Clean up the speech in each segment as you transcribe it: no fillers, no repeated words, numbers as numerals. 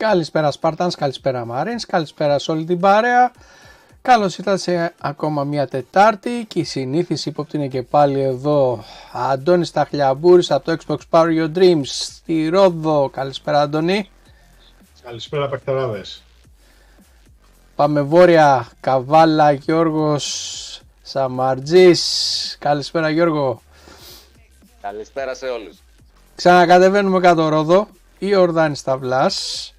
Καλησπέρα Σπάρτανς, καλησπέρα Μαρίνς, καλησπέρα σε όλη την παρέα. Καλώς ήρθατε σε ακόμα μια Τετάρτη και η συνήθιση υπόπτη είναι και πάλι εδώ. Αντώνης Ταχλιαμπούρης από το Xbox Power Your Dreams στη Ρόδο. Καλησπέρα Αντώνη. Καλησπέρα Πακτεράδες. Πάμε βόρεια, Καβάλα, Γιώργος, Σαμαρτζής. Καλησπέρα Γιώργο. Καλησπέρα σε όλους. Ξανακατεβαίνουμε κάτω Ρόδο. Η Ορδάνη Σταυλάς.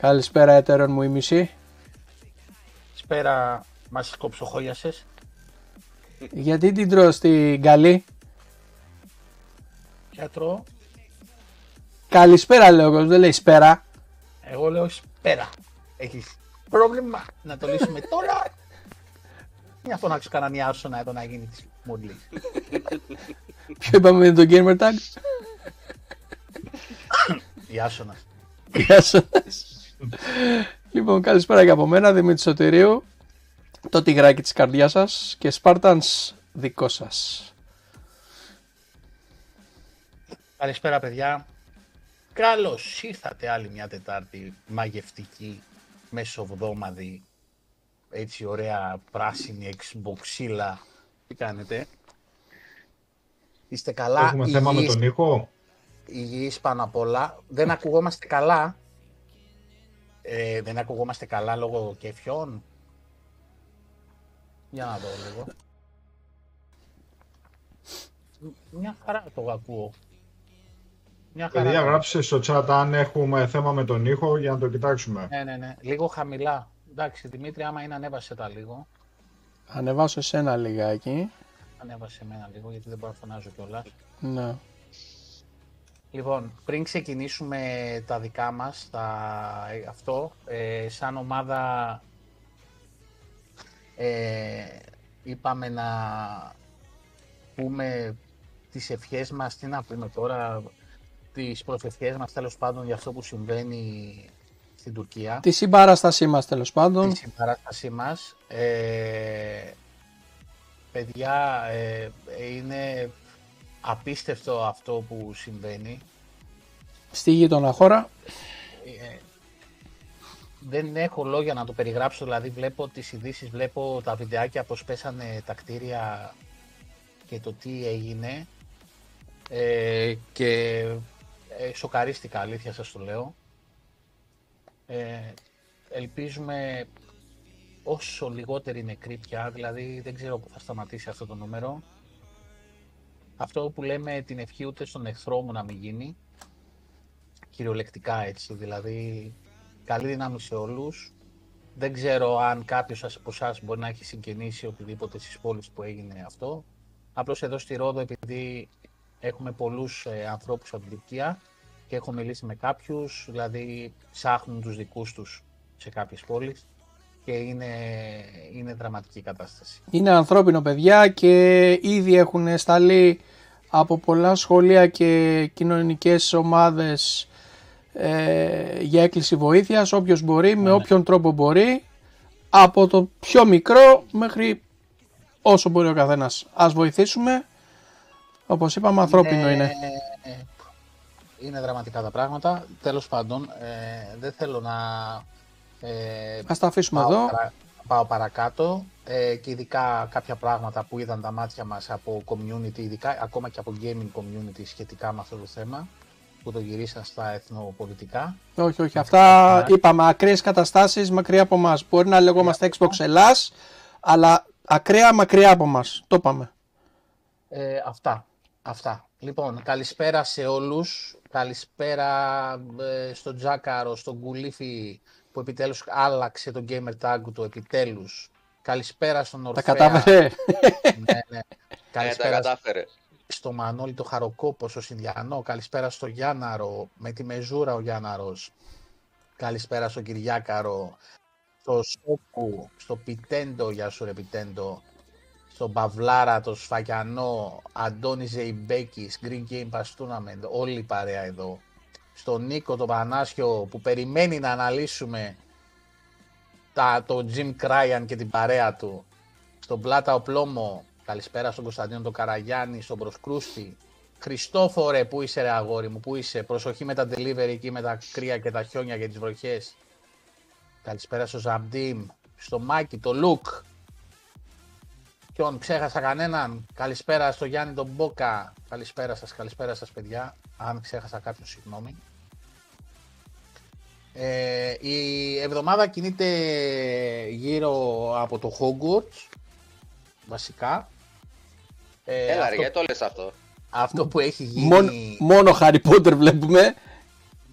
Καλησπέρα εταίρων μου η μισή. Καλησπέρα, μας κοψοχόλιασες. Γιατί την τρως την καλή? Ποια τρώω? Καλησπέρα λέω, δεν λέει σπέρα. Εγώ λέω σπέρα. Έχεις πρόβλημα να το λύσουμε τώρα. Γι' αυτό να ξαναμοιάσω να εδώ να γίνει της μοντλής. Ποιο είπαμε το gamer tag? Ιάσονας. Λοιπόν, καλησπέρα και από μένα, Δημήτρη Σωτηρίου, το τυγράκι της καρδιάς σας και Σπάρτανς δικό σας. Καλησπέρα παιδιά. Καλώς ήρθατε άλλη μια Τετάρτη μαγευτική, μεσοβδόμαδη, έτσι ωραία πράσινη εξμποξίλα. Τι κάνετε? Είστε καλά? Έχουμε θέμα με τον ήχο. Υγιείς πάνω απ' όλα. Δεν ακουγόμαστε καλά. Δεν ακουγόμαστε καλά λόγω κεφιών. Για να δω λίγο. Μια χαρά το ακούω. Μια χαρά. Παιδιά, γράψτε στο chat αν έχουμε θέμα με τον ήχο για να το κοιτάξουμε. Ναι. Λίγο χαμηλά. Εντάξει, Δημήτρη, άμα είναι ανέβασε τα λίγο. Ανεβάσω εσένα λιγάκι. Ανέβασε εμένα λίγο γιατί δεν μπορώ να φωνάζω κιόλας. Ναι. Λοιπόν, πριν ξεκινήσουμε τα δικά μας, σαν ομάδα είπαμε να πούμε τις ευχές μας, τι να πούμε τώρα, τις προσευχές μας τέλος πάντων για αυτό που συμβαίνει στην Τουρκία. Τη συμπαράστασή μας τέλος πάντων. Τη συμπαράστασή μας. Παιδιά, είναι απίστευτο αυτό που συμβαίνει. Στη γείτονα χώρα. Δεν έχω λόγια να το περιγράψω, δηλαδή βλέπω τις ειδήσεις, βλέπω τα βιντεάκια πως πέσανε τα κτίρια και το τι έγινε και σοκαρίστηκα, αλήθεια σας το λέω. Ελπίζουμε όσο λιγότερη νεκρή πια, δηλαδή δεν ξέρω που θα σταματήσει αυτό το νούμερο. Αυτό που λέμε την ευχή ούτε στον εχθρό μου να μην γίνει, κυριολεκτικά έτσι, δηλαδή καλή δύναμη σε όλους. Δεν ξέρω αν κάποιος από εσάς μπορεί να έχει συγκινήσει οτιδήποτε στις πόλεις που έγινε αυτό. Απλώς εδώ στη Ρόδο, επειδή έχουμε πολλούς ανθρώπους από την Τουρκία και έχω μιλήσει με κάποιους, δηλαδή ψάχνουν τους δικούς τους σε κάποιες πόλεις. Και είναι δραματική κατάσταση. Είναι ανθρώπινο παιδιά και ήδη έχουν σταλεί από πολλά σχολεία και κοινωνικές ομάδες για έκκληση βοήθειας, όποιος μπορεί, με όποιον τρόπο μπορεί, από το πιο μικρό μέχρι όσο μπορεί ο καθένας. Ας βοηθήσουμε, όπως είπαμε ανθρώπινο είναι. Είναι δραματικά τα πράγματα, τέλος πάντων δεν θέλω να... ας τα αφήσουμε εδώ. Πάω παρακάτω και ειδικά κάποια πράγματα που είδαν τα μάτια μας από community, ειδικά ακόμα και από gaming community σχετικά με αυτό το θέμα που το γυρίσαν στα εθνοπολιτικά. Όχι, αυτά είπαμε ακραίες καταστάσεις μακριά από μας. Μπορεί να λεγόμαστε Xbox Ελλάς, αλλά ακραία μακριά από μας. Το είπαμε. Αυτά. Λοιπόν, καλησπέρα σε όλους. Καλησπέρα στον Τζάκαρο, στον Κουλήφι, που επιτέλους άλλαξε το gamer tag του, επιτέλους. Καλησπέρα στον Ορφέα. Τα κατάφερε. Ναι. Καλησπέρα τα κατάφερε. Στο Μανώλη το Χαροκόπο, στο Συνδιανό. Καλησπέρα στο Γιάνναρο, με τη μεζούρα ο Γιάνναρος. Καλησπέρα στον Κυριάκαρο, στο Σόκου, στο Πιτέντο, γεια σου ρε Πιτέντο. Στον Παυλάρα, το Σφακιανό, Αντώνη Ζεϊμπέκης, Green Game Pass Tournament, όλη η παρέα εδώ. Στον Νίκο τον Πανάσιο που περιμένει να αναλύσουμε τον Jim Cryan και την παρέα του. Στον Πλάτα ο Πλόμο, καλησπέρα στον Κωνσταντίνο τον Καραγιάννη, στον Προσκρούστη, Χριστόφορε, πού είσαι ρε αγόρι μου, πού είσαι, προσοχή με τα delivery εκεί, με τα κρύα και τα χιόνια και τις βροχές. Καλησπέρα στο Ζαμπτίμ, στο Μάκη, το Λουκ. Ποιον, ξέχασα κανέναν? Καλησπέρα στο Γιάννη τον Μπόκα. Καλησπέρα σας, καλησπέρα σας παιδιά. Αν ξέχασα κάποιον, συγγνώμη. Η εβδομάδα κινείται γύρω από το Hogwarts, βασικά. Έλα ρε, γιατί το λες αυτό? Αυτό που έχει γίνει... Μόνο Harry Potter βλέπουμε.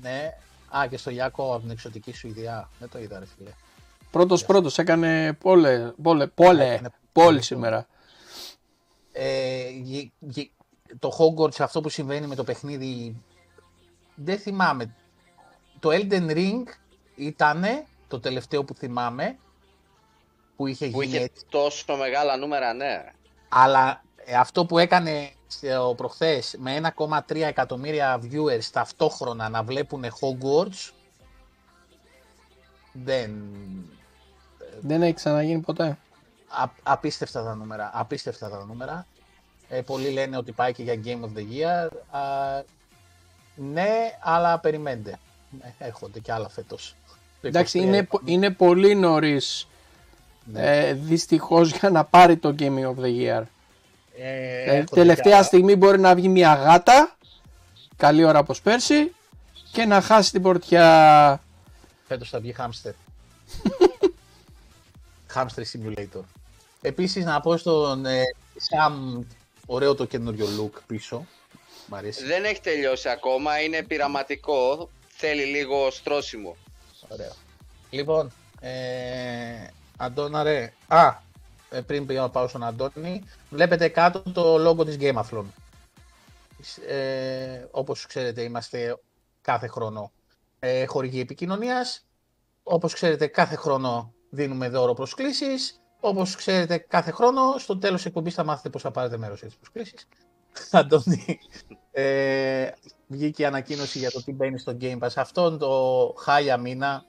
Ναι. Α, και στο Γιάκο από την εξωτική Σουηδία. Δεν το είδα ρε φίλε. Πρώτος έκανε πόλη σήμερα. Το Hogwarts, αυτό που συμβαίνει με το παιχνίδι, δεν θυμάμαι. Το Elden Ring ήταν το τελευταίο που θυμάμαι που είχε γίνει. Που είχε τόσο μεγάλα νούμερα, ναι. Αλλά αυτό που έκανε προχθές με 1,3 εκατομμύρια viewers ταυτόχρονα να βλέπουν Hogwarts, δεν έχει ξαναγίνει ποτέ. Απίστευτα τα νούμερα, απίστευτα τα νούμερα. Πολλοί λένε ότι πάει και για Game of the Year. Ναι, αλλά περιμένετε. Έρχονται και άλλα φέτος. Εντάξει, είναι πολύ νωρίς, ναι. Δυστυχώς, για να πάρει το Game of the Year. Τελευταία στιγμή μπορεί να βγει μια γάτα, καλή ώρα όπως πέρσι, και να χάσει την πορτιά. Φέτος θα βγει χάμστερ. Hamster Simulator. Επίσης να πω στον Sam, ωραίο το καινούριο look πίσω. Μ' αρέσει. Δεν έχει τελειώσει ακόμα, είναι πειραματικό, θέλει λίγο στρώσιμο. Ωραία. Λοιπόν, Αντώνα ρε, πριν πάω στον Αντώνη, βλέπετε κάτω το logo της Gameathlon. Όπως ξέρετε είμαστε κάθε χρόνο χορηγοί επικοινωνίας, όπως ξέρετε κάθε χρόνο δίνουμε δώρο προσκλήσεις. Όπως ξέρετε, κάθε χρόνο στο τέλος εκπομπής θα μάθετε πώς θα πάρετε μέρος για τις προσκλήσεις. Αντώνη, βγήκε η ανακοίνωση για το τι μπαίνει στο Game Pass. Αυτό το χάλια μήνα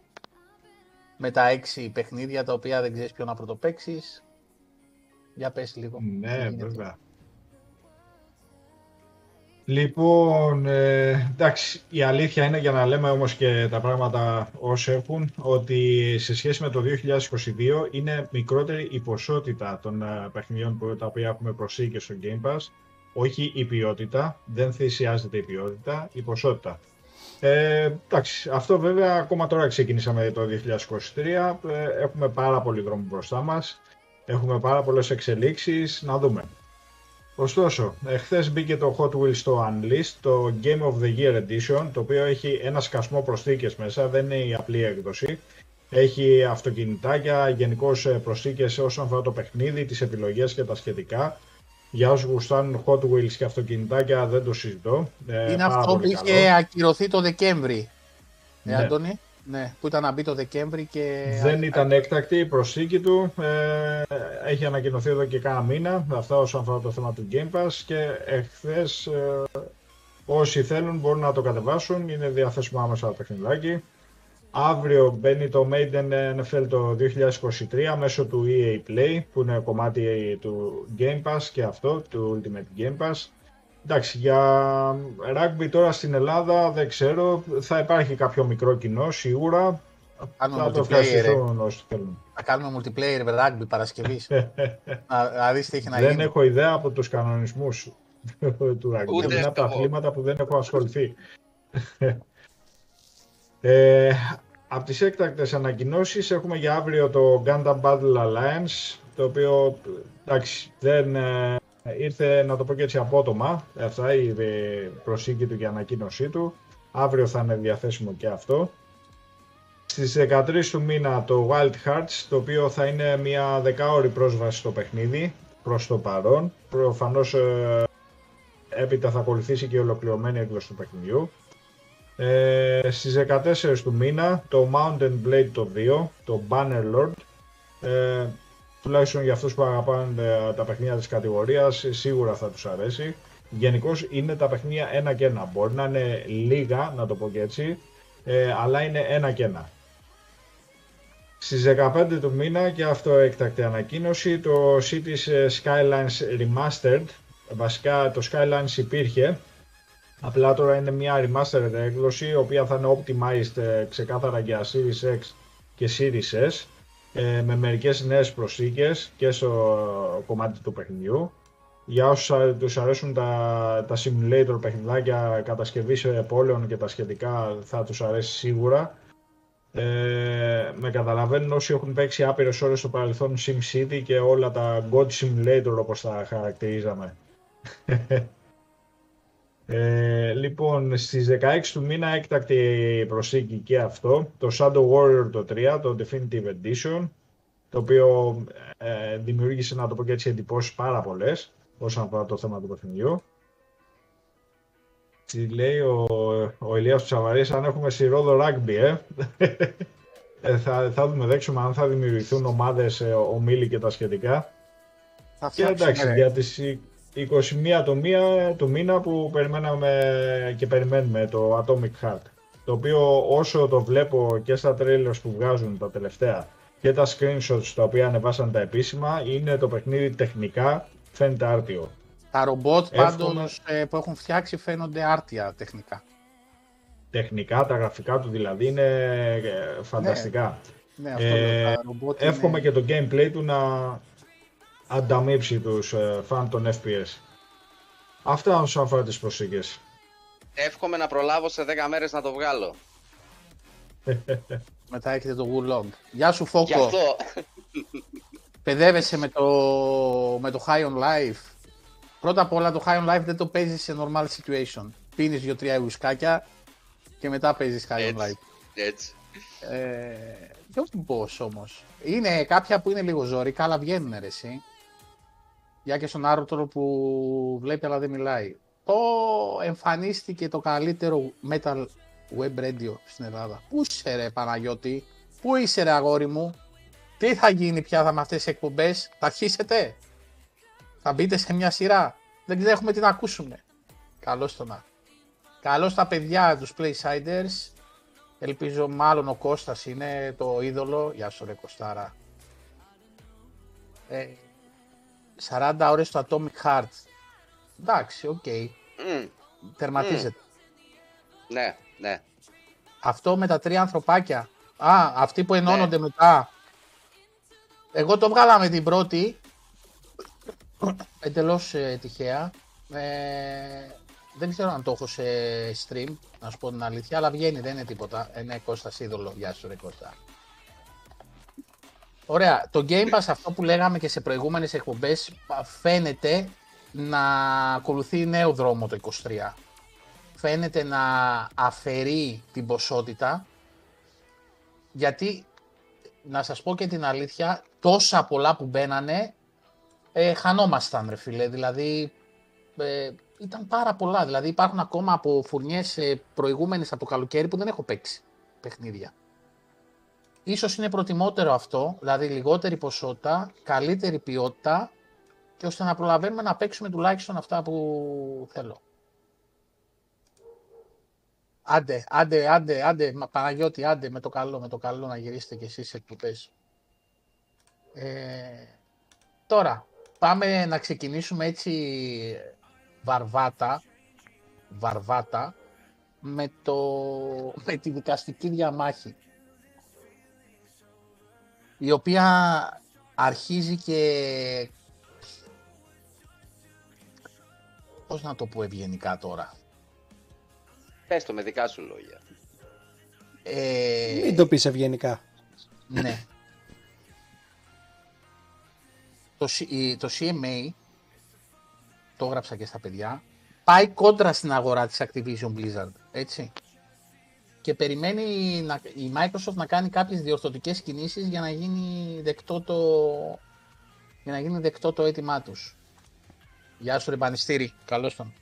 με τα 6 παιχνίδια τα οποία δεν ξέρεις ποιο να πρωτοπαίξεις. Για πες λίγο. Ναι, βέβαια. Λοιπόν, εντάξει, η αλήθεια είναι, για να λέμε όμως και τα πράγματα ως έχουν, ότι σε σχέση με το 2022 είναι μικρότερη η ποσότητα των παιχνιδιών που τα οποία έχουμε προσύγει και στο Game Pass, όχι η ποιότητα, δεν θυσιάζεται η ποιότητα, η ποσότητα. Εντάξει, αυτό βέβαια ακόμα τώρα ξεκινήσαμε το 2023, έχουμε πάρα πολύ δρόμο μπροστά μας, έχουμε πάρα πολλές εξελίξεις, να δούμε. Ωστόσο, χθες μπήκε το Hot Wheels στο Unleashed, το Game of the Year Edition, το οποίο έχει ένα σκασμό προσθήκες μέσα, δεν είναι η απλή έκδοση. Έχει αυτοκινητάκια, γενικώς προσθήκες όσον αφορά το παιχνίδι, τις επιλογές και τα σχετικά. Για όσους γουστάνουν Hot Wheels και αυτοκινητάκια δεν το συζητώ. Είναι αυτό που είχε ακυρωθεί το Δεκέμβρη, ναι. Αντώνη. Ναι, που ήταν να μπει το Δεκέμβρη και... Δεν ήταν έκτακτη η προσθήκη του, έχει ανακοινωθεί εδώ και κάνα μήνα, αυτά όσον αφορά το θέμα του Game Pass, και εχθές όσοι θέλουν μπορούν να το κατεβάσουν, είναι διαθέσιμο άμεσα το παιχνιδάκι. Αύριο μπαίνει το Maiden NFL το 2023 μέσω του EA Play, που είναι κομμάτι του Game Pass και αυτό, του Ultimate Game Pass. Εντάξει, για rugby τώρα στην Ελλάδα δεν ξέρω, θα υπάρχει κάποιο μικρό κοινό σίγουρα. Θα το ευχαριστούν όσοι θέλουν. Θα κάνουμε multiplayer rugby Παρασκευής. Να δεις τι έχει να γίνει. Δεν έχω ιδέα από τους κανονισμούς του rugby. Είναι από τα αθλήματα που δεν έχω ασχοληθεί. Από τις έκτακτες ανακοινώσεις έχουμε για αύριο το Gundam Battle Alliance, το οποίο εντάξει, δεν... Ήρθε, να το πω και έτσι απότομα, αυτά η προσήκη του και η ανακοίνωσή του. Αύριο θα είναι διαθέσιμο και αυτό. Στις 13 του μήνα το Wild Hearts, το οποίο θα είναι μια 10ωρη πρόσβαση στο παιχνίδι προς το παρόν. Προφανώς έπειτα θα ακολουθήσει και η ολοκληρωμένη έκδοση του παιχνιδιού. Στις 14 του μήνα το Mountain Blade το 2, το Bannerlord. Τουλάχιστον για αυτούς που αγαπάνε τα παιχνίδια της κατηγορίας, σίγουρα θα τους αρέσει. Γενικώς είναι τα παιχνίδια ένα και ένα. Μπορεί να είναι λίγα, να το πω και έτσι, αλλά είναι ένα και ένα. Στις 15 του μήνα, και αυτό έκτακτη ανακοίνωση, το Cities Skylines Remastered. Βασικά το Skylines υπήρχε, Απλά τώρα είναι μια remastered έκδοση, η οποία θα είναι optimized ξεκάθαρα για Series X και Series S, με μερικές νέες προσθήκες και στο κομμάτι του παιχνιδιού. Για όσους τους αρέσουν τα simulator παιχνιδάκια, κατασκευής πόλεων και τα σχετικά, θα τους αρέσει σίγουρα. Με καταλαβαίνουν όσοι έχουν παίξει άπειρες ώρες στο παρελθόν SimCity και όλα τα God Simulator, όπως τα χαρακτηρίζαμε. Λοιπόν, στις 16 του μήνα έκτακτη προσθήκη και αυτό, το Shadow Warrior το 3, το Definitive Edition, το οποίο δημιούργησε, να το πω και έτσι, εντυπώσεις πάρα πολλές όσον αφορά το θέμα του παιχνιδιού. Τι λέει ο Ηλίας Τσαβαρής, αν έχουμε στη Ρόδο Rugby, θα δούμε, δέξουμε αν θα δημιουργηθούν ομάδες, ομίλοι και τα σχετικά. Και εντάξει, για τις 21 του μήνα που περιμέναμε και περιμένουμε το Atomic Heart, το οποίο όσο το βλέπω και στα trailers που βγάζουν τα τελευταία και τα screenshots τα οποία ανεβάσαν τα επίσημα, είναι το παιχνίδι τεχνικά φαίνεται άρτιο. Τα ρομπότ πάντως που έχουν φτιάξει φαίνονται άρτια τεχνικά. Τεχνικά, τα γραφικά του δηλαδή είναι φανταστικά. Ναι, αυτό λέω, εύχομαι και το gameplay του να ανταμείψει τους φαν των FPS. Αυτά όσον αφορά τις προσήκες. Εύχομαι να προλάβω σε 10 μέρες να το βγάλω. Μετά έχετε το Wo Long. Γεια σου Φόκο. Γι' αυτό. Παιδεύεσαι με το High on Life. Πρώτα απ' όλα το High on Life δεν το παίζεις σε normal situation. Πίνεις 2-3 ουσκάκια και μετά παίζεις High on Life. Έτσι. Δεν μου πώς όμως. Είναι κάποια που είναι λίγο ζώρικα, αλλά βγαίνουν ρε εσύ. Για και στον άρρωτρο που βλέπει αλλά δεν μιλάει. Εμφανίστηκε το καλύτερο metal web radio στην Ελλάδα. Πού είσαι ρε Παναγιώτη, πού είσαι ρε αγόρι μου. Τι θα γίνει πια με αυτές τις εκπομπές, θα αρχίσετε. Θα μπείτε σε μια σειρά. Δεν ξέρουμε τι να ακούσουμε. Καλώς το να. Καλώς τα παιδιά, τους Playsiders. Ελπίζω μάλλον ο Κώστας είναι το είδωλο. Γεια σου ρε Κωστάρα. 40 ώρες στο Atomic Heart. Εντάξει, οκ. Okay. Τερματίζεται. Ναι, ναι. Αυτό με τα 3 ανθρωπάκια. Α, αυτοί που ενώνονται μετά. Εγώ το βγάλαμε την πρώτη. Εντελώς τυχαία. Δεν ξέρω αν το έχω σε stream, να σου πω την αλήθεια, αλλά βγαίνει, δεν είναι τίποτα. Είναι Κώστας είδωλο, γεια σου ρε Κώστα. Ωραία, το Game Pass, αυτό που λέγαμε και σε προηγούμενες εκπομπές, φαίνεται να ακολουθεί νέο δρόμο το 23. Φαίνεται να αφαιρεί την ποσότητα, γιατί, να σας πω και την αλήθεια, τόσα πολλά που μπαίνανε, χανόμασταν ρε φίλε, δηλαδή ήταν πάρα πολλά, δηλαδή υπάρχουν ακόμα από φουρνιές προηγούμενες από το καλοκαίρι που δεν έχω παίξει παιχνίδια. Ίσως είναι προτιμότερο αυτό, δηλαδή λιγότερη ποσότητα, καλύτερη ποιότητα και ώστε να προλαβαίνουμε να παίξουμε τουλάχιστον αυτά που θέλω. Άντε, Παναγιώτη, άντε με το καλό να γυρίσετε κι εσείς εκπομπές. Τώρα, πάμε να ξεκινήσουμε έτσι βαρβάτα με τη δικαστική διαμάχη, η οποία αρχίζει και, πώς να το πω ευγενικά τώρα. Πες το με δικά σου λόγια. Μην το πεις ευγενικά. Ναι. Το CMA, το έγραψα και στα παιδιά, πάει κόντρα στην αγορά της Activision Blizzard, έτσι. Και περιμένει η Microsoft να κάνει κάποιες διορθωτικές κινήσεις για να γίνει δεκτό το αίτημά τους. Γεια σου ρε Πανιστήρη, καλώς τον.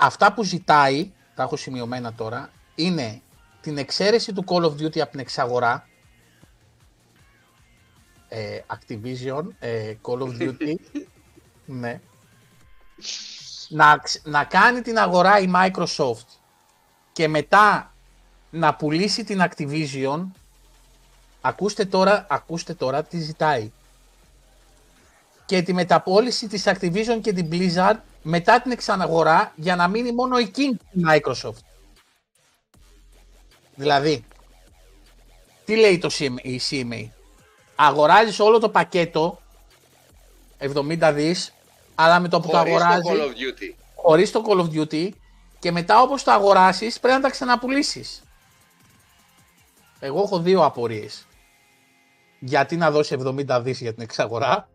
Αυτά που ζητάει, τα έχω σημειωμένα τώρα, είναι την εξαίρεση του Call of Duty από την εξαγορά, Activision, Call of Duty, ναι. Να κάνει την αγορά η Microsoft και μετά να πουλήσει την Activision. Ακούστε τώρα τι ζητάει. και τη μεταπώληση της Activision και την Blizzard μετά την εξαναγορά για να μείνει μόνο εκείνη η Microsoft. Δηλαδή, τι λέει η CMA? Αγοράζεις όλο το πακέτο 70 δις, αλλά με το που το αγοράζεις χωρίς το Call of Duty, και μετά όπως το αγοράσεις πρέπει να τα ξαναπουλήσεις. Εγώ έχω δύο απορίες. Γιατί να δώσει 70 δις για την εξαγορά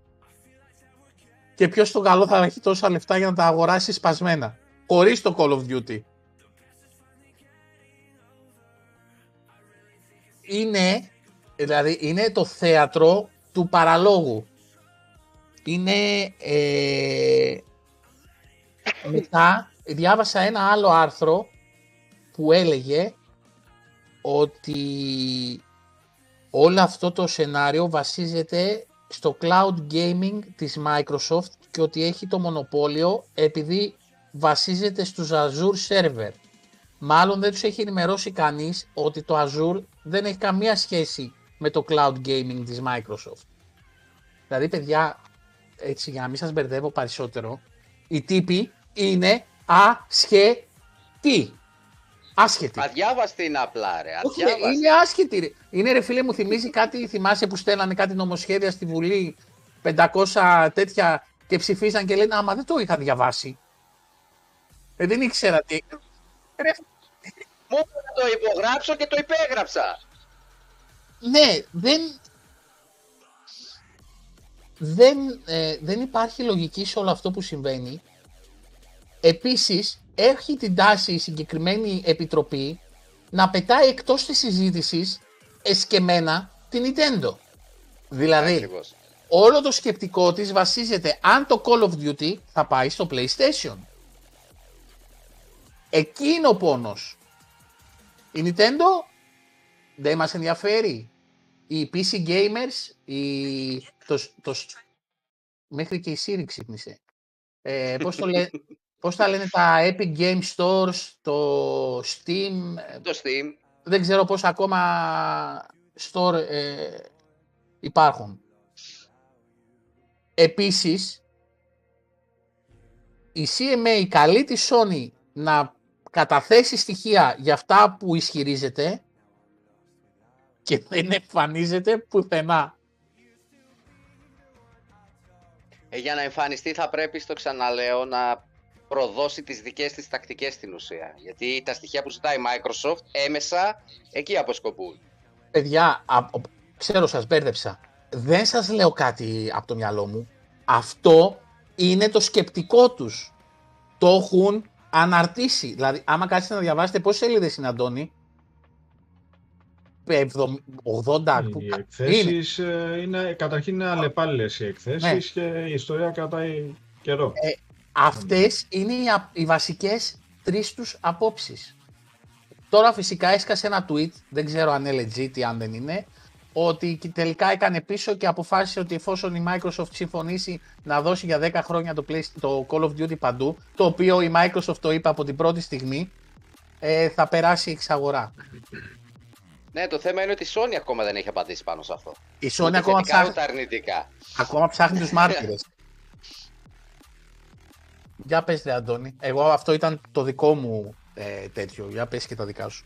και ποιος τον καλό θα έχει τόσα λεφτά για να τα αγοράσει σπασμένα χωρίς το Call of Duty? Είναι, δηλαδή, είναι το θέατρο του παραλόγου. Είναι μετά διάβασα ένα άλλο άρθρο που έλεγε ότι όλο αυτό το σενάριο βασίζεται στο cloud gaming της Microsoft και ότι έχει το μονοπόλιο επειδή βασίζεται στους Azure Server. Μάλλον δεν τους έχει ενημερώσει κανείς ότι το Azure δεν έχει καμία σχέση με το cloud gaming της Microsoft. Δηλαδή, παιδιά, έτσι για να μην σας μπερδεύω περισσότερο, οι τύποι είναι ασχετοί. Άσχετη. Αδιάβαστη είναι απλά, ρε. Όχι, είναι άσχετη, ρε. Είναι, ρε φίλε μου, θυμίζει κάτι, θυμάσαι που στέλνανε κάτι νομοσχέδια στη Βουλή, 500 τέτοια, και ψηφίσαν και λένε άμα δεν το είχα διαβάσει. Δεν ήξερα τι. Ρε. Μόνο να το υπογράψω και το υπέγραψα. Ναι, δεν υπάρχει λογική σε όλο αυτό που συμβαίνει. Επίσης, έχει την τάση η συγκεκριμένη επιτροπή να πετάει εκτός της συζήτησης εσκεμμένα την Nintendo. Δηλαδή, ακριβώς, όλο το σκεπτικό της βασίζεται αν το Call of Duty θα πάει στο PlayStation. Εκεί είναι ο πόνος. Η Nintendo δεν μας ενδιαφέρει. Οι PC gamers, μέχρι και η Siri ξύπνησε. Πώς το λένε... Πώς τα λένε τα Epic Game Stores, το Steam, δεν ξέρω πώς ακόμα store υπάρχουν. Επίσης, η CMA καλεί τη Sony να καταθέσει στοιχεία για αυτά που ισχυρίζεται και δεν εμφανίζεται πουθενά. Για να εμφανιστεί θα πρέπει, στο ξαναλέω, να προδώσει τις δικές της τακτικές στην ουσία. Γιατί τα στοιχεία που ζητάει η Microsoft έμεσα εκεί αποσκοπούν. Παιδιά, ξέρω σας μπέρδεψα. Δεν σας λέω κάτι από το μυαλό μου. Αυτό είναι το σκεπτικό τους. Το έχουν αναρτήσει. Δηλαδή, άμα κάτσετε να διαβάσετε πόσες σελίδες είναι, Αντώνη? 80. Οι εκθέσεις είναι, καταρχήν είναι αλλεπάλληλες οι εκθέσεις, ναι, και η ιστορία κρατάει καιρό. Αυτές είναι οι βασικές τρεις τους απόψεις. Τώρα φυσικά έσκασε ένα tweet, δεν ξέρω αν είναι legit ή αν δεν είναι, ότι τελικά έκανε πίσω και αποφάσισε ότι εφόσον η Microsoft συμφωνήσει να δώσει για 10 χρόνια το Call of Duty παντού, το οποίο η Microsoft το είπε από την πρώτη στιγμή, θα περάσει εξαγορά. Ναι, το θέμα είναι ότι η Sony ακόμα δεν έχει απαντήσει πάνω σε αυτό. Η Sony ακόμα ψάχνει τους μάρτυρες. Για πες, ρε Αντώνη. Εγώ αυτό ήταν το δικό μου τέτοιο. Για πες και τα δικά σου.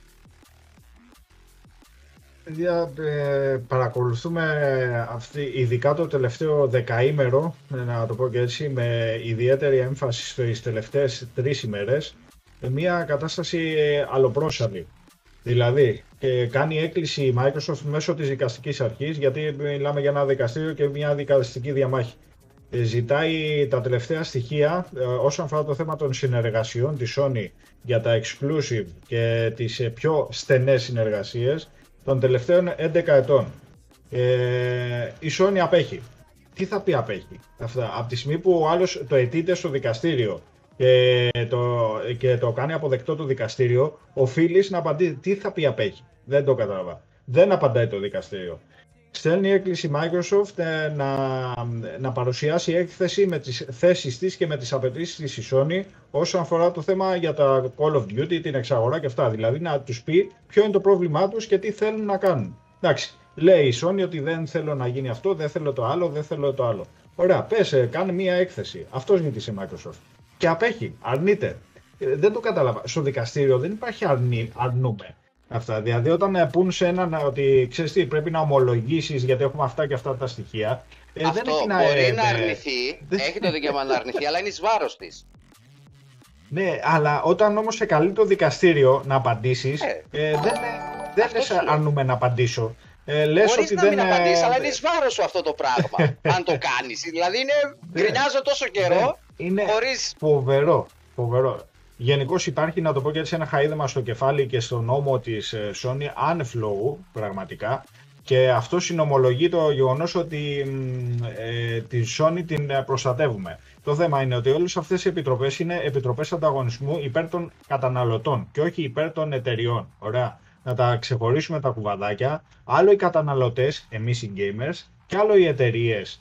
Παρακολουθούμε ειδικά το τελευταίο δεκαήμερο, να το πω και έτσι, με ιδιαίτερη έμφαση στις τελευταίες τρεις ημέρες, μια κατάσταση αλλοπρόσαντη. Δηλαδή, κάνει έκκληση η Microsoft μέσω της δικαστικής αρχής, γιατί μιλάμε για ένα δικαστήριο και μια δικαστική διαμάχη. Ζητάει τα τελευταία στοιχεία όσον αφορά το θέμα των συνεργασιών της Sony για τα exclusive και τις πιο στενές συνεργασίες των τελευταίων 11 ετών. Η Sony απέχει. Τι θα πει απέχει? Από τη στιγμή που ο άλλος το αιτείται στο δικαστήριο και το κάνει αποδεκτό το δικαστήριο, οφείλει να απαντήσει. Τι θα πει απέχει? Δεν το καταλαβαίνω. Δεν απαντάει το δικαστήριο. Στέλνει έκκληση Microsoft να παρουσιάσει έκθεση με τις θέσεις της και με τις απαιτήσεις της η Sony όσον αφορά το θέμα για τα Call of Duty, την εξαγορά και αυτά. Δηλαδή να τους πει ποιο είναι το πρόβλημά τους και τι θέλουν να κάνουν. Εντάξει, λέει η Sony ότι δεν θέλω να γίνει αυτό, δεν θέλω το άλλο, δεν θέλω το άλλο. Ωραία, πες, κάνε μία έκθεση. Αυτός νίκησε η Microsoft. Και απέχει, αρνείται. Δεν το κατάλαβα. Στο δικαστήριο δεν υπάρχει αρνούμε. Αυτά. Δηλαδή, όταν πούν σε έναν ότι ξέρεις τι, πρέπει να ομολογήσεις γιατί έχουμε αυτά και αυτά τα στοιχεία. Αυτό δεν μπορεί να αρνηθεί. Έχει το δικαίωμα να αρνηθεί, αλλά είναι εις βάρος της. Ναι, αλλά όταν όμως σε καλεί το δικαστήριο να απαντήσεις, δεν θες αρνούμε να απαντήσω. Μπορείς να μην απαντήσεις, αλλά είναι εις βάρος σου αυτό το πράγμα. Αν το κάνεις. Δηλαδή, γκρινιάζω τόσο καιρό. Είναι φοβερό. Φοβερό. Γενικώς υπάρχει, να το πω και έτσι, ένα χαίδεμα στο κεφάλι και στον νόμο της Sony, άνευ λόγου, πραγματικά. Και αυτό συνομολογεί το γεγονός ότι την Sony την προστατεύουμε. Το θέμα είναι ότι όλες αυτές οι επιτροπές είναι επιτροπές ανταγωνισμού υπέρ των καταναλωτών και όχι υπέρ των εταιριών. Ωραία. Να τα ξεχωρίσουμε τα κουβαδάκια. Άλλο οι καταναλωτές, εμείς οι gamers, και άλλο οι εταιρείες,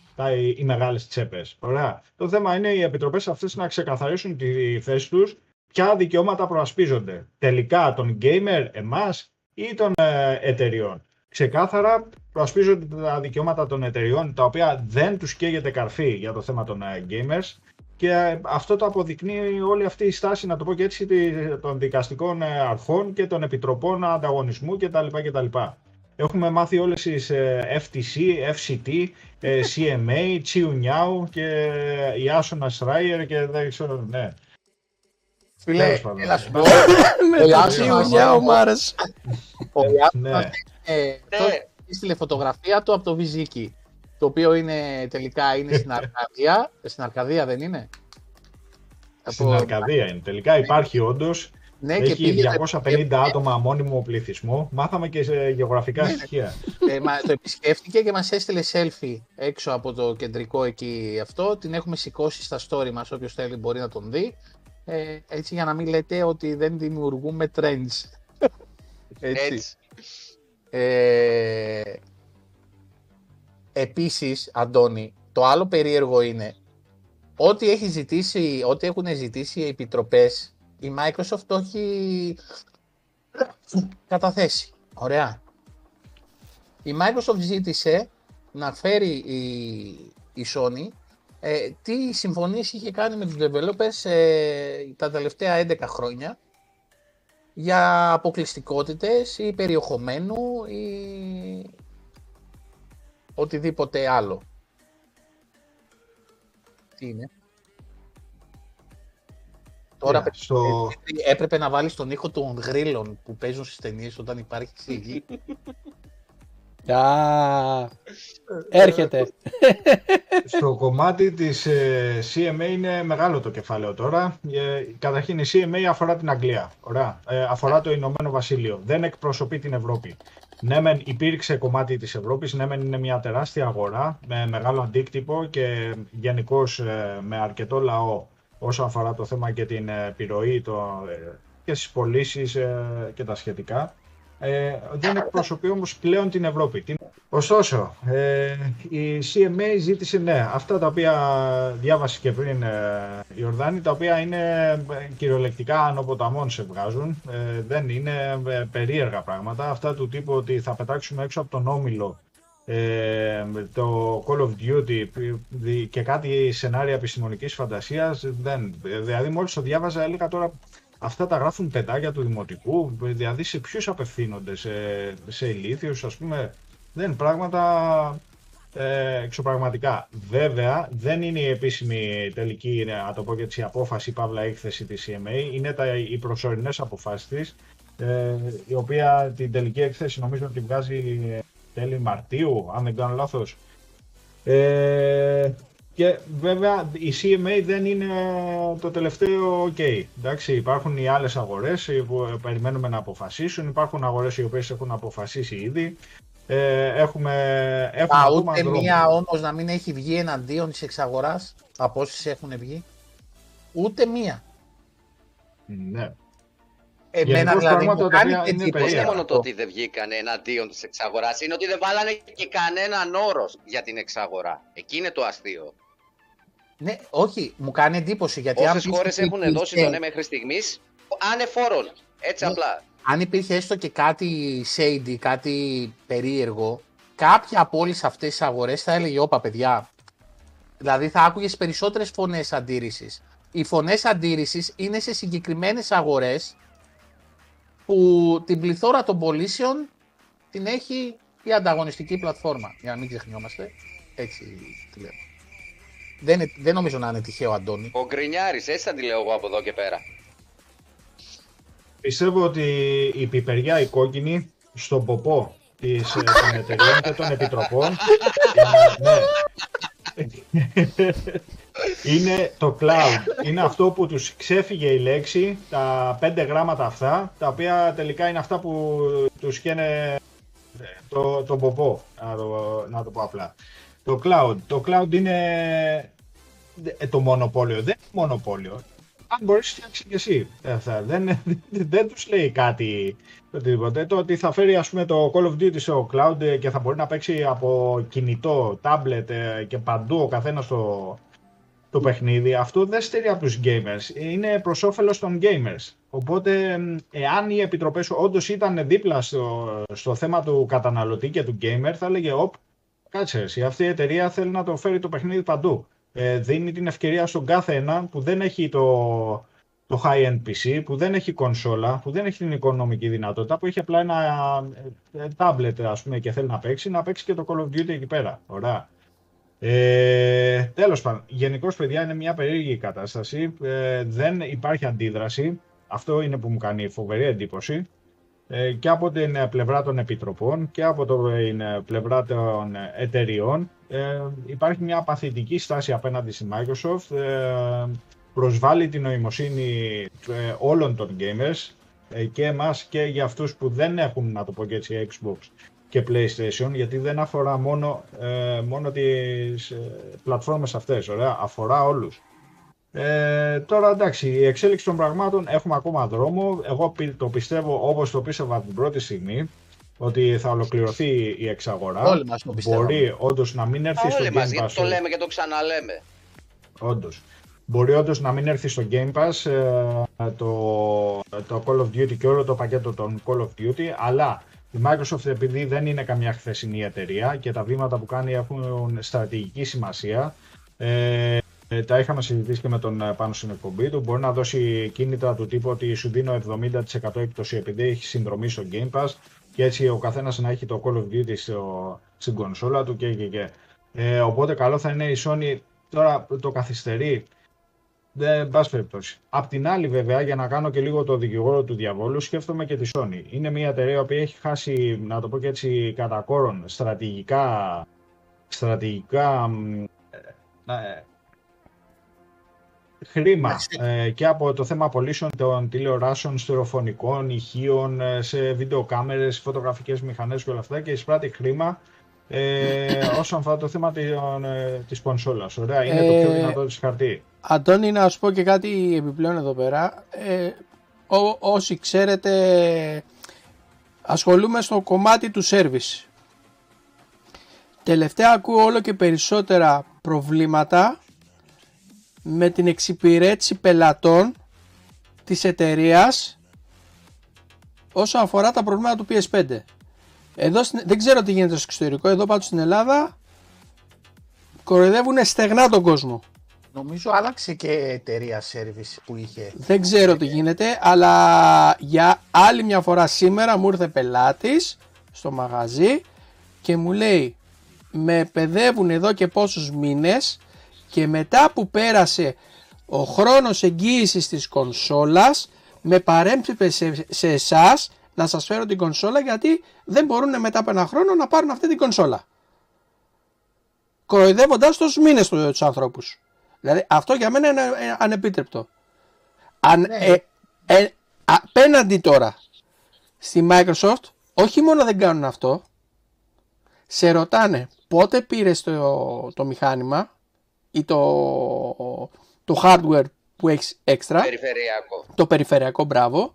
οι μεγάλες τσέπες. Ωραία. Το θέμα είναι οι επιτροπές αυτές να ξεκαθαρίσουν τη θέση τους. Ποια δικαιώματα προασπίζονται τελικά, των gamer, εμάς ή των εταιριών. Ξεκάθαρα προασπίζονται τα δικαιώματα των εταιριών, τα οποία δεν τους καίγεται καρφί για το θέμα των gamers, και αυτό το αποδεικνύει όλη αυτή η στάση, να το πω και έτσι, των δικαστικών αρχών και των επιτροπών ανταγωνισμού κτλ. Έχουμε μάθει όλες τις FTC, FCT, CMA, Τσιουνιάου και η Άσονα Σράιερ και δεν ξέρω, ναι. Φιλέ, έλα σου πω. Ο Ιάσονας έχει τηλεφωτογραφία του από το Βυζίκι, το οποίο είναι τελικά είναι στην Αρκαδία. Στην Αρκαδία δεν είναι. Στην Αρκαδία είναι. Τελικά υπάρχει όντως. Έχει 250 άτομα μόνιμο πληθυσμό. Μάθαμε και σε γεωγραφικά στοιχεία. Το επισκέφτηκε και μας έστειλε selfie έξω από το κεντρικό εκεί αυτό. Την έχουμε σηκώσει στα story μας, όποιος θέλει μπορεί να τον δει. Έτσι, για να μην λέτε ότι δεν δημιουργούμε trends. Έτσι. Επίσης, Αντώνη, το άλλο περίεργο είναι ότι έχουν ζητήσει οι επιτροπές, η Microsoft το έχει καταθέσει. Ωραία. Η Microsoft ζήτησε να φέρει η Sony τι συμφωνίες είχε κάνει με τους developers τα τελευταία 11 χρόνια για αποκλειστικότητες ή περιεχομένου ή οτιδήποτε άλλο. Τι είναι. Τώρα έπρεπε να βάλεις τον ήχο των γρύλων που παίζουν στις ταινίες όταν υπάρχει σιγή. Έρχεται. Στο κομμάτι της CMA είναι μεγάλο το κεφάλαιο τώρα. Καταρχήν η CMA αφορά την Αγγλία. Ωραία. Αφορά το Ηνωμένο Βασίλειο. Δεν εκπροσωπεί την Ευρώπη. Ναι, μεν υπήρξε κομμάτι της Ευρώπης. Ναι, μεν είναι μια τεράστια αγορά με μεγάλο αντίκτυπο και γενικώς με αρκετό λαό όσον αφορά το θέμα και την επιρροή και στις πωλήσεις και τα σχετικά. Δεν εκπροσωπεί όμως πλέον την Ευρώπη. Ωστόσο, η CMA ζήτησε αυτά τα οποία διάβασε και πριν η Ορδάνη, τα οποία είναι κυριολεκτικά άνω ποταμών σε βγάζουν. Δεν είναι περίεργα πράγματα. Αυτά του τύπου ότι θα πετάξουμε έξω από τον όμιλο το Call of Duty και κάτι σενάρια επιστημονικής φαντασίας. Δηλαδή, μόλις το διάβαζα, έλεγα τώρα. Αυτά τα γράφουν παιδάκια του δημοτικού, δηλαδή σε ποιους απευθύνονται, σε ηλίθιους, ας πούμε. Δεν είναι πράγματα εξωπραγματικά. Βέβαια, δεν είναι η επίσημη τελική, να το πω και έτσι, απόφαση, παύλα έκθεση της CMA. Είναι οι προσωρινές αποφάσεις της, η οποία την τελική έκθεση νομίζω ότι βγάζει τέλη Μαρτίου, αν δεν κάνω λάθος. Και βέβαια η CMA δεν είναι το τελευταίο OK. Εντάξει, υπάρχουν οι άλλες αγορές που περιμένουμε να αποφασίσουν, υπάρχουν αγορές οι οποίες έχουν αποφασίσει ήδη. Ούτε μία όμως να μην έχει βγει εναντίον της εξαγοράς από όσες έχουν βγει. Ούτε μία. Ναι. Εμένα δηλαδή μου κάνει εντύπωση. Δεν είναι μόνο το ότι δεν βγήκανε εναντίον της εξαγοράς, είναι ότι δεν βάλανε και κανέναν όρο για την εξαγορά. Εκεί είναι το αστείο. Ναι, όχι, μου κάνει εντύπωση γιατί. Όσες χώρες έχουν δώσει το ναι μέχρι στιγμής, ανεφόρον. Έτσι απλά. Αν υπήρχε έστω και κάτι shady, κάτι περίεργο, κάποια από όλες αυτές τις αγορές θα έλεγε όπα παιδιά, Δηλαδή θα άκουγες περισσότερες φωνές αντίρρησης. Οι φωνές αντίρρησης είναι σε συγκεκριμένες αγορές που την πληθώρα των πωλήσεων την έχει η ανταγωνιστική πλατφόρμα. Για να μην ξεχνιόμαστε, έτσι τη λέω. Δεν νομίζω να είναι τυχαίο, Αντώνη. Ο Γκρινιάρης, έτσι θα τη λέω εγώ από εδώ και πέρα. Πιστεύω ότι η πιπεριά η κόκκινη στον ποπό της εταιρείας και των επιτροπών είναι το cloud. Είναι αυτό που τους ξέφυγε η λέξη, τα 5 γράμματα αυτά, τα οποία τελικά είναι αυτά που τους καίνε τον ποπό, να το πω απλά. Το cloud είναι το μονοπόλιο, δεν είναι μονοπόλιο. Αν μπορείς φτιάξει και εσύ. Δεν τους λέει κάτι οτιδήποτε. Το ότι θα φέρει, ας πούμε, το Call of Duty στο cloud και θα μπορεί να παίξει από κινητό, τάμπλετ και παντού ο καθένας το παιχνίδι, αυτό δεν στερεί από τους gamers. Είναι προς όφελος των gamers. Οπότε, εάν οι επιτροπές όντως ήταν δίπλα στο θέμα του καταναλωτή και του gamer, θα έλεγε, κάτσε εσύ, αυτή η εταιρεία θέλει να το φέρει το παιχνίδι παντού. Δίνει την ευκαιρία στον κάθε έναν που δεν έχει το high-end PC, που δεν έχει κονσόλα, που δεν έχει την οικονομική δυνατότητα, που έχει απλά ένα tablet, ας πούμε, και θέλει να παίξει και το Call of Duty εκεί πέρα. Ωραία. Τέλος πάντων, γενικώς, παιδιά, είναι μια περίεργη κατάσταση. Δεν υπάρχει αντίδραση. Αυτό είναι που μου κάνει φοβερή εντύπωση. Και από την πλευρά των επιτροπών και από την πλευρά των εταιριών υπάρχει μια παθητική στάση απέναντι στη Microsoft, προσβάλλει την νοημοσύνη όλων των gamers, και εμάς και για αυτούς που δεν έχουν, να το πω και έτσι, Xbox και PlayStation, γιατί δεν αφορά μόνο τις πλατφόρμες αυτές, ωραία, αφορά όλους. Τώρα, εντάξει, η εξέλιξη των πραγμάτων, έχουμε ακόμα δρόμο. Εγώ το πιστεύω, όπως το πίστευα την πρώτη στιγμή, ότι θα ολοκληρωθεί η εξαγορά. Όλοι μας το πιστεύουμε. Μπορεί όντως να μην έρθει στο Game Pass. Όλοι μας, γιατί το λέμε και το ξαναλέμε. Όντως. Μπορεί όντως να μην έρθει στο Game Pass το Call of Duty και όλο το πακέτο των Call of Duty, αλλά η Microsoft, επειδή δεν είναι καμιά χθεσινή εταιρεία και τα βήματα που κάνει έχουν στρατηγική σημασία, τα είχαμε συζητήσει και με τον πάνω στην εκπομπή του. Μπορεί να δώσει κίνητρα του τύπου ότι σου δίνω 70% έκπτωση επειδή έχει συνδρομή στο Game Pass, και έτσι ο καθένας να έχει το Call of Duty στην κονσόλα του και. Οπότε καλό θα είναι η Sony τώρα το καθυστερεί. Δεν πας περιπτώσει. Απ' την άλλη, βέβαια, για να κάνω και λίγο το δικηγόρο του διαβόλου, σκέφτομαι και τη Sony. Είναι μια εταιρεία που έχει χάσει, να το πω και έτσι, κατά κόρον στρατηγικά χρήμα και από το θέμα πωλήσεων των τηλεοράσεων, στερεοφωνικών, ηχείων, σε βιντεοκάμερες, φωτογραφικές μηχανές και όλα αυτά, και εισπράττει χρήμα όσον αφορά το θέμα της κονσόλας. Ωραία, είναι το πιο δυνατό της χαρτί. Αντώνη, να σου πω και κάτι επιπλέον εδώ πέρα. Όσοι ξέρετε, ασχολούμαι στο κομμάτι του service. Τελευταία ακούω όλο και περισσότερα προβλήματα με την εξυπηρέτηση πελατών της εταιρείας όσον αφορά τα προβλήματα του PS5. Εδώ, δεν ξέρω τι γίνεται στο εξωτερικό, εδώ πάντως στην Ελλάδα κοροϊδεύουν στεγνά τον κόσμο. Νομίζω άλλαξε και εταιρεία service που είχε. Δεν ξέρω τι γίνεται, αλλά για άλλη μια φορά σήμερα μου ήρθε πελάτης στο μαγαζί και μου λέει, με παιδεύουν εδώ και πόσους μήνες, και μετά που πέρασε ο χρόνος εγγύησης της κονσόλας, με παρέμψε σε εσάς να σας φέρω την κονσόλα, γιατί δεν μπορούν μετά από ένα χρόνο να πάρουν αυτή την κονσόλα. Κοροϊδεύοντας τους μήνες τους ανθρώπους. Δηλαδή αυτό για μένα είναι ανεπίτρεπτο. Απέναντι τώρα στη Microsoft, όχι μόνο δεν κάνουν αυτό, σε ρωτάνε πότε πήρες το μηχάνημα ή το hardware που έχεις έξτρα, το περιφερειακό, μπράβο,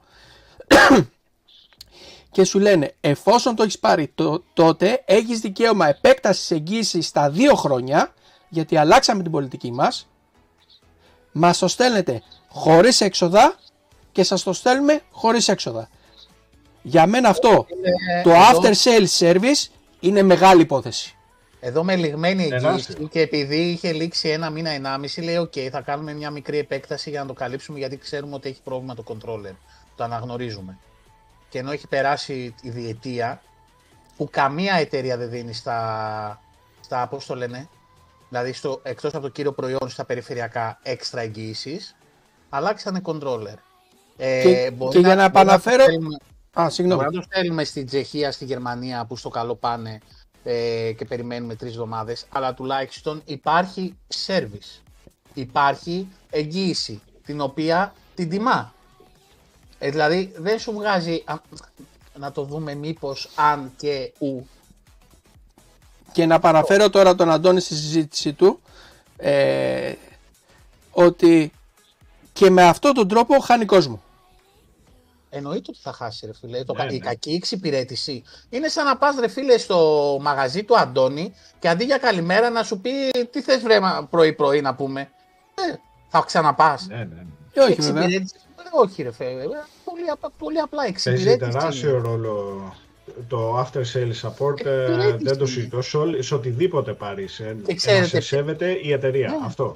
και σου λένε, εφόσον το έχεις πάρει τότε, έχεις δικαίωμα επέκτασης εγγύησης στα 2 χρόνια, γιατί αλλάξαμε την πολιτική μας, μας το στέλνετε χωρίς έξοδα και σας το στέλνουμε χωρίς έξοδα. Για μένα αυτό, το after sales service, είναι μεγάλη υπόθεση. Εδώ με λιγμένη εγγύηση και επειδή είχε λήξει ένα μήνα, ενάμιση, λέει οκ, θα κάνουμε μια μικρή επέκταση για να το καλύψουμε γιατί ξέρουμε ότι έχει πρόβλημα το controller. Το αναγνωρίζουμε. Και ενώ έχει περάσει η διετία που καμία εταιρεία δεν δίνει στα πώς το λένε, δηλαδή εκτός από το κύριο προϊόν στα περιφερειακά έξτρα εγγύησης, αλλάξανε controller. Και για να επαναφέρω... Μπορεί να το στέλνουμε στην Τσεχία, στη Γερμανία που στο καλό πάνε και περιμένουμε 3 εβδομάδες, αλλά τουλάχιστον υπάρχει service. Υπάρχει εγγύηση, την οποία την τιμά. Δηλαδή δεν σου βγάζει, να το δούμε μήπως αν και ου. Και να παραφέρω τώρα τον Αντώνη στη συζήτηση του, ότι και με αυτόν τον τρόπο χάνει κόσμο. Εννοείται ότι θα χάσει, ρε φίλε. Η κακή εξυπηρέτηση είναι σαν να πας, ρε φίλε, στο μαγαζί του Αντώνη και αντί για καλημέρα να σου πει τι θες βρέμα πρωί-πρωί να πούμε. Θα ξαναπάς. Και όχι, εξυπηρέτηση. Όχι, ρε φίλε. Πολύ απλά εξυπηρέτηση. Παίζει τεράστιο ρόλο το after sales support. Δεν το συζητώ. Σε οτιδήποτε πάρεις να σε σέβεται η εταιρεία. Ναι.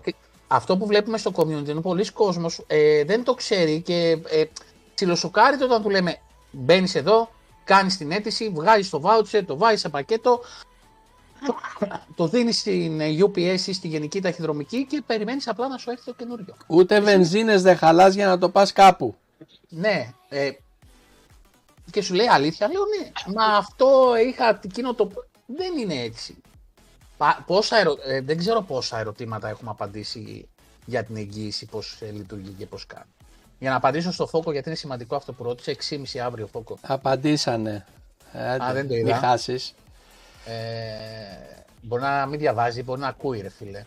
Αυτό που βλέπουμε στο community είναι πολλοί κόσμος δεν το ξέρει και... Ψιλοσοκάριτο όταν του λέμε μπαίνεις εδώ, κάνεις την αίτηση, βγάζεις το voucher, το βάζεις σε πακέτο, το δίνεις στην UPS ή στη Γενική Ταχυδρομική και περιμένεις απλά να σου έρθει το καινούριο. Ούτε βενζίνες δεν χαλάς για να το πας κάπου. Ναι. Και σου λέει αλήθεια, λέω ναι, μα αυτό είχα εκείνο το... Δεν είναι έτσι. Δεν ξέρω πόσα ερωτήματα έχουμε απαντήσει για την εγγύηση, πώς λειτουργεί και πώς κάνει. Για να απαντήσω στο Φόκο, γιατί είναι σημαντικό αυτό που ρώτησε, 6.30 αύριο Φόκο. Απαντήσανε. Δεν το είδα. Μην χάσεις. Μπορεί να μην διαβάζει, μπορεί να ακούει, ρε φίλε.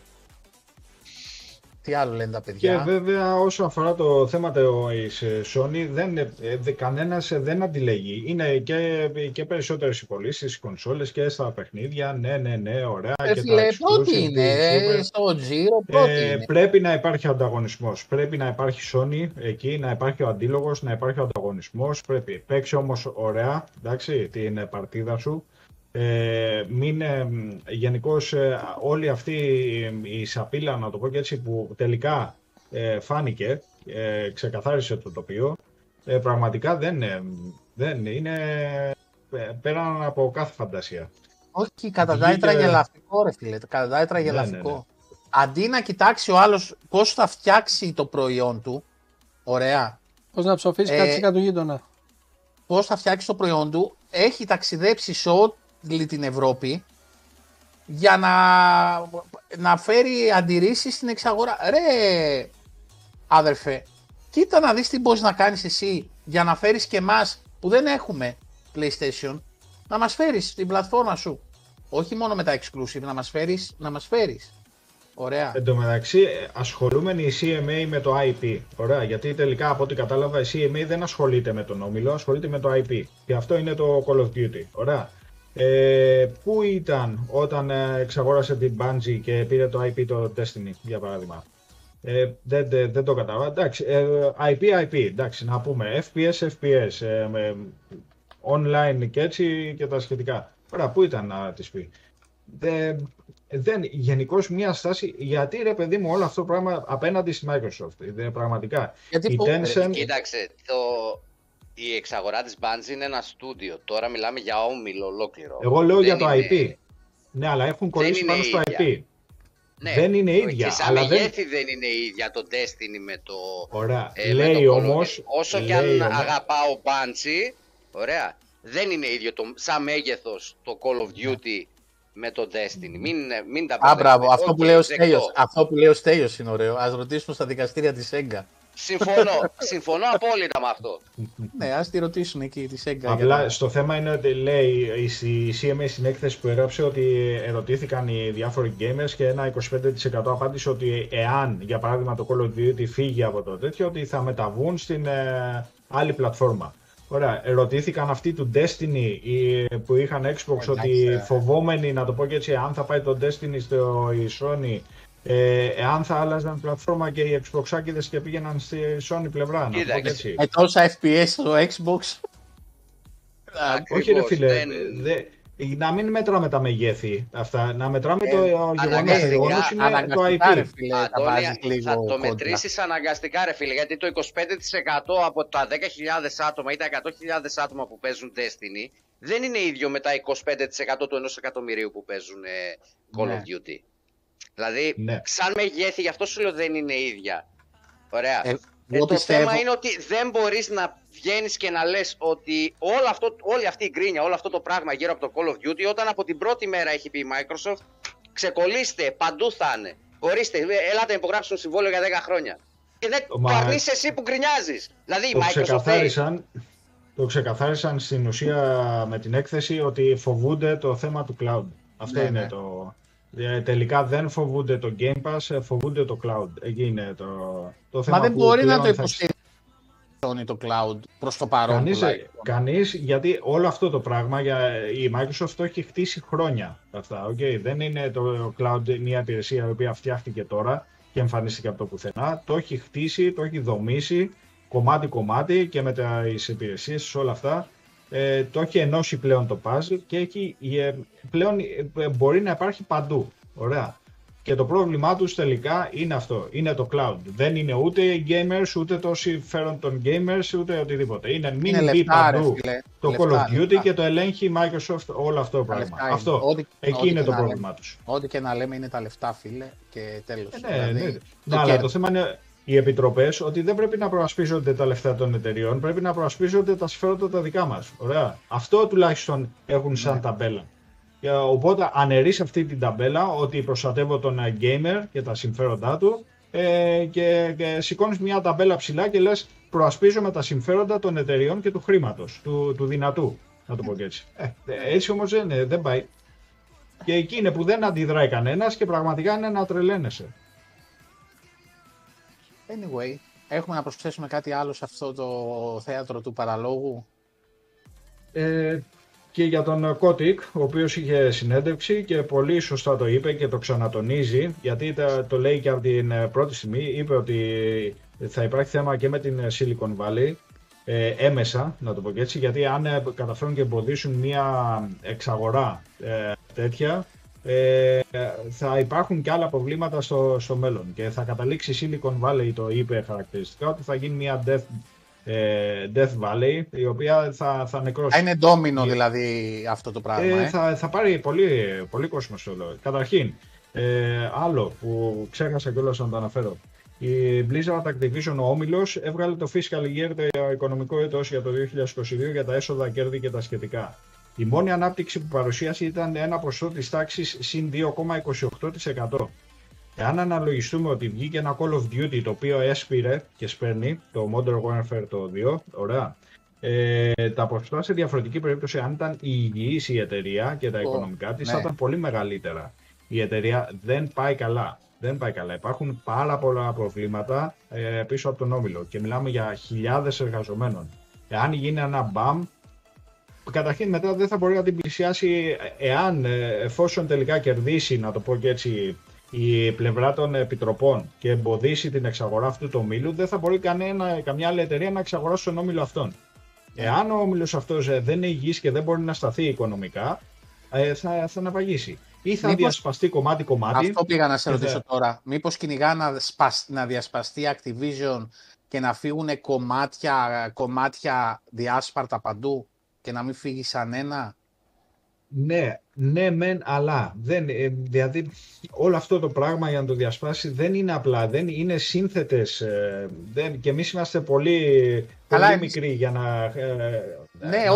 Τι άλλο λένε τα παιδιά. Και βέβαια όσο αφορά το θέμα της Sony, κανένας δεν αντιλέγει. Είναι και περισσότερες οι πωλήσεις στις κονσόλες και στα παιχνίδια. Ναι, ωραία. Φίλε, πρώτη είναι. Στο Giro, πρώτη. Πρέπει να υπάρχει ανταγωνισμός. Πρέπει να υπάρχει Sony εκεί, να υπάρχει ο αντίλογος, να υπάρχει ο ανταγωνισμός. Πρέπει. Παίξει όμως ωραία, εντάξει, την παρτίδα σου. Γενικώς όλη αυτή η σαπίλα, να το πω και έτσι, που τελικά φάνηκε, ξεκαθάρισε το τοπίο, πραγματικά δεν είναι πέραν από κάθε φαντασία. Όχι, καταντάει τραγελαφικό, ρε φίλε, καταντάει τραγελαφικό. Ναι. Αντί να κοιτάξει ο άλλος πώς θα φτιάξει το προϊόν του, ωραία. Πώς να ψοφήσει κάτι κάτω γείτονα. Πώς θα φτιάξει το προϊόν του, έχει ταξιδέψει σε την Ευρώπη για να φέρει αντιρρήσεις στην εξαγορά. Ρε αδερφέ, κοίτα να δεις τι μπορείς να κάνεις εσύ για να φέρεις και εμάς που δεν έχουμε PlayStation, να μας φέρεις την πλατφόρμα σου, όχι μόνο με τα exclusive, να μας φέρεις. Ωραία. Εν τω μεταξύ ασχολούμενη η CMA με το IP, ωραία, γιατί τελικά από ό,τι κατάλαβα η CMA δεν ασχολείται με τον όμιλο, ασχολείται με το IP και αυτό είναι το Call of Duty, ωραία. Πού ήταν όταν εξαγόρασε την Bungie και πήρε το IP το Destiny, για παράδειγμα. Δεν το κατάλαβα. Εντάξει, IP, εντάξει, να πούμε FPS, online και έτσι και τα σχετικά. Ωραία, πού ήταν να της πει. Γενικώς μια στάση, γιατί ρε παιδί μου όλο αυτό το πράγμα απέναντι στη Microsoft, πραγματικά. Γιατί κοίταξε, η εξαγορά της Bungie είναι ένα στούντιο. Τώρα μιλάμε για όμιλο ολόκληρο. Εγώ λέω για το IP. Ναι, αλλά έχουν κολλήσει πάνω στο IP. Ναι, δεν είναι ίδια. Και σαν μεγέθη δεν είναι ίδια το Destiny με το... Ωραία. Λέει όμως... Όσο και αν αγαπάω Bungie, ωραία, δεν είναι ίδιο σαν μέγεθος το Call of Duty με το Destiny. Μην τα παντρεύουμε. Μπράβο, αυτό που λέει ο Στέλιος είναι ωραίο. Ας ρωτήσουμε στα δικαστήρια της Sega. Συμφωνώ απόλυτα με αυτό. Ναι, ας τη ρωτήσουν εκεί τη Σέγγα. Απλά στο θέμα είναι ότι λέει η CMA στην έκθεση που έγραψε ότι ερωτήθηκαν οι διάφοροι gamers και ένα 25% απάντησε ότι εάν για παράδειγμα το Call of Duty φύγει από το τέτοιο, ότι θα μεταβούν στην άλλη πλατφόρμα. Ωραία, ερωτήθηκαν αυτοί του Destiny που είχαν Xbox ότι φοβόμενοι, να το πω και έτσι, αν θα πάει το Destiny στο Sony, εάν θα άλλαζαν πλατφόρμα και οι Xboxάκηδες και πήγαιναν στη Sony πλευρά. Κοίταξε, με τόσα FPS στο Xbox. Ακριβώς, όχι ρε φίλε, Να μην μετράμε τα μεγέθη αυτά, να μετράμε το γεγονός. Το γεγονός είναι το IP. Φίλε, θα το μετρήσεις αναγκαστικά ρε φίλε, γιατί το 25% από τα 10.000 άτομα ή τα 100.000 άτομα που παίζουν Destiny δεν είναι ίδιο με τα 25% του 1 εκατομμυρίου που παίζουν Call of Duty. Δηλαδή, σαν μεγέθη, γι' αυτό σου λέω δεν είναι ίδια. Ωραία. Το θέμα είναι ότι δεν μπορείς να βγαίνεις και να λες ότι όλη αυτή η γκρίνια, όλο αυτό το πράγμα γύρω από το Call of Duty, όταν από την πρώτη μέρα έχει πει η Microsoft, ξεκολλήστε, παντού θα είναι. Ορίστε, έλατε να υπογράψουν συμβόλαιο για 10 χρόνια. Και δεν καρνείς εσύ που γκρινιάζεις. Δηλαδή η Microsoft. Το ξεκαθάρισαν στην ουσία με την έκθεση ότι φοβούνται το θέμα του cloud. Αυτό είναι το. Τελικά δεν φοβούνται το Game Pass, φοβούνται το cloud. Εκεί είναι το θέμα. Μα δεν μπορεί να το υποστηρίζει το cloud προς το παρόν. Κανείς, γιατί όλο αυτό το πράγμα η Microsoft το έχει χτίσει χρόνια. Αυτά, okay. Δεν είναι το cloud μια υπηρεσία η οποία φτιάχτηκε τώρα και εμφανίστηκε από το πουθενά. Το έχει χτίσει, το έχει δομήσει κομμάτι-κομμάτι και με τις υπηρεσίες όλα αυτά. Το έχει ενώσει πλέον το puzzle και έχει, πλέον μπορεί να υπάρχει παντού. Ωραία. Και το πρόβλημά τους τελικά είναι αυτό, είναι το cloud. Δεν είναι ούτε οι gamers, ούτε το συμφέρον των gamers, ούτε οτιδήποτε. Είναι μην μπει παντού το Call of Duty και το ελέγχει η Microsoft όλο αυτό το πράγμα. Αυτό, εκεί είναι το πρόβλημά τους. Ό,τι και να λέμε είναι τα λεφτά φίλε και τέλος. Αλλά το θέμα είναι... Οι επιτροπές ότι δεν πρέπει να προασπίζονται τα λεφτά των εταιριών, πρέπει να προασπίζονται τα συμφέροντα τα δικά μας. Ωραία. Αυτό τουλάχιστον έχουν σαν ταμπέλα. Οπότε αναιρείς αυτή την ταμπέλα ότι προστατεύω τον gamer και τα συμφέροντά του και σηκώνεις μια ταμπέλα ψηλά και λες προασπίζομαι τα συμφέροντα των εταιριών και του χρήματος, του δυνατού, να το πω και έτσι. Έτσι όμως δεν πάει. Και εκεί είναι που δεν αντιδράει κανένας και πραγματικά είναι να τρελαίνεσαι. Anyway, έχουμε να προσθέσουμε κάτι άλλο σε αυτό το θέατρο του παραλόγου. Και για τον Κότικ, ο οποίος είχε συνέντευξη και πολύ σωστά το είπε και το ξανατονίζει, γιατί το λέει και από την πρώτη στιγμή, είπε ότι θα υπάρχει θέμα και με την Silicon Valley, έμεσα, να το πω και έτσι, γιατί αν καταφέρουν και εμποδίσουν μια εξαγορά τέτοια, θα υπάρχουν και άλλα προβλήματα στο μέλλον και θα καταλήξει Silicon Valley, το είπε χαρακτηριστικά, ότι θα γίνει μια Death Valley η οποία θα νεκρώσει. Είναι ντόμινο δηλαδή αυτό το πράγμα. Θα πάρει πολύ κόσμο στο λόγο. Καταρχήν, άλλο που ξέχασα κιόλας να το αναφέρω. Η Blizzard Activision, ο Όμιλος, έβγαλε το Fiscal Year, το οικονομικό έτος για το 2022 για τα έσοδα, κέρδη και τα σχετικά. Η μόνη ανάπτυξη που παρουσίασε ήταν ένα ποσό της τάξης συν 2,28%. Εάν αναλογιστούμε ότι βγήκε ένα Call of Duty το οποίο έσπηρε και σπέρνει, το Modern Warfare το 2, ωραία, τα ποσοστά σε διαφορετική περίπτωση, αν ήταν υγιής η εταιρεία και τα οικονομικά της, θα ήταν πολύ μεγαλύτερα. Η εταιρεία δεν πάει καλά. Δεν πάει καλά. Υπάρχουν πάρα πολλά προβλήματα πίσω από τον Όμιλο και μιλάμε για χιλιάδες εργαζομένων. Εάν γίνει ένα μπαμ, καταρχήν μετά δεν θα μπορεί να την πλησιάσει εφόσον τελικά κερδίσει, να το πω και έτσι, η πλευρά των επιτροπών και εμποδίσει την εξαγορά αυτού του ομίλου, δεν θα μπορεί καμιά άλλη εταιρεία να εξαγοράσει τον όμιλο αυτόν. Εάν ο όμιλος αυτός δεν είναι υγιής και δεν μπορεί να σταθεί οικονομικά, θα αναπαγήσει. Ή θα διασπαστεί κομμάτι-κομμάτι. Αυτό πήγα να σε ρωτήσω τώρα. Μήπως κυνηγά να διασπαστεί Activision και να φύγουν κομμάτια διάσπαρτα παντού και να μην φύγει σαν ένα. Ναι μεν, αλλά δηλαδή όλο αυτό το πράγμα για να το διασπάσει δεν είναι απλά, δεν είναι σύνθετες και εμείς είμαστε πολύ μικροί για να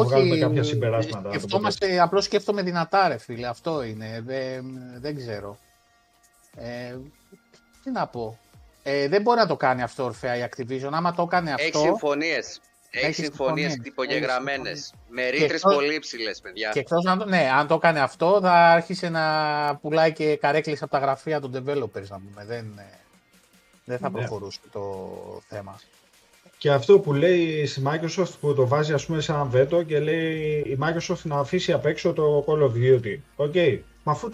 βγάλουμε κάποια συμπεράσματα. Απλώς σκέφτομαι δυνατά ρε φίλε, αυτό είναι, δεν ξέρω. Τι να πω, δεν μπορεί να το κάνει αυτό ορφέα η Activision, άμα το έκανε αυτό... Έχει συμφωνίες υπογεγραμμένες με ρήτρες πολύ ψηλές, παιδιά. Και εκτός αν το κάνει αυτό, θα άρχισε να πουλάει και καρέκλες από τα γραφεία των developers, να πούμε. Δεν θα προχωρούσε το θέμα. Και αυτό που λέει στη Microsoft, που το βάζει ας πούμε σαν βέτο και λέει η Microsoft να αφήσει απ' έξω το Call of Duty. Okay. Μα αφού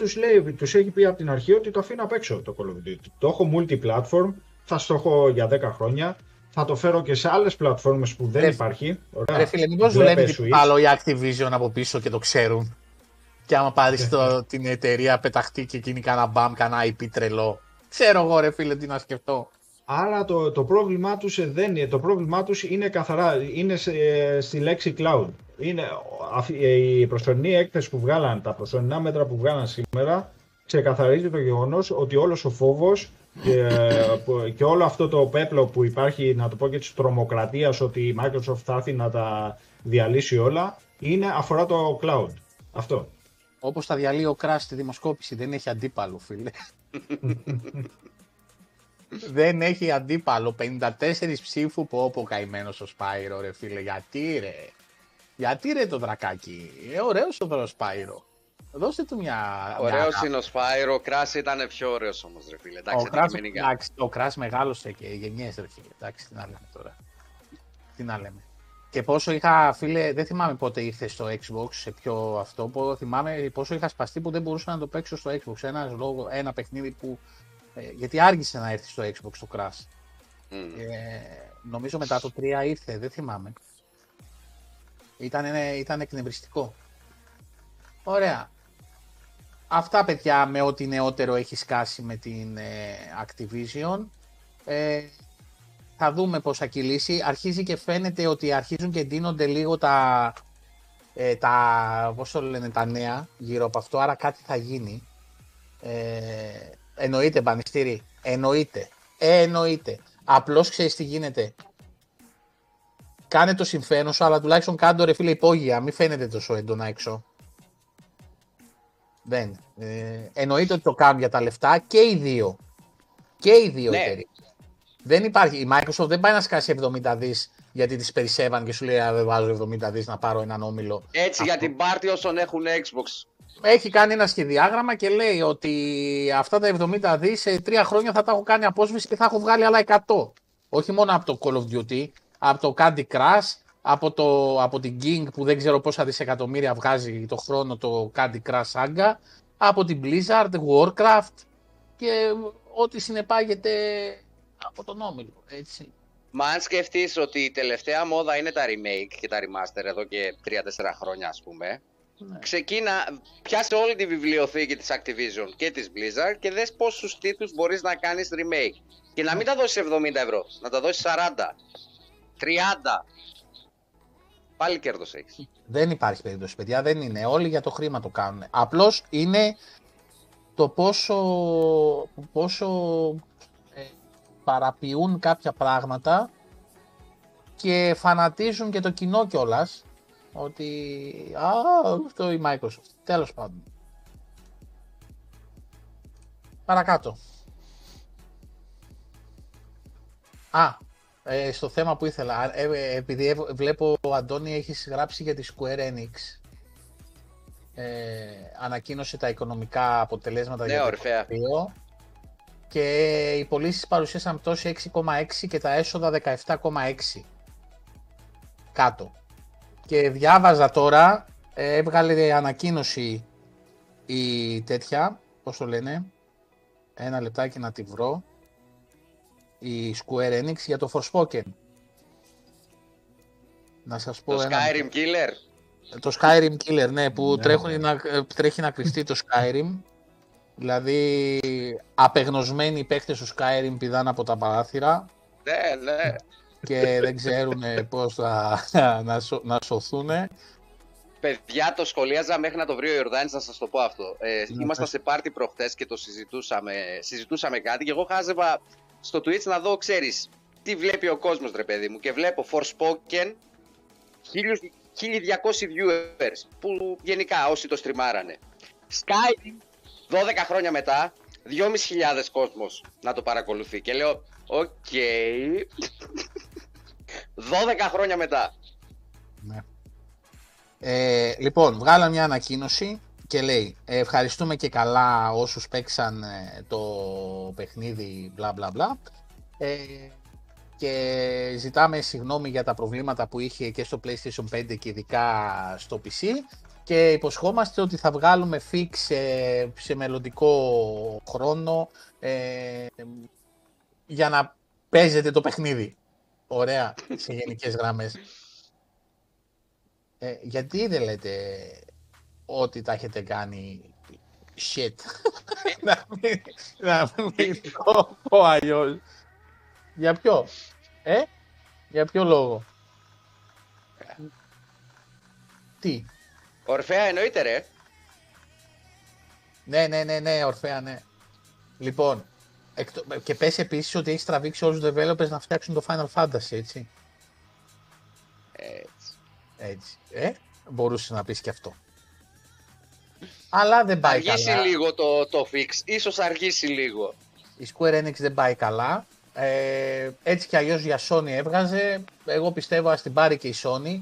τους έχει πει από την αρχή ότι το αφήνω απ' έξω το Call of Duty. Το έχω multi-platform, θα στο έχω για 10 χρόνια. Θα το φέρω και σε άλλες πλατφόρμες που δεν υπάρχει. Ρε φίλε, μήπως δουλεύει άλλο η Activision από πίσω και το ξέρουν. Και άμα πάρεις την εταιρεία πεταχτεί και εκείνη κάνα μπαμ, κάνα IP τρελό. Ξέρω εγώ ρε φίλε τι να σκεφτώ. Άρα το πρόβλημά τους είναι καθαρά, είναι στη λέξη cloud. Είναι, η προσωρινή έκθεση που βγάλαν, τα προσωρινά μέτρα που βγάλαν σήμερα ξεκαθαρίζει το γεγονός ότι όλος ο φόβος και όλο αυτό το πέπλο που υπάρχει, να το πω και της τρομοκρατίας, ότι η Microsoft θα έρθει να τα διαλύσει όλα, αφορά το cloud. Αυτό. Όπως τα διαλύει ο Crash στη δημοσκόπηση, δεν έχει αντίπαλο φίλε. Δεν έχει αντίπαλο. 54 ψήφου που όπου καημένος ο Spyro ρε φίλε. Γιατί ρε το δρακάκι. Ωραίος ο Spyro. Δώστε του μια... Ωραίος είναι ο Spyro. Ο Crash ήταν πιο ωραίος όμως ρε φίλε. Εντάξει, ο Crash μεγάλωσε και γενιές ρε φίλε. Εντάξει, τι να λέμε τώρα. Τι να λέμε. Και πόσο είχα, φίλε, δεν θυμάμαι πότε ήρθε στο Xbox, σε ποιο αυτό, θυμάμαι πόσο είχα σπαστεί που δεν μπορούσα να το παίξω στο Xbox. Ένα παιχνίδι που... γιατί άργησε να έρθει στο Xbox το Crash. Νομίζω μετά το 3 ήρθε, δεν θυμάμαι. Ήταν εκνευριστικό. Ωραία. Αυτά παιδιά με ό,τι νεότερο έχει σκάσει με την Activision. Θα δούμε πώς θα κυλήσει. Αρχίζει και φαίνεται ότι αρχίζουν και ντύνονται λίγο τα νέα γύρω από αυτό, άρα κάτι θα γίνει. Εννοείται μπανιστήρι, εννοείται. Απλώς ξέρεις τι γίνεται. Κάνε το συμφέρον σου, αλλά τουλάχιστον κάντο ρε φίλε υπόγεια, μη φαίνεται τόσο έντονα έξω. Δεν. Εννοείται ότι το κάνουν για τα λεφτά και οι δύο. Και οι δύο εταιρείες. Δεν υπάρχει, η Microsoft δεν πάει να σκάσει 70 δις γιατί τις περισσεύαν και σου λέει δεν βάζω 70 δις να πάρω έναν όμιλο. Έτσι για την πάρτι όσων έχουν Xbox. Έχει κάνει ένα σχεδιάγραμμα και λέει ότι αυτά τα 70 δις σε 3 χρόνια θα τα έχω κάνει απόσβεση και θα έχω βγάλει άλλα 100. Όχι μόνο από το Call of Duty, από το Candy Crush, από την King που δεν ξέρω πόσα δισεκατομμύρια βγάζει το χρόνο το Candy Crush Saga, από την Blizzard, Warcraft και ό,τι συνεπάγεται... από τον όμιλο, έτσι. Μα αν σκεφτείς ότι η τελευταία μόδα είναι τα remake και τα remaster εδώ και 3-4 χρόνια ας πούμε, ναι. Πιάσε όλη τη βιβλιοθήκη της Activision και της Blizzard και δες πόσους τίτλους μπορείς να κάνεις remake. Και να μην τα δώσεις 70 ευρώ, να τα δώσεις 40, 30. Πάλι κέρδος έχεις. Δεν υπάρχει περίπτωση παιδιά, δεν είναι. Όλοι για το χρήμα το κάνουν. Απλώς είναι το πόσο παραποιούν κάποια πράγματα και φανατίζουν και το κοινό κιόλας ότι αυτό η Microsoft, τέλος πάντων. Παρακάτω. Στο θέμα που ήθελα, επειδή βλέπω Αντώνη έχεις γράψει για τη Square Enix. Ανακοίνωσε τα οικονομικά αποτελέσματα για το 2022. Και οι πωλήσεις παρουσίασαν πτώση 6,6 και τα έσοδα 17,6 κάτω. Και διάβαζα τώρα, έβγαλε ανακοίνωση η τέτοια, πώς το λένε, ένα λεπτάκι να τη βρω, η Square Enix για το Forspoken. Να σας πω Skyrim Killer. Το Skyrim Killer, ναι, που τρέχει να κρυφτεί το Skyrim. Δηλαδή, απεγνωσμένοι οι παίκτες του Skyrim πηδάνε από τα παράθυρα. Ναι. Και δεν ξέρουν πώς θα να σωθούν. Παιδιά, το σχολιάζα μέχρι να το βρει ο Ορδάνης, να σας το πω αυτό. Ήμασταν σε πάρτι προχτές και το συζητούσαμε κάτι και εγώ χάζευα στο Twitch να δω, ξέρεις, τι βλέπει ο κόσμος, ρε παιδί μου. Και βλέπω Forspoken, 1200 viewers, που γενικά όσοι το στριμάρανε. Skyrim. 12 χρόνια μετά, 2.500 κόσμος να το παρακολουθεί και λέω οκ. 12 χρόνια μετά. Ναι. Λοιπόν, βγάλα μια ανακοίνωση και λέει ευχαριστούμε και καλά όσους παίξαν το παιχνίδι μπλα μπλα μπλα και ζητάμε συγγνώμη για τα προβλήματα που είχε και στο PlayStation 5 και ειδικά στο PC. Και υποσχόμαστε ότι θα βγάλουμε fix σε μελλοντικό χρόνο για να παίζετε το παιχνίδι. Ωραία, σε γενικές γραμμές. Γιατί δεν λέτε ό,τι τα έχετε κάνει shit. Να μην το πω αλλιώς. Για ποιο, για ποιο λόγο. Τι. Ορφέα εννοείται ρε. Ναι, Ορφέα, ναι. Λοιπόν, και πες επίσης ότι έχεις τραβήξει όλους τους developers να φτιάξουν το Final Fantasy, έτσι. Έτσι. Μπορούσε να πεις και αυτό. Αλλά δεν πάει αργήσει καλά. Αργήσει λίγο το fix, ίσως αργήσει λίγο. Η Square Enix δεν πάει καλά. Έτσι κι αλλιώς για Sony έβγαζε. Εγώ πιστεύω ας την πάρει και η Sony.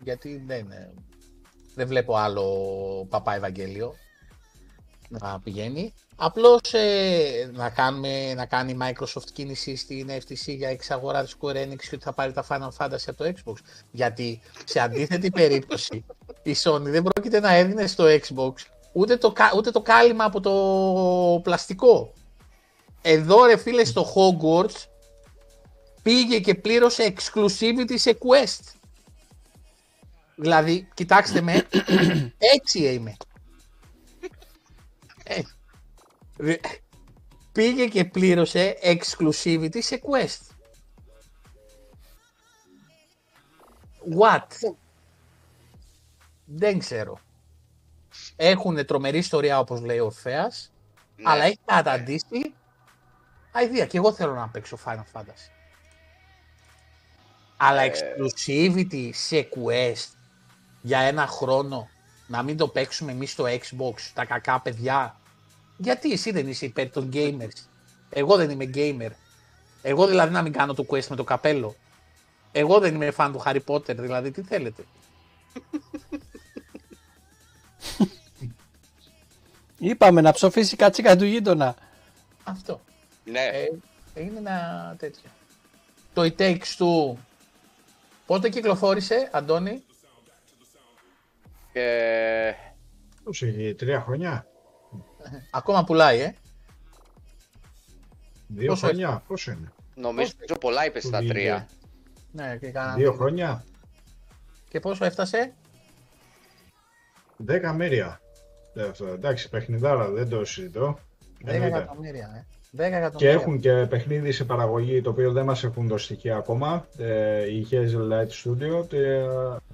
Γιατί δεν βλέπω άλλο Παπά Ευαγγέλιο να πηγαίνει. Απλώς να κάνει Microsoft κίνηση στην FTC για εξαγορά της Square Enix και ότι θα πάρει τα Final Fantasy από το Xbox. Γιατί σε αντίθετη περίπτωση η Sony δεν πρόκειται να έδινε στο Xbox ούτε το κάλυμα από το πλαστικό. Εδώ ρε φίλε στο Hogwarts πήγε και πλήρωσε exclusivity σε Quest. Δηλαδή, κοιτάξτε με, έξι είμαι. Πήγε και πλήρωσε exclusivity σε Quest. What? Δεν ξέρω. Έχουν τρομερή ιστορία όπως λέει ο Ορφέας, αλλά έχει καταντήσει αηδία. Και εγώ θέλω να παίξω Final Fantasy. Αλλά exclusivity σε Quest για ένα χρόνο, να μην το παίξουμε εμείς στο Xbox, τα κακά παιδιά. Γιατί εσύ δεν είσαι υπέρ των gamers. Εγώ δεν είμαι gamer. Εγώ δηλαδή να μην κάνω το Quest με το καπέλο. Εγώ δεν είμαι fan του Harry Potter, δηλαδή τι θέλετε. Είπαμε να ψοφήσει κατσίκα του γείτονα. Αυτό. Ναι. Είναι ένα τέτοιο. Το It Takes Two πότε κυκλοφόρησε, Αντώνη? 3 χρόνια. Ακόμα πουλάει, 2 χρόνια, πόσο είναι? Νομίζω πολλά είπε στα 3. Ναι, και 2 χρόνια. Και πόσο έφτασε? 10 εκατομμύρια. Εντάξει, παιχνιδάρα, δεν το συζητώ. 10 εκατομμύρια, Και έχουν και παιχνίδι σε παραγωγή, το οποίο δεν μας έχουν δώσει στοιχεία ακόμα, η Hazel Light Studio,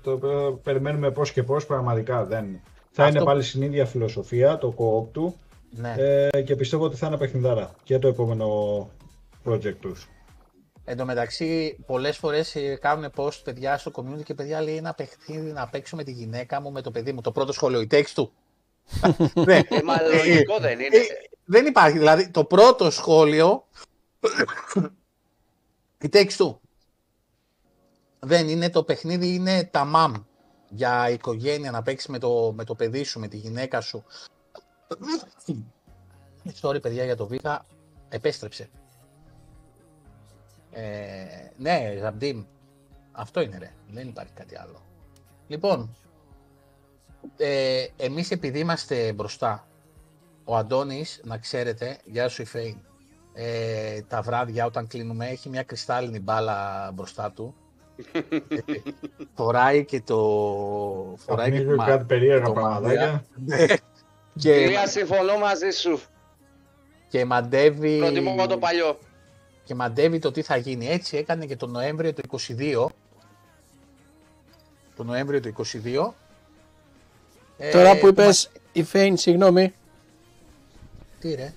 το οποίο περιμένουμε πώς και πώς, πραγματικά δεν. Θα είναι πάλι στην ίδια φιλοσοφία, το co-op του, ναι. Και πιστεύω ότι θα είναι παιχνιδάρα και το επόμενο project τους. Εν τω μεταξύ, πολλές φορές κάνουν post παιδιά στο community και παιδιά λέει ένα παιχνίδι να παίξω με τη γυναίκα μου, με το παιδί μου, το πρώτο σχολείο, η text του. Ναι. Μα λογικό δεν είναι. Δεν υπάρχει, δηλαδή το πρώτο σχόλιο, η τέξη του, δεν είναι το παιχνίδι, είναι τα μαμ για οικογένεια, να παίξεις με το παιδί σου, με τη γυναίκα σου. Sorry παιδιά για το βήχα, επέστρεψε. Ναι, Ζαμπτήμ, αυτό είναι ρε, δεν υπάρχει κάτι άλλο. Λοιπόν, εμείς επειδή είμαστε μπροστά, ο Αντώνης, να ξέρετε, γεια σου η Φέιν, τα βράδια όταν κλείνουμε έχει μια κρυστάλλινη μπάλα μπροστά του. Φοράει και το... Φοράει και κάτι περίεργα πραγματάκια. Κυρία, συμφωνώ μαζί σου. Και μαντεύει... Προτιμώ το παλιό. Και μαντεύει το τι θα γίνει. Έτσι έκανε και τον Νοέμβριο του 22. Τον Νοέμβριο του 22. Τώρα που είπες η Φέιν, συγγνώμη. Τι ρε.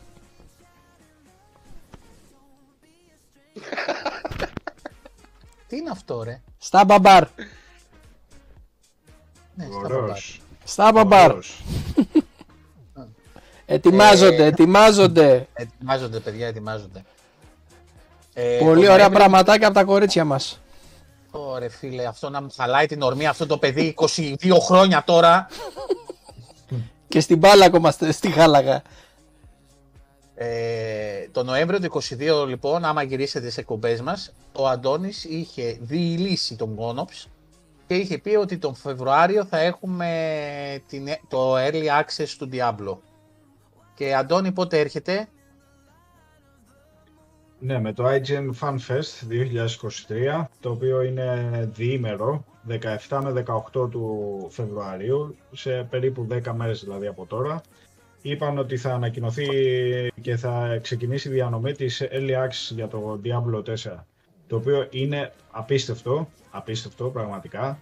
Τι είναι αυτό ρε. Στα μπαμπάρ. Ναι, στα μπαμπάρ. Ετοιμάζονται. Ετοιμάζονται παιδιά, ετοιμάζονται. Πολύ ωραία πραγματάκια από τα κορίτσια μας. Ωρε φίλε, αυτό να μου χαλάει την ορμή αυτό το παιδί 22 χρόνια τώρα. Και στην μπάλα ακόμα στη χάλαγα. Το Νοέμβριο του 22 λοιπόν, άμα γυρίσετε σε εκπομπές μας, ο Αντώνης είχε διηλήσει τον Γόνοψ και είχε πει ότι τον Φεβρουάριο θα έχουμε το Early Access του Diablo. Και Αντώνη πότε έρχεται? Ναι, με το IGN Fan Fest 2023, το οποίο είναι διήμερο, 17 με 18 του Φεβρουαρίου, σε περίπου 10 μέρες δηλαδή από τώρα. Είπαν ότι θα ανακοινωθεί και θα ξεκινήσει η διανομή της Early Access για το Diablo 4, το οποίο είναι απίστευτο, απίστευτο πραγματικά.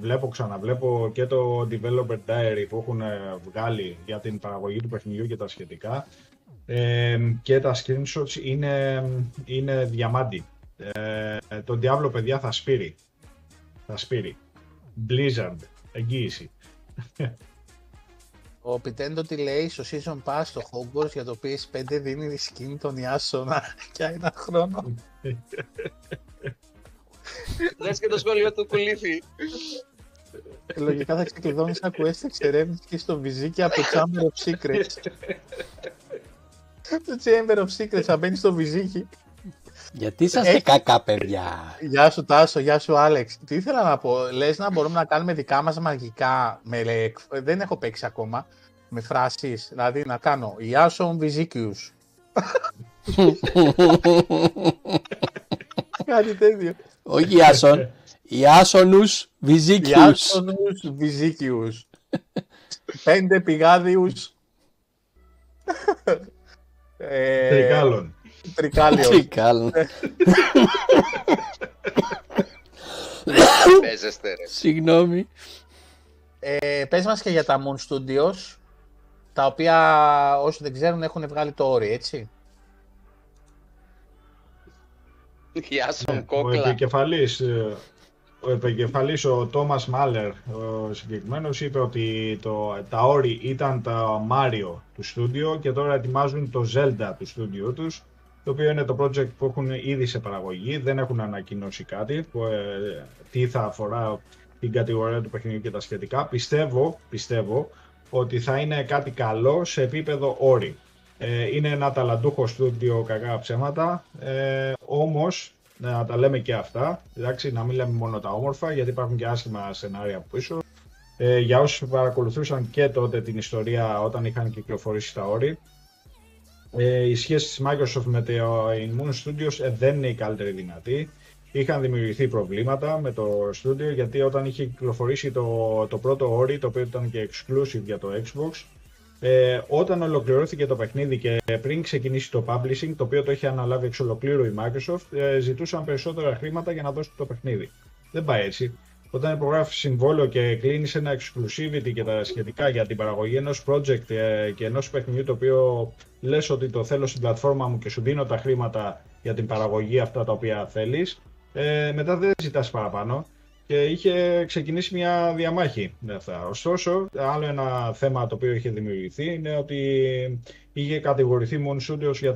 Βλέπω, ξαναβλέπω και το Developer Diary που έχουν βγάλει για την παραγωγή του παιχνιδιού και τα σχετικά. Και τα screenshots είναι διαμάντι. Το Diablo, παιδιά, θα σπείρει. Θα σπείρει. Blizzard, εγγύηση. Ο Πιτέντο τι λέει, στο Season Pass στο Hogwarts για το PS5 δίνει skin τον Ιάσονα για ένα χρόνο. Λες και το σχόλιο του Κουλήθη. Λογικά θα ξεκλειδώνεις ένα quest εξερεύνηση στο βυζίκι από το Chamber of Secrets. Το Chamber of Secrets θα μπαίνει στο βυζίκι. Γιατί είσαστε κακά, παιδιά. Γεια σου Τάσο, γεια σου Άλεξ. Τι ήθελα να πω, λες να μπορούμε να κάνουμε δικά μας μαγικά, δεν έχω παίξει ακόμα, με φράσεις, δηλαδή να κάνω γεια σου Βυζίκιους. Κάτι τέτοιο. Όχι γεια σου, γεια σου Βυζίκιους. Γεια σου Βυζίκιους. 5 πηγάδιους. Τρικάλων. Τρικάλιο. Συγγνώμη. Πες μας και για τα Moon Studios, τα οποία όσοι δεν ξέρουν έχουν βγάλει το Ori, έτσι. Γεια σου κόκλα. Ο επικεφαλής, ο Τόμας Μάλερ, ο συγκεκριμένος, είπε ότι τα Ori ήταν τα Mario του στούντιο και τώρα ετοιμάζουν το Zelda του στούντιο τους, το οποίο είναι το project που έχουν ήδη σε παραγωγή, δεν έχουν ανακοινώσει κάτι, τι θα αφορά την κατηγορία του παιχνιδιού και τα σχετικά. Πιστεύω ότι θα είναι κάτι καλό σε επίπεδο Ori. Είναι ένα ταλαντούχο στούντιο, κακά ψέματα, όμως να τα λέμε και αυτά, εντάξει, να μην λέμε μόνο τα όμορφα, γιατί υπάρχουν και άσχημα σενάρια από πίσω. Για όσους παρακολουθούσαν και τότε την ιστορία όταν είχαν κυκλοφορήσει τα Ori, οι σχέσεις της Microsoft με το Moon Studios δεν είναι η καλύτερη δυνατή. Είχαν δημιουργηθεί προβλήματα με το στούντιο, γιατί όταν είχε κυκλοφορήσει το πρώτο Ori, το οποίο ήταν και exclusive για το Xbox, όταν ολοκληρώθηκε το παιχνίδι και πριν ξεκινήσει το publishing, το οποίο το είχε αναλάβει εξ ολοκλήρου η Microsoft, ζητούσαν περισσότερα χρήματα για να δώσουν το παιχνίδι. Δεν πάει έτσι. Όταν υπογράφεις συμβόλαιο και κλείνεις ένα exclusivity και τα σχετικά για την παραγωγή ενός project και ενός παιχνιδιού, το οποίο λες ότι το θέλω στην πλατφόρμα μου και σου δίνω τα χρήματα για την παραγωγή αυτά τα οποία θέλεις, μετά δεν ζητάς παραπάνω. Και είχε ξεκινήσει μια διαμάχη με αυτά. Ωστόσο, άλλο ένα θέμα το οποίο είχε δημιουργηθεί είναι ότι είχε κατηγορηθεί Moon Studios για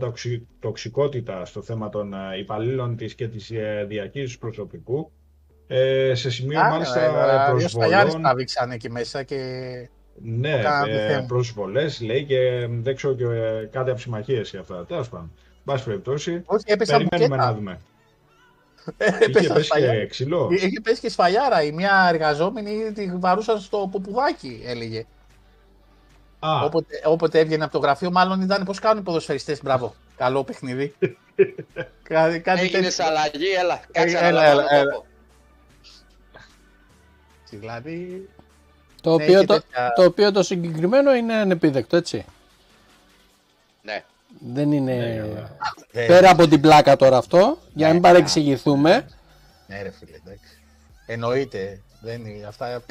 τοξικότητα στο θέμα των υπαλλήλων της και της διαχείρισης προσωπικού. Σε σημείο μάλιστα προσβολών. Τα βήξανε εκεί μέσα και... Ναι, προσβολές λέει και δεν ξέρω και κάτι αψημαχίες και αυτά. Τέλος πάντων, μπας περιπτώσει, περιμένουμε να δούμε. Είχε πέσει και ξυλό. Είχε πέσει και σφαλιάρα. Η μια εργαζόμενη τη βαρούσαν στο ποπουδάκι, έλεγε. Όποτε έβγαινε από το γραφείο, μάλλον ήταν πώς κάνουν οι ποδοσφαιριστές. Μπράβο. Καλό παιχνίδι. Έγινε αλλαγή, έλα. Κάτσε να δηλαδή. Το οποίο το συγκεκριμένο είναι ανεπίδεκτο, έτσι. Ναι. Δεν είναι. Ναι, πέρα από την πλάκα τώρα αυτό, για να μην παρεξηγηθούμε. Ναι, ρε φίλε, εντάξει. Εννοείται. Δεν είναι αυτά,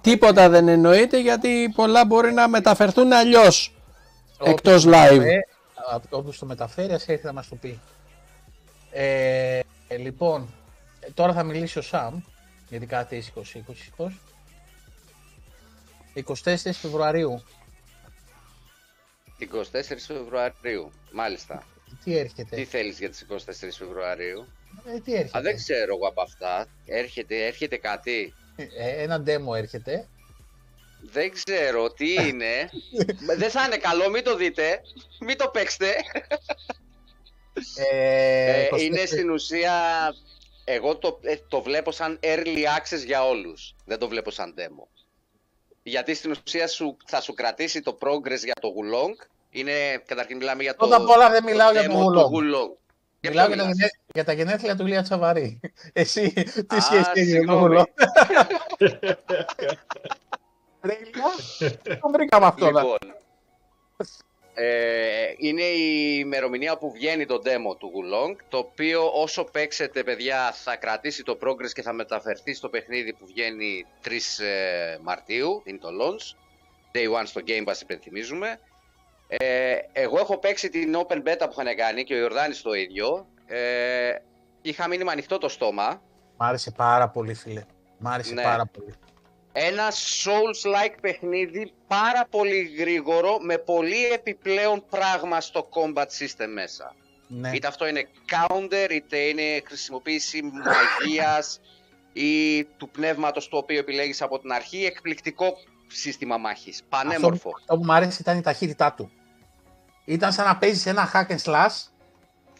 τίποτα δεν εννοείται, γιατί πολλά μπορεί να μεταφερθούν αλλιώς. Εκτός live. Όποιος το μεταφέρει, ας έρθει να μας το πει. Λοιπόν, τώρα θα μιλήσει ο Σαμ, γιατί κάτι είσαι 24 Φεβρουαρίου. 24 Φεβρουαρίου, μάλιστα. Τι έρχεται. Τι θέλεις για τις 24 Φεβρουαρίου. Τι έρχεται. Δεν ξέρω εγώ από αυτά. Έρχεται κάτι. Ένα demo έρχεται. Δεν ξέρω τι είναι. Δεν θα είναι καλό, μην το δείτε. Μην το παίξτε. Είναι στην ουσία... Εγώ το βλέπω σαν early access για όλους. Δεν το βλέπω σαν demo. Γιατί στην ουσία θα σου κρατήσει το progress για το Wo Long. Είναι, καταρχήν μιλάμε για το demo του Wo Long. Μιλάω για τα γενέθλια του Ηλία Τσαβαρή. Εσύ, τι σχέση έχει με τον Βουλό. Ρε Ηλία, τον βρήκαμε αυτό. Λοιπόν, είναι η ημερομηνία που βγαίνει το demo του Wo Long, το οποίο όσο παίξετε, παιδιά, θα κρατήσει το progress και θα μεταφερθεί στο παιχνίδι που βγαίνει 3 Μαρτίου, είναι το launch. Day 1 στο Game Pass, υπενθυμίζουμε. Εγώ έχω παίξει την Open Beta που είχαν κάνει και ο Ορδάνης το ίδιο. Είχα μείνει ανοιχτό το στόμα. Μ' άρεσε πάρα πολύ, φίλε. Μ' άρεσε πάρα πολύ. Ένα Souls-like παιχνίδι, πάρα πολύ γρήγορο, με πολύ επιπλέον πράγμα στο combat system μέσα. Ναι. Είτε αυτό είναι counter, είτε είναι χρησιμοποίηση μαγείας ή του πνεύματος το οποίο επιλέγεις από την αρχή. Εκπληκτικό σύστημα μάχης, πανέμορφο. Αυτό που μου αρέσει ήταν η ταχύτητά του. Ήταν σαν να παίζεις ένα hack and slash.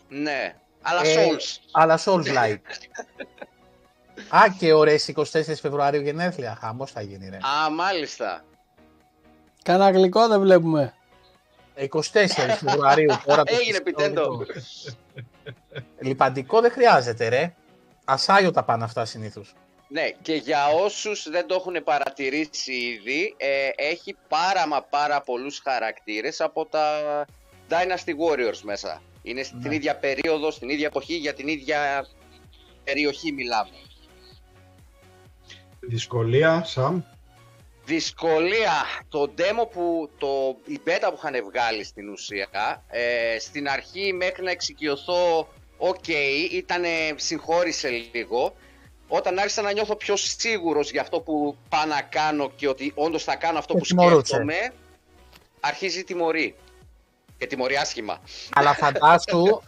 Ναι, αλλά Souls. Αλλά Souls-like. Α, και ωραίες 24 Φεβρουαρίου γενέθλια. Χαμός θα γίνει, ρε. Α, μάλιστα. Κανένα γλυκό δεν βλέπουμε. 24 Φεβρουαρίου. Έγινε επιτέντο. Λιπαντικό δεν χρειάζεται, ρε. Ασάγιο τα πάνε αυτά συνήθως. Ναι, και για όσους δεν το έχουν παρατηρήσει ήδη, έχει πάρα πολλούς χαρακτήρες από τα Dynasty Warriors μέσα. Είναι στην ίδια περίοδο, στην ίδια εποχή, για την ίδια περιοχή μιλάμε. Δυσκολία, Σαμ. Δυσκολία. Το demo που, η beta που είχαν βγάλει στην ουσία, στην αρχή μέχρι να εξοικειωθώ, ήτανε, συγχώρησε λίγο. Όταν άρχισα να νιώθω πιο σίγουρος για αυτό που πάω να κάνω και ότι όντως θα κάνω αυτό που σκέφτομαι, αρχίζει η τιμωρή. Και τιμωρεί άσχημα. Αλλά φαντάσου,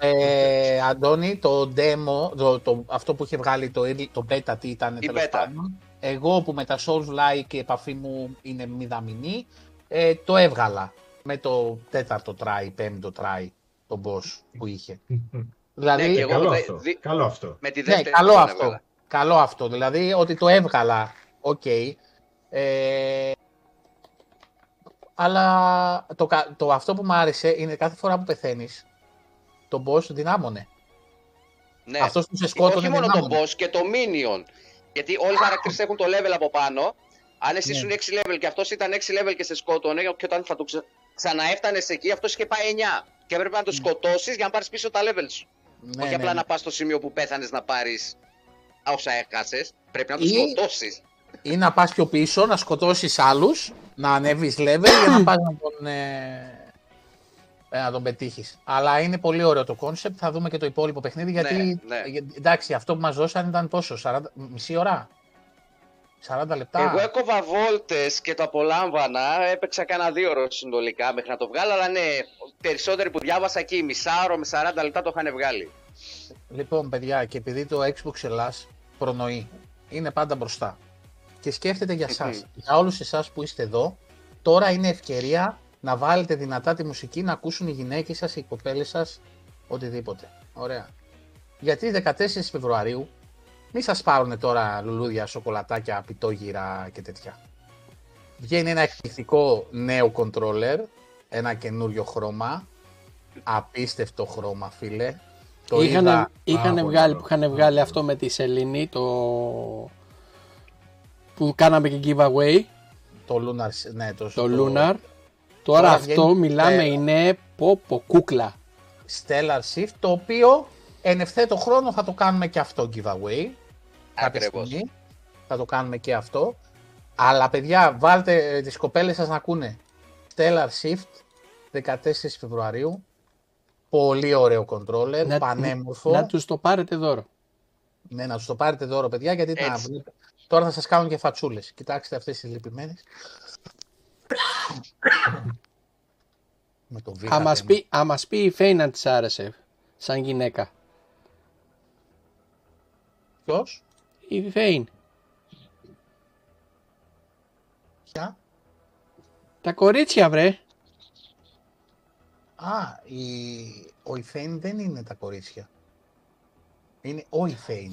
Αντώνη, το demo, αυτό που είχε βγάλει το beta, τι ήταν τέλος πάντων. Εγώ που με τα Souls-like και η επαφή μου είναι μηδαμινή, το έβγαλα με το πέμπτο try, τον boss που είχε. Δηλαδή, ναι, καλό αυτό. Με τη δεύτερη, καλό αυτό. Καλό αυτό, δηλαδή ότι το έβγαλα, αλλά αυτό που μου άρεσε είναι κάθε φορά που πεθαίνεις, τον boss δυνάμωνε. Ναι, αυτός που σε σκότωνε δυνάμωνε. Όχι μόνο τον boss και το minion, γιατί όλοι οι χαρακτήρες έχουν το level από πάνω, αν εσύ ήσουν 6 level και αυτός ήταν 6 level και σε σκότωνε, και όταν θα το ξαναέφτανες εκεί, αυτός είχε πάει 9 και έπρεπε να το σκοτώσεις για να πάρεις πίσω τα level σου. Ναι, όχι απλά να πας στο σημείο που πέθανες να πάρεις όσα έχασες, πρέπει να τους σκοτώσεις. Ή να πας πιο πίσω, να σκοτώσεις άλλους, να ανέβεις level και να πας να τον πετύχεις. Αλλά είναι πολύ ωραίο το concept, θα δούμε και το υπόλοιπο παιχνίδι, γιατί εντάξει, αυτό που μας δώσαν ήταν πόσο, μισή ώρα, 40 λεπτά. Εγώ έκοβα βόλτες και το απολάμβανα, έπαιξα κανένα 2 ώρες συνολικά μέχρι να το βγάλω, αλλά ναι, περισσότεροι που διάβασα εκεί, μισάωρο με 40 λεπτά το είχαν βγάλει. Λοιπόν, παιδιά, και επειδή το Xbox Ελλάς προνοεί, είναι πάντα μπροστά και σκέφτεται για σας, για όλους εσάς που είστε εδώ, τώρα είναι ευκαιρία να βάλετε δυνατά τη μουσική, να ακούσουν οι γυναίκες σας, οι κοπέλες σας, οτιδήποτε. Ωραία. Γιατί 14 Φεβρουαρίου μη σας πάρουν τώρα λουλούδια, σοκολατάκια, πιτόγυρα και τέτοια. Βγαίνει ένα εκπληκτικό νέο controller, ένα καινούριο χρώμα, απίστευτο χρώμα, φίλε. Είχαν βγάλει αυτό με τη Σελήνη, που κάναμε και giveaway. Το Lunar, ναι. Το Lunar. Τώρα αυτό μιλάμε είναι κούκλα. Stellar Shift, το οποίο εν ευθέτω χρόνο θα το κάνουμε και αυτό giveaway. Ακριβώς. Θα το κάνουμε και αυτό. Αλλά παιδιά, βάλτε τις κοπέλες σας να ακούνε. Stellar Shift, 14 Φεβρουαρίου. Πολύ ωραίο controller, πανέμορφο. Να τους το πάρετε δώρο. Ναι, να τους το πάρετε δώρο, παιδιά, γιατί τώρα θα σας κάνουν και φατσούλες. Κοιτάξτε αυτές τις λυπημένες. Α, μας πει η Φέιν αν της άρεσε, σαν γυναίκα. Ποιος? Η Φέιν. Ποια? Τα κορίτσια, βρε. Α, ο Ιφέιν δεν είναι τα κορίτσια. Είναι ο Ιφέιν.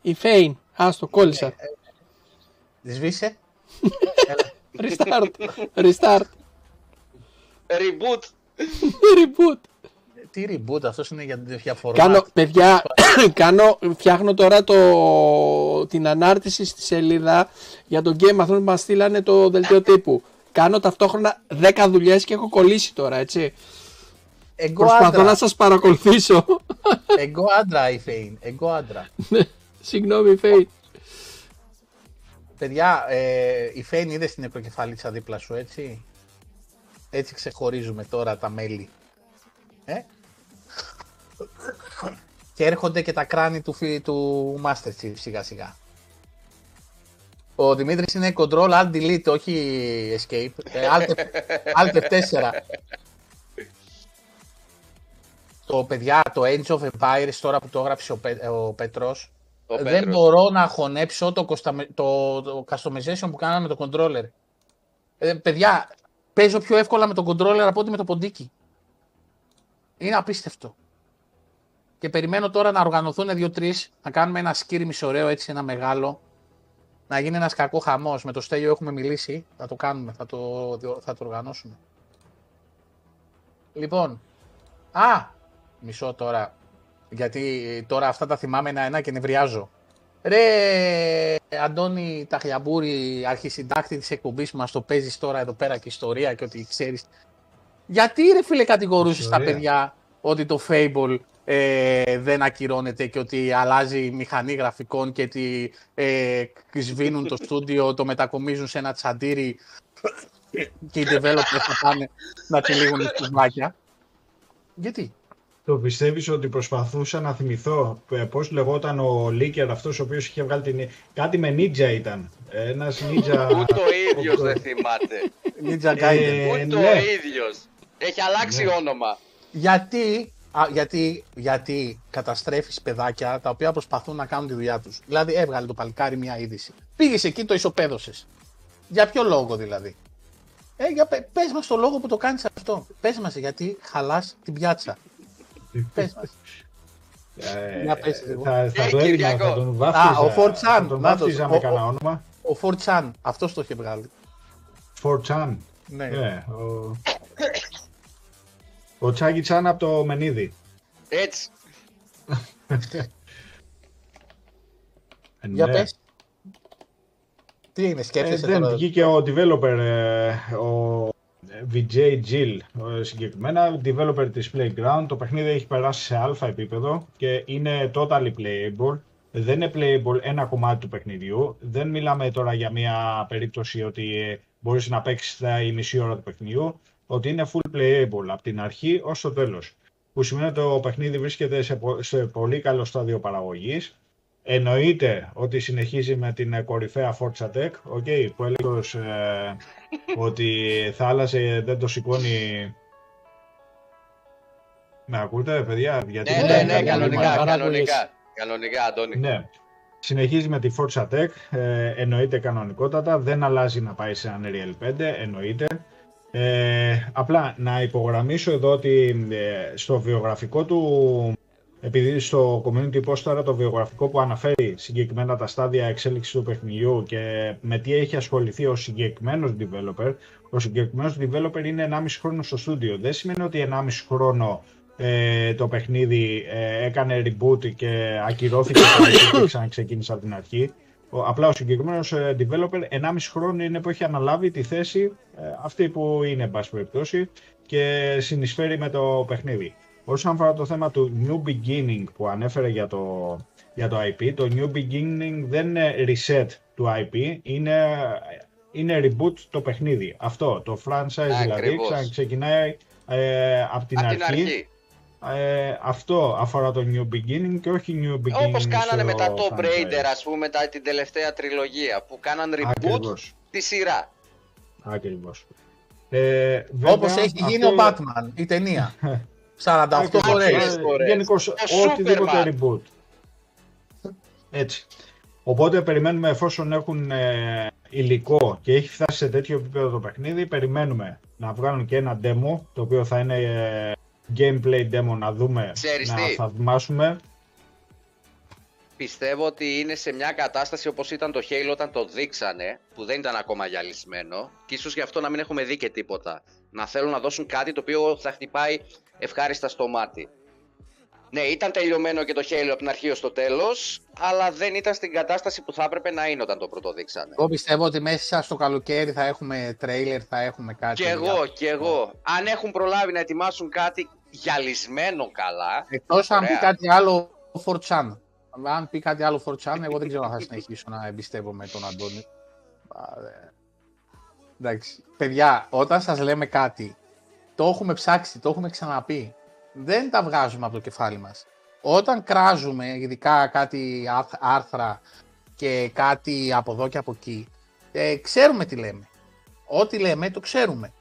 Ιφέιν. Άστο, κόλλησα. Σβήσε. Restart. Reboot. Τι reboot, αυτός είναι για φορμάτ. Φτιάχνω τώρα την ανάρτηση στη σελίδα για τον game αυτόν που μας στείλανε το δελτίο τύπου. Κάνω ταυτόχρονα 10 δουλειές και έχω κολλήσει τώρα, έτσι. Προσπαθώ να σας παρακολουθήσω. Εγώ άντρα η Φέιν, εγώ άντρα. Συγγνώμη Φέιν. Παιδιά, η Φέιν είδες την επικεφαλίτσα δίπλα σου, έτσι. Έτσι ξεχωρίζουμε τώρα τα μέλη. Και έρχονται και τα κράνη του Master Chief σιγά σιγά. Ο Δημήτρης είναι Control Alt Delete, όχι Escape. Alt F4. Το παιδιά, το Age of Empires, τώρα που το έγραψε ο Πέτρος, δεν μπορώ να χωνέψω το customization που κάναμε με το controller. Παιδιά, παίζω πιο εύκολα με το controller από ό,τι με το ποντίκι. Είναι απίστευτο. Και περιμένω τώρα να οργανωθούν 2-3, να κάνουμε ένα σκύριμις ωραίο, έτσι, ένα μεγάλο. Να γίνει ένας κακό χαμός. Με το Στέλιο έχουμε μιλήσει, θα το κάνουμε, θα το οργανώσουμε. Λοιπόν, μισό τώρα, γιατί τώρα αυτά τα θυμάμαι ένα-ένα και νευριάζω. Ρε Αντώνη Ταχιαμπούρη, αρχισυντάκτη της εκπομπής μας, το παίζεις τώρα εδώ πέρα και ιστορία και ότι ξέρεις. Γιατί ρε φίλε κατηγορούσες τα παιδιά ότι το Fable δεν ακυρώνεται και ότι αλλάζει μηχανή γραφικών και ότι σβήνουν το στούντιο, το μετακομίζουν σε ένα τσαντήρι και οι developers θα πάνε να τυλίγουν τις μάκια. Γιατί? Το πιστεύεις ότι προσπαθούσα να θυμηθώ πώς λεγόταν ο Λίκερ αυτός ο οποίος είχε βγάλει την... Κάτι με νίτζα ήταν. Ένας νίτζα... Ούτε ο ίδιος δεν θυμάται. Νίτζα Γκάιντεν. Ούτε ο ίδιος. Έχει αλλάξει όνομα. Γιατί καταστρέφεις παιδάκια τα οποία προσπαθούν να κάνουν τη δουλειά τους. Δηλαδή έβγαλε το παλικάρι μια είδηση. Πήγες εκεί, το ισοπαίδωσες. Για ποιο λόγο δηλαδή? Πες μας το λόγο που το κάνεις αυτό. Πες μας γιατί χαλάς την πιάτσα. Πες μας. Θα το έδινα, θα τον βάφτιζα. Τον βάφτιζα με κανένα όνομα. Ο 4chan, αυτός το είχε βγάλει. 4chan. Ναι. Ο Τσάκι Τσάν από το Μενίδη. Έτσι. Για πες. Τι είναι, σκέφτεσαι τώρα? Δεν βγήκε ο developer, ο Vijay Jill συγκεκριμένα, developer της Playground. Το παιχνίδι έχει περάσει σε αλφα επίπεδο και είναι totally playable. Δεν είναι playable ένα κομμάτι του παιχνιδιού. Δεν μιλάμε τώρα για μια περίπτωση ότι μπορείς να παίξεις η μισή ώρα του παιχνιδιού. Ότι είναι full playable από την αρχή ως το τέλος. Που σημαίνει ότι το παιχνίδι βρίσκεται σε πολύ καλό στάδιο παραγωγής. Εννοείται ότι συνεχίζει με την κορυφαία Forza Tech, που έλεγε ότι θα άλλαζε, δεν το σηκώνει... Με ακούτε παιδιά? Γιατί ναι, κανονικά Αντώνη. Ναι. Συνεχίζει με τη Forza Tech, εννοείται κανονικότατα, δεν αλλάζει να πάει σε Unreal 5, εννοείται. Απλά να υπογραμμίσω εδώ ότι στο βιογραφικό του, επειδή στο community post τώρα το βιογραφικό που αναφέρει συγκεκριμένα τα στάδια εξέλιξης του παιχνιδιού και με τι έχει ασχοληθεί ο συγκεκριμένος developer, είναι 1,5 χρόνο στο στούντιο. Δεν σημαίνει ότι 1,5 χρόνο το παιχνίδι έκανε reboot και ακυρώθηκε και ξαναξεκίνησε από την αρχή. Απλά ο συγκεκριμένος developer 1,5 χρόνο είναι που έχει αναλάβει τη θέση αυτή που είναι, εν πάση περιπτώσει, και συνεισφέρει με το παιχνίδι. Όσον αφορά το θέμα του New Beginning που ανέφερε για το IP, το New Beginning δεν είναι reset του IP, είναι reboot το παιχνίδι. Αυτό, το franchise δηλαδή, ξεκινάει από την αρχή. Αυτό αφορά το New Beginning και όχι New Beginning. Όπως κάνανε με τα Tomb Raider, ας πούμε, την τελευταία τριλογία που κάναν reboot. Ακριβώς. Τη σειρά. Ακριβώς. Βέβαια, όπως έχει γίνει ο Batman, η ταινία. 48 φορές. Γενικώς οτιδήποτε reboot. Έτσι. Οπότε περιμένουμε, εφόσον έχουν υλικό και έχει φτάσει σε τέτοιο επίπεδο το παιχνίδι, περιμένουμε να βγάλουν και ένα demo, το οποίο θα είναι gameplay demo, να δούμε, να θαυμάσουμε. Πιστεύω ότι είναι σε μια κατάσταση όπως ήταν το Halo όταν το δείξανε, που δεν ήταν ακόμα γυαλισμένο, και ίσως γι' αυτό να μην έχουμε δει και τίποτα. Να θέλουν να δώσουν κάτι το οποίο θα χτυπάει ευχάριστα στο μάτι. Ναι, ήταν τελειωμένο και το Halo από την αρχή ως το τέλος, αλλά δεν ήταν στην κατάσταση που θα έπρεπε να είναι όταν το πρωτοδείξανε. Εγώ πιστεύω ότι μέσα στο καλοκαίρι θα έχουμε τρέιλερ, θα έχουμε κάτι. Κι εγώ. Αν έχουν προλάβει να ετοιμάσουν κάτι γυαλισμένο καλά. Εκτός αν πει κάτι άλλο 4chan. Αν πει κάτι άλλο 4chan, εγώ δεν ξέρω αν θα συνεχίσω να εμπιστεύομαι τον Αντώνη. Εντάξει. Παιδιά, όταν σας λέμε κάτι, το έχουμε ψάξει, το έχουμε ξαναπεί. Δεν τα βγάζουμε από το κεφάλι μας. Όταν κράζουμε, ειδικά κάτι άρθρα και κάτι από εδώ και από εκεί, ξέρουμε τι λέμε. Ό,τι λέμε το ξέρουμε.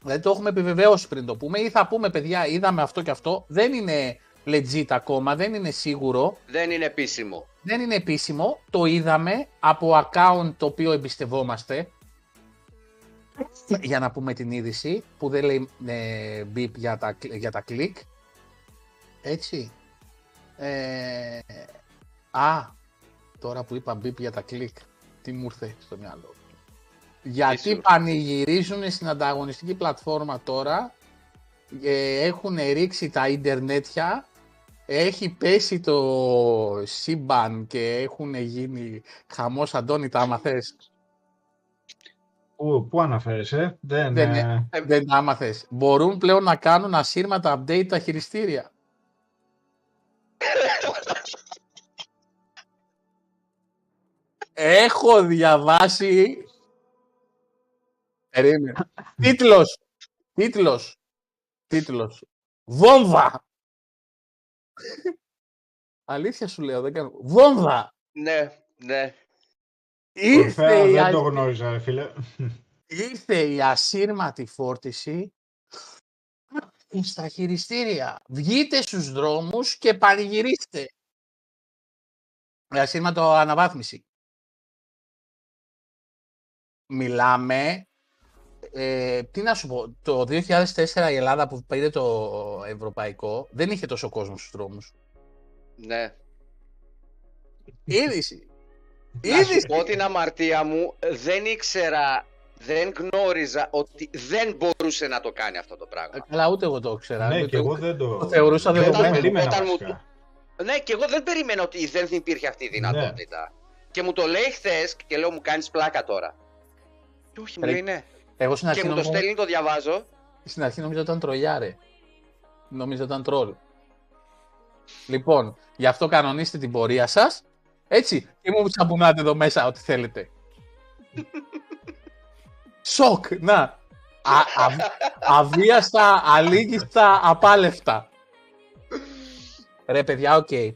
Δηλαδή το έχουμε επιβεβαιώσει πριν το πούμε ή θα πούμε παιδιά είδαμε αυτό και αυτό. Δεν είναι legit ακόμα, δεν είναι σίγουρο. Δεν είναι επίσημο. Το είδαμε από account το οποίο εμπιστευόμαστε. Για να πούμε την είδηση που δεν λέει beep για τα κλικ. Έτσι. Τώρα που είπα beep για τα κλικ, τι μου ήρθε στο μυαλό. Γιατί πανηγυρίζουν στην ανταγωνιστική πλατφόρμα τώρα. Έχουν ρίξει τα ίντερνετια. Έχει πέσει το σύμπαν και έχουν γίνει χαμός. Αντώνη, τα αμαθές. Πού αναφέρεσαι, δεν άμαθες. Μπορούν πλέον να κάνουν ασύρματα update τα χειριστήρια. Έχω διαβάσει... Περίμενε. Τίτλος. Βόμβα! Αλήθεια σου λέω, δεν κάνω. Βόμβα! Ναι. Δεν το γνώριζα, ρε φίλε. Ήρθε η ασύρματη φόρτιση στα χειριστήρια. Βγείτε στους δρόμους και πανηγυρίστε. Ασύρματο αναβάθμιση. Μιλάμε... τι να σου πω, το 2004 η Ελλάδα που πήρε το ευρωπαϊκό δεν είχε τόσο κόσμο στους δρόμους. Ναι. Είδηση. Να σου πω την αμαρτία μου, δεν ήξερα, δεν γνώριζα ότι δεν μπορούσε να το κάνει αυτό το πράγμα. Αλλά ούτε εγώ το ήξερα. Ναι, και εγώ δεν το θεωρούσα δεδομένο. Ναι, και εγώ δεν περίμενα ότι δεν υπήρχε αυτή η δυνατότητα. Ναι. Και μου το λέει χθες και λέω μου κάνεις πλάκα τώρα. Και όχι, μου λέει ναι. Εγώ και μου το στέλνει, το διαβάζω. Στην αρχή νομίζω ότι ήταν τρολιάρε. Νομίζω ότι ήταν τρόλ. Λοιπόν, γι' αυτό κανονίστε την πορεία σας. Έτσι, και μου τσαμπουνάτε εδώ μέσα ό,τι θέλετε. Σοκ, να. Αβίαστα, αλήγιστα, απάλευτα. Ρε παιδιά, οκ. Okay.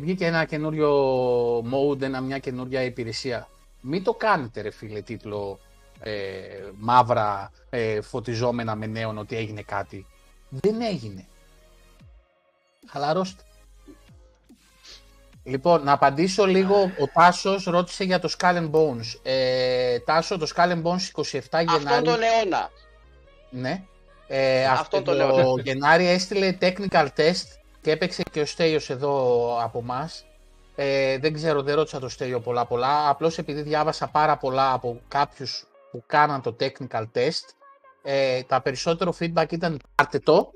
Βγήκε ένα καινούριο mode, μια καινούρια υπηρεσία. Μην το κάνετε ρε φίλε τίτλο μαύρα φωτιζόμενα με νέον ότι έγινε κάτι. Δεν έγινε. Χαλαρώστε. Λοιπόν, να απαντήσω λίγο. Ο Τάσος ρώτησε για το Skull and Bones. Τάσο, το Skull and Bones 27 Γενάρη... Αυτόν τον αιώνα. Ναι. Αυτό το Γενάρη έστειλε technical test και έπαιξε και ο Στέλιος εδώ από μας. Δεν ξέρω, δεν ρώτησα το Στέλιο πολλά. Απλώς επειδή διάβασα πάρα πολλά από κάποιους που κάναν το technical test, τα περισσότερο feedback ήταν πάρτε το,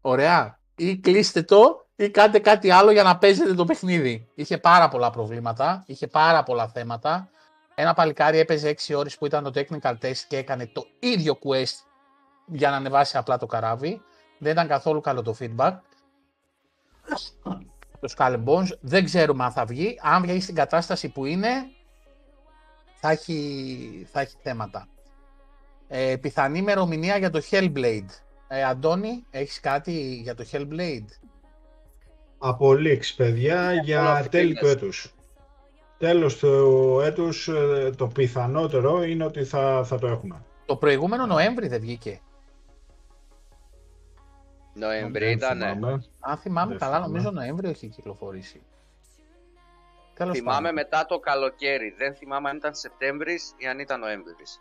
ωραία, ή κλείστε το, ή κάντε κάτι άλλο για να παίζετε το παιχνίδι. Είχε πάρα πολλά προβλήματα, είχε πάρα πολλά θέματα. Ένα παλικάρι έπαιζε 6 ώρες που ήταν το technical test και έκανε το ίδιο quest για να ανεβάσει απλά το καράβι. Δεν ήταν καθόλου καλό το feedback. Το Skull and Bones, δεν ξέρουμε αν θα βγει. Αν βγει στην κατάσταση που είναι, θα έχει θέματα. Πιθανή ημερομηνία για το Hellblade. Αντώνη, έχεις κάτι για το Hellblade? Από leaks, παιδιά, για τέλη του έτους. Τέλος του έτους, το πιθανότερο είναι ότι θα το έχουμε. Το προηγούμενο Νοέμβρη δεν βγήκε. Νοέμβρη ήταν. Αν θυμάμαι καλά, νομίζω Νοέμβρη έχει κυκλοφορήσει. Θυμάμαι μετά το καλοκαίρι. Δεν θυμάμαι αν ήταν Σεπτέμβρης ή αν ήταν Νοέμβρης.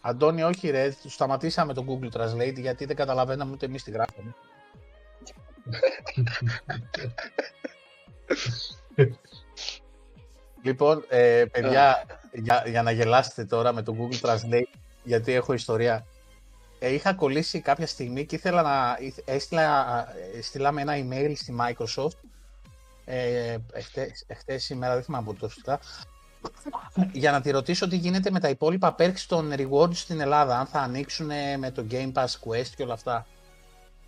Αντώνη, όχι ρε, σταματήσαμε το Google Translate γιατί δεν καταλαβαίναμε ούτε εμείς τη γράφουμε. Λοιπόν, παιδιά, για να γελάσετε τώρα με το Google Translate, γιατί έχω ιστορία. είχα κολλήσει κάποια στιγμή και ήθελα να στείλαμε ένα email στη Microsoft εχθές σήμερα, δεν θυμάμαι πότε το στείλα, για να τη ρωτήσω τι γίνεται με τα υπόλοιπα perks των rewards στην Ελλάδα, αν θα ανοίξουν με το Game Pass Quest και όλα αυτά.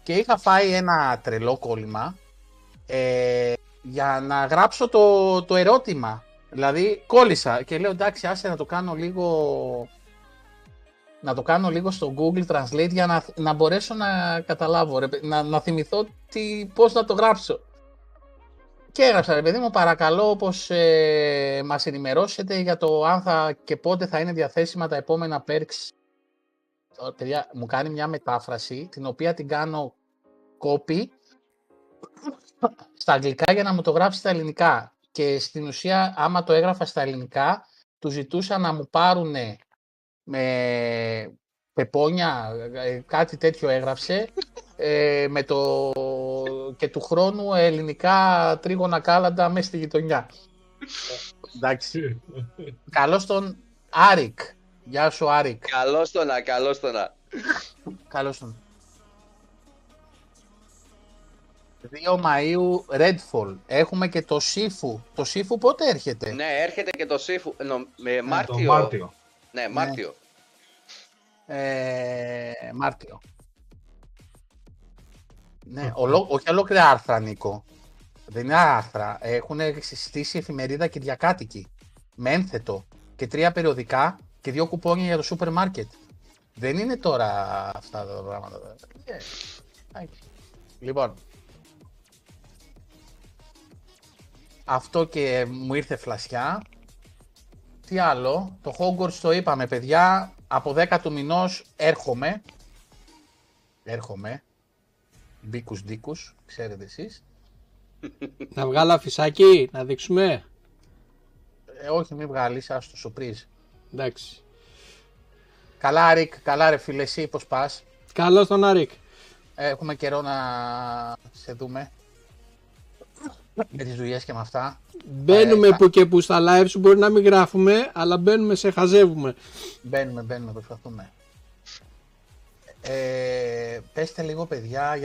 Και είχα φάει ένα τρελό κόλλημα για να γράψω το ερώτημα. Δηλαδή κόλλησα και λέω εντάξει, άσε να το κάνω λίγο, να το κάνω λίγο στο Google Translate για να μπορέσω να καταλάβω, να θυμηθώ πώς να το γράψω. Και έγραψα, ρε παιδί μου, παρακαλώ όπως μας ενημερώσετε για το αν θα και πότε θα είναι διαθέσιμα τα επόμενα perks. Τώρα, παιδιά, μου κάνει μια μετάφραση, την οποία την κάνω copy στα αγγλικά για να μου το γράψει στα ελληνικά. Και στην ουσία, άμα το έγραφα στα ελληνικά, του ζητούσα να μου πάρουν με πεπόνια, κάτι τέτοιο έγραψε, με το και του χρόνου ελληνικά τρίγωνα κάλαντα μέσα στη γειτονιά. Εντάξει. Καλώς τον Άρικ. Γεια σου, Άρικ. Καλώς τον, καλώς τον. 2 Μαΐου, Redfall. Έχουμε και το Σύφου. Το Σύφου πότε έρχεται? Ναι, έρχεται και το Σύφου. Μάρτιο. Ναι, Μάρτιο. Μάρτιο. Ναι, όχι ολόκληρα άρθρα, Νίκο. Δεν είναι άρθρα. Έχουν συστήσει εφημερίδα κυριακάτικη. Με ένθετο. Και 3 περιοδικά και 2 κουπόνια για το σούπερ μάρκετ. Δεν είναι τώρα αυτά τα πράγματα. Λοιπόν. Αυτό και μου ήρθε φλασιά. Τι άλλο. Το Hogwarts το είπαμε, παιδιά. Από 10 του μηνός έρχομαι. Μπίκους ντίκους, ξέρετε εσείς. Να βγάλω φυσάκι, να δείξουμε. Όχι, μην βγάλεις, άστο, σουρπρίζ. Εντάξει. Καλά, Άρικ, καλά ρε φίλε, εσύ πώς πας? Καλώς τον Άρικ. Έχουμε καιρό να σε δούμε. Με τις δουλειές και με αυτά. Μπαίνουμε που και που στα live σου, μπορεί να μην γράφουμε, αλλά μπαίνουμε, σε χαζεύουμε. Μπαίνουμε, προσπαθούμε. Πέστε λίγο, παιδιά,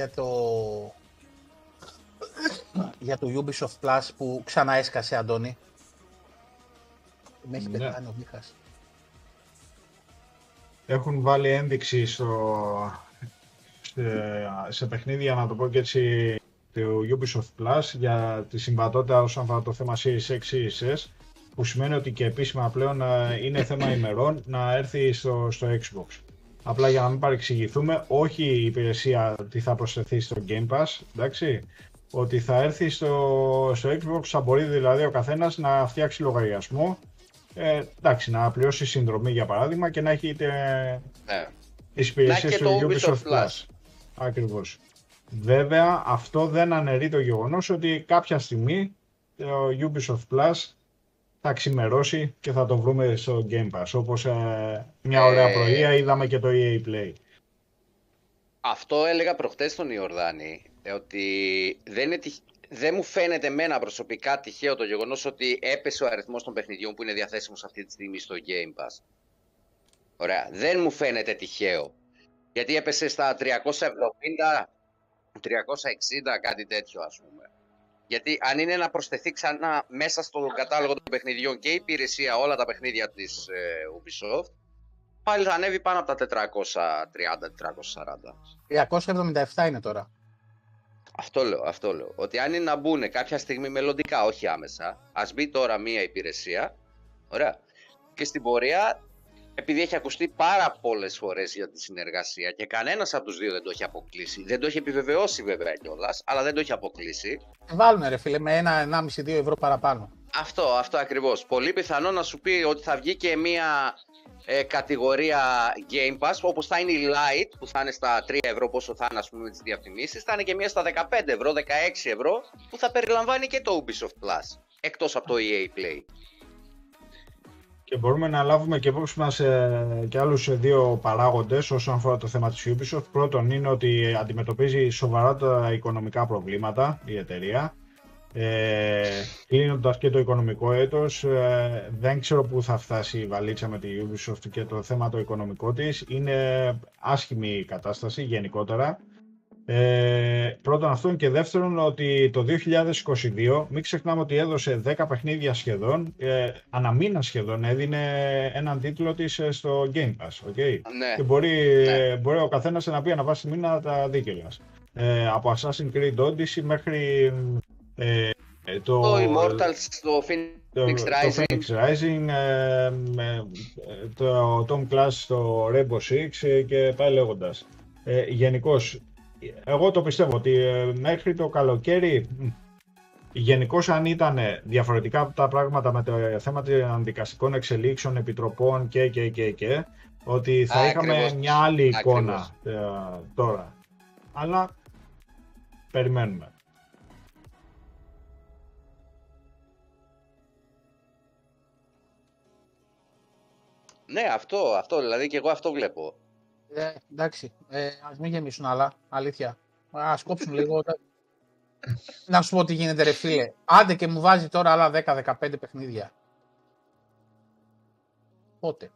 για το Ubisoft Plus που ξαναέσκασε, Αντώνη. Με έχει πετάνει ο Μίχας. Έχουν βάλει ένδειξη σε παιχνίδια, να το πω και έτσι, του Ubisoft Plus για τη συμβατότητα όσον αφορά το θέμα Series X, Series S, που σημαίνει ότι και επίσημα πλέον είναι θέμα ημερών να έρθει στο Xbox. Απλά για να μην παρεξηγηθούμε, όχι η υπηρεσία ότι θα προσθεθεί στο Game Pass, εντάξει, ότι θα έρθει στο Xbox, θα μπορεί δηλαδή ο καθένας να φτιάξει λογαριασμό, εντάξει, να πληρώσει συνδρομή για παράδειγμα και να έχει τις υπηρεσίες του Ubisoft Plus. Ακριβώς. Βέβαια, αυτό δεν αναιρεί το γεγονός ότι κάποια στιγμή το Ubisoft Plus θα ξημερώσει και θα το βρούμε στο Game Pass, όπως μια ωραία πρωία είδαμε και το EA Play. Αυτό έλεγα προχτές στον Ιορδάνη, ότι δεν μου φαίνεται εμένα προσωπικά τυχαίο το γεγονός ότι έπεσε ο αριθμός των παιχνιδιών που είναι διαθέσιμος αυτή τη στιγμή στο Game Pass. Ωραία, δεν μου φαίνεται τυχαίο, γιατί έπεσε στα 370... 360, κάτι τέτοιο, ας πούμε. Γιατί αν είναι να προσθεθεί ξανά μέσα στον κατάλογο των παιχνιδιών και η υπηρεσία όλα τα παιχνίδια της Ubisoft, πάλι θα ανέβει πάνω από τα 430-440. 377 είναι τώρα. Αυτό λέω. Ότι αν είναι να μπουν κάποια στιγμή μελλοντικά, όχι άμεσα, ας μπει τώρα μία υπηρεσία, ωραία, και στην πορεία, επειδή έχει ακουστεί πάρα πολλές φορές για τη συνεργασία και κανένας από τους δύο δεν το έχει αποκλείσει. Δεν το έχει επιβεβαιώσει βέβαια κιόλας, αλλά δεν το έχει αποκλείσει. Βάλουμε ρε φίλε με 1,5-2 ευρώ παραπάνω. Αυτό ακριβώς. Πολύ πιθανό να σου πει ότι θα βγει και μια κατηγορία Game Pass, όπως θα είναι η Lite που θα είναι στα 3 ευρώ πόσο θα είναι, ας πούμε, με τις διαφημίσεις. Θα είναι και μια στα 15 ευρώ, 16 ευρώ που θα περιλαμβάνει και το Ubisoft Plus, εκτός από το EA Play. Και μπορούμε να λάβουμε και υπόψη μας και άλλους δύο παράγοντες όσον αφορά το θέμα της Ubisoft. Πρώτον είναι ότι αντιμετωπίζει σοβαρά τα οικονομικά προβλήματα η εταιρεία. Κλείνοντας και το οικονομικό έτος, δεν ξέρω πού θα φτάσει η βαλίτσα με τη Ubisoft και το θέμα το οικονομικό της. Είναι άσχημη η κατάσταση γενικότερα. Πρώτον αυτόν, και δεύτερον ότι το 2022 μην ξεχνάμε ότι έδωσε 10 παιχνίδια σχεδόν, αναμήνα σχεδόν έδινε έναν τίτλο της στο Game Pass, okay? Ναι. Και μπορεί ο καθένας να πει ανά βάση μήνα τα δίκαιλα, από Assassin's Creed Odyssey μέχρι το Immortals, το Phoenix Rising, το Tom Clash, το Rainbow Six και πάει λέγοντας. Γενικώς εγώ το πιστεύω ότι μέχρι το καλοκαίρι, γενικώς αν ήταν διαφορετικά τα πράγματα με το θέμα των δικαστικών εξελίξεων, επιτροπών και ότι θα είχαμε μια άλλη εικόνα τώρα. Αλλά περιμένουμε. Ναι, αυτό δηλαδή, και εγώ αυτό βλέπω. Εντάξει, ας μην γεμίσουν άλλα, αλήθεια. Ας κόψουν λίγο. Να σου πω τι γίνεται, ρε φίλε. Άντε και μου βάζει τώρα άλλα 10-15 παιχνίδια. Πότε?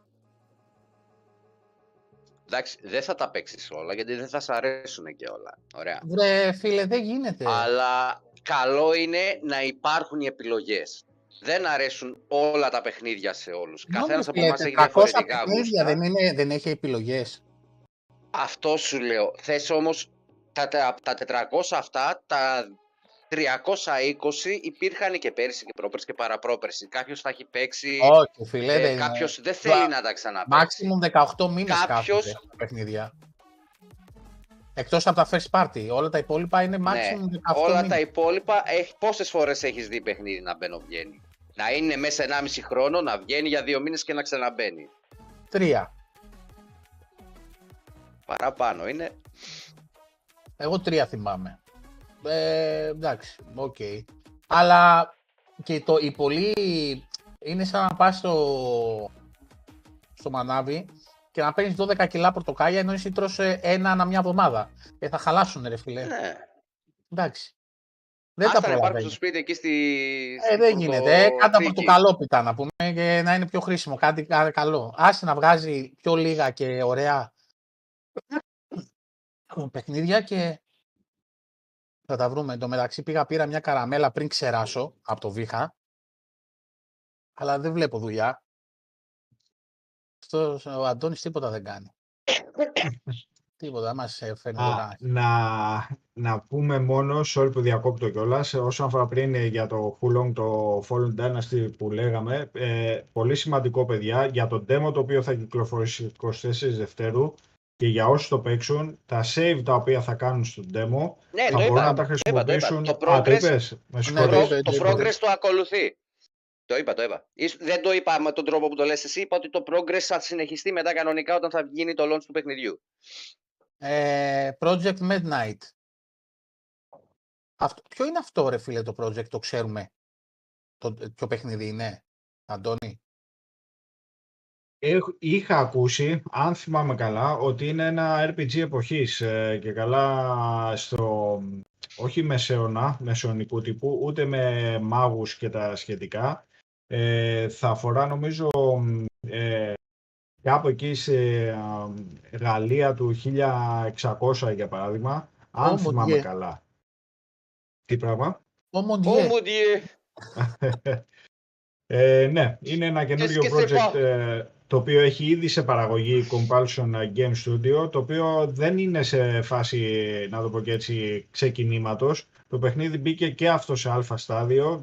Εντάξει, δεν θα τα παίξεις όλα, γιατί δεν θα σ' αρέσουν και όλα. Ωραία. Βρε φίλε, δεν γίνεται. Αλλά καλό είναι να υπάρχουν οι επιλογές. Δεν αρέσουν όλα τα παιχνίδια σε όλους. Καθένας από εμάς έχει διαφορετικά παιχνίδια, δεν έχει επιλογές. Αυτό σου λέω. Θες όμως τα 400 αυτά, τα 320 υπήρχαν και πέρυσι και πρόπερση και παραπρόπερση. Κάποιος θα έχει παίξει. Όχι, φίλε, κάποιος δεν θέλει να τα ξαναπαίξει. Maximum 18 μήνες τα παιχνίδια. Εκτός από τα first party, όλα τα υπόλοιπα είναι maximum 18 όλα μήνες. Τα υπόλοιπα, πόσες φορές έχεις δει παιχνίδι να βγαίνει? Να είναι μέσα 1,5 χρόνο, να βγαίνει για 2 μήνες και να ξαναμπαίνει. 3. Παραπάνω είναι. Εγώ 3 θυμάμαι. Εντάξει, οκ. Okay. Αλλά και η πολύ είναι σαν να πας στο μανάβι και να παίρνεις 12 κιλά πορτοκάλια ενώ εσύ τρώσε ένα ανά μια εβδομάδα. Θα χαλάσουν, ρε φίλε. Ναι. Εντάξει. Δεν τα πάρει στο σπίτι εκεί στη. Δεν γίνεται. Κάτα πορτοκαλόπιτα να πούμε και να είναι πιο χρήσιμο. Κάτι καλό. Άσε να βγάζει πιο λίγα και ωραία παιχνίδια και θα τα βρούμε. Εν τω μεταξύ πήρα μια καραμέλα πριν ξεράσω από το Βίχα. Αλλά δεν βλέπω δουλειά. Ο Αντώνης τίποτα δεν κάνει. Τίποτα μας φαίνεται. Να πούμε μόνο, sorry που διακόπτω κιόλας, όσον αφορά πριν για το Wo Long, το Fallen Dynasty που λέγαμε, πολύ σημαντικό παιδιά, για το demo το οποίο θα κυκλοφορήσει 24 Δευτέρου, και για όσους το παίξουν, τα save τα οποία θα κάνουν στο demo, ναι, θα μπορούν να τα χρησιμοποιήσουν. Το progress το ακολουθεί. Το είπα. Δεν το είπα με τον τρόπο που το λες εσύ, είπα ότι το progress θα συνεχιστεί μετά κανονικά όταν θα γίνει το launch του παιχνιδιού. Project Midnight. Ποιο είναι αυτό, ρε φίλε, το project, το ξέρουμε? Ποιο παιχνίδι είναι, Αντώνη? Είχα ακούσει, αν θυμάμαι καλά, ότι είναι ένα RPG εποχής και καλά στο... όχι μεσαιωνικού τύπου, ούτε με μάγους και τα σχετικά. Θα αφορά, νομίζω, κάπου εκεί σε Γαλλία του 1600, για παράδειγμα, αν θυμάμαι καλά. Τι πράγμα? Ναι, είναι ένα καινούριο project το οποίο έχει ήδη σε παραγωγή Compulsion Game Studio, το οποίο δεν είναι σε φάση, να το πω και έτσι, ξεκινήματος. Το παιχνίδι μπήκε και αυτό σε αλφα στάδιο,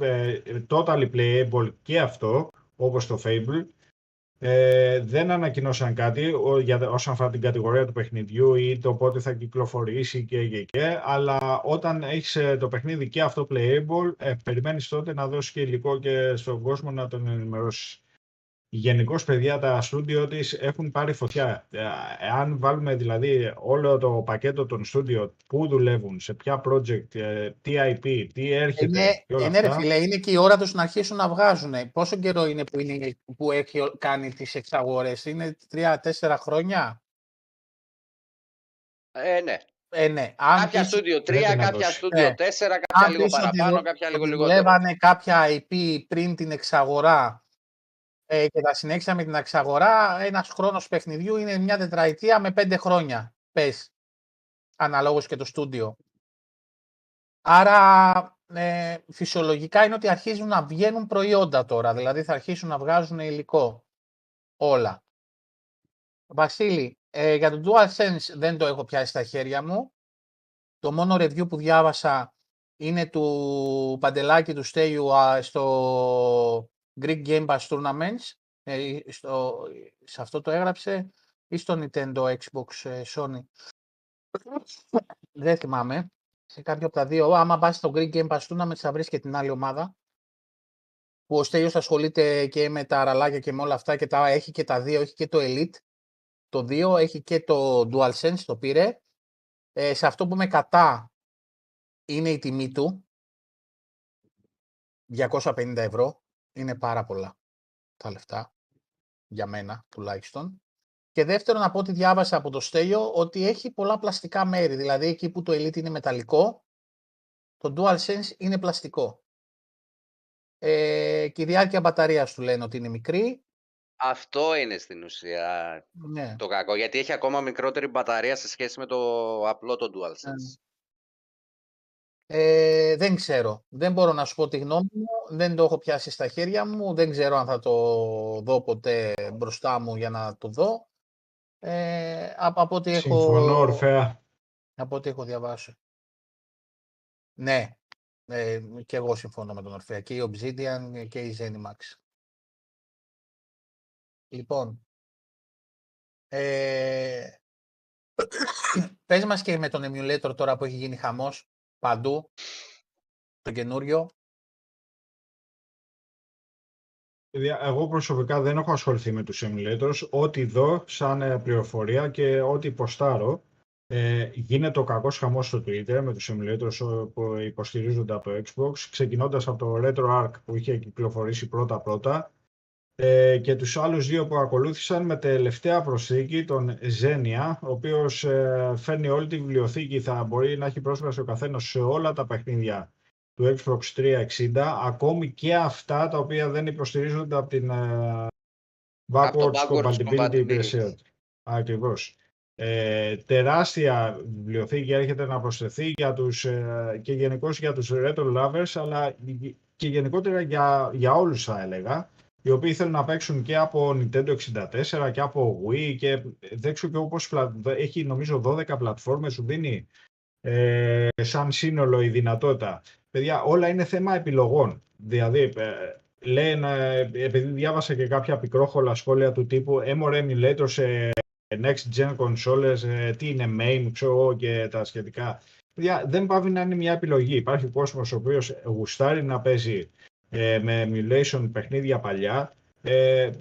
totally playable και αυτό, όπως το Fable. Δεν ανακοινώσαν κάτι όσον αφορά την κατηγορία του παιχνιδιού ή το πότε θα κυκλοφορήσει και, αλλά όταν έχεις το παιχνίδι και αυτό playable, περιμένεις τότε να δώσεις και υλικό και στον κόσμο να τον ενημερώσεις. Γενικώς, παιδιά, τα στούντιο της έχουν πάρει φωτιά. Αν βάλουμε δηλαδή όλο το πακέτο των στούντιο, πού δουλεύουν, σε ποια project, τι IP, τι έρχεται. Ρε φίλε, είναι και η ώρα τους να αρχίσουν να βγάζουν. Πόσο καιρό είναι που έχει κάνει τις εξαγορές? Είναι 3-4 χρόνια. Ναι. Ναι. Κάποια στούντιο 3, κάποια στούντιο 4, κάποια λίγο παραπάνω, κάποια λίγο λιγότερο. Δουλεύανε κάποια IP πριν την εξαγορά και τα συνέχισα με την εξαγορά. Ένας χρόνος παιχνιδιού είναι μια τετραετία με 5 χρόνια. Πες, αναλόγως και το στούντιο. Άρα φυσιολογικά είναι ότι αρχίζουν να βγαίνουν προϊόντα τώρα. Δηλαδή θα αρχίσουν να βγάζουν υλικό. Όλα. Βασίλη, για το DualSense δεν το έχω πιάσει στα χέρια μου. Το μόνο review που διάβασα είναι του Παντελάκη του Στέιου στο Greek Game Pass Tournaments. Σε αυτό το έγραψε ή στο Nintendo, Xbox, Sony. Δεν θυμάμαι. Σε κάποιο από τα δύο. Άμα πας στο Greek Game Pass Tournaments θα βρεις και την άλλη ομάδα. Που ο Στέλιος ασχολείται και με τα ραλάκια και με όλα αυτά και τα έχει και τα δύο. Έχει και το Elite, το 2, έχει και το DualSense, το πήρε. Σε αυτό που με κατά είναι η τιμή του. 250 ευρώ. Είναι πάρα πολλά τα λεφτά. Για μένα τουλάχιστον. Και δεύτερον, να πω ότι διάβασα από το Στέλιο ότι έχει πολλά πλαστικά μέρη. Δηλαδή εκεί που το Elite είναι μεταλλικό, το DualSense είναι πλαστικό. Και η διάρκεια μπαταρίας του λένε ότι είναι μικρή. Αυτό είναι στην ουσία το κακό, γιατί έχει ακόμα μικρότερη μπαταρία σε σχέση με το απλό το DualSense. Δεν ξέρω, δεν μπορώ να σου πω τη γνώμη μου, δεν το έχω πιάσει στα χέρια μου, δεν ξέρω αν θα το δω ποτέ μπροστά μου για να το δω. Από ό,τι συμφωνώ, Ορφέα. Από ό,τι έχω διαβάσει. Ναι. Και εγώ συμφωνώ με τον Ορφέα, και η Obsidian και η Zenimax. Λοιπόν, πες μας και με τον emulator τώρα που έχει γίνει χαμός παντού, το καινούριο. Εγώ προσωπικά δεν έχω ασχοληθεί με τους emulators, ό,τι δω σαν πληροφορία και ό,τι ποστάρω. Γίνεται ο κακός χαμός στο Twitter με τους emulators που υποστηρίζονται από το Xbox, ξεκινώντας από το RetroArch που είχε κυκλοφορήσει πρώτα-πρώτα και τους άλλους δύο που ακολούθησαν με τελευταία προσθήκη τον Xenia, ο οποίος φέρνει όλη τη βιβλιοθήκη, θα μπορεί να έχει πρόσβαση ο καθένας σε όλα τα παιχνίδια του Xbox 360, ακόμη και αυτά τα οποία δεν υποστηρίζονται από την backwards compatibility υπηρεσία. Ακριβώς. Τεράστια βιβλιοθήκη έρχεται να προσθεθεί για τους, και γενικώς για τους retro lovers, αλλά και γενικότερα για όλους θα έλεγα, οι οποίοι θέλουν να παίξουν και από Nintendo 64 και από Wii και δεν ξέρω και όπως έχει νομίζω 12 πλατφόρμες σου δίνει σαν σύνολο η δυνατότητα. Παιδιά, όλα είναι θέμα επιλογών, δηλαδή λένε, επειδή διάβασα και κάποια πικρόχολα σχόλια του τύπου «Έμορε emulator σε next gen consoles, τι είναι main» ξέρω, και τα σχετικά. Δεν πάβει να είναι μια επιλογή. Υπάρχει κόσμος ο οποίος γουστάρει να παίζει με emulation παιχνίδια παλιά.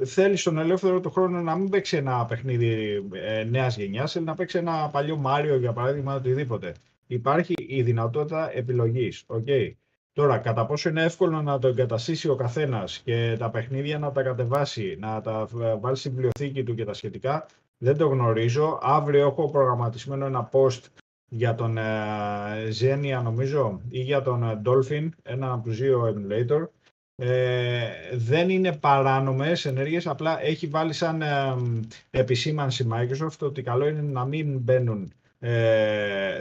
Θέλει στον ελεύθερο του χρόνο να μην παίξει ένα παιχνίδι νέας γενιάς, θέλει να παίξει ένα παλιό Mario για παράδειγμα, οτιδήποτε. Υπάρχει η δυνατότητα επιλογής. Okay. Τώρα, κατά πόσο είναι εύκολο να το εγκαταστήσει ο καθένας και τα παιχνίδια να τα κατεβάσει, να τα βάλει στη βιβλιοθήκη του και τα σχετικά, δεν το γνωρίζω. Αύριο έχω προγραμματισμένο ένα post για τον Xenia νομίζω ή για τον Dolphin, ένα από τους δύο emulator. Δεν είναι παράνομες ενέργειες, απλά έχει βάλει σαν επισήμανση Microsoft ότι καλό είναι να μην μπαίνουν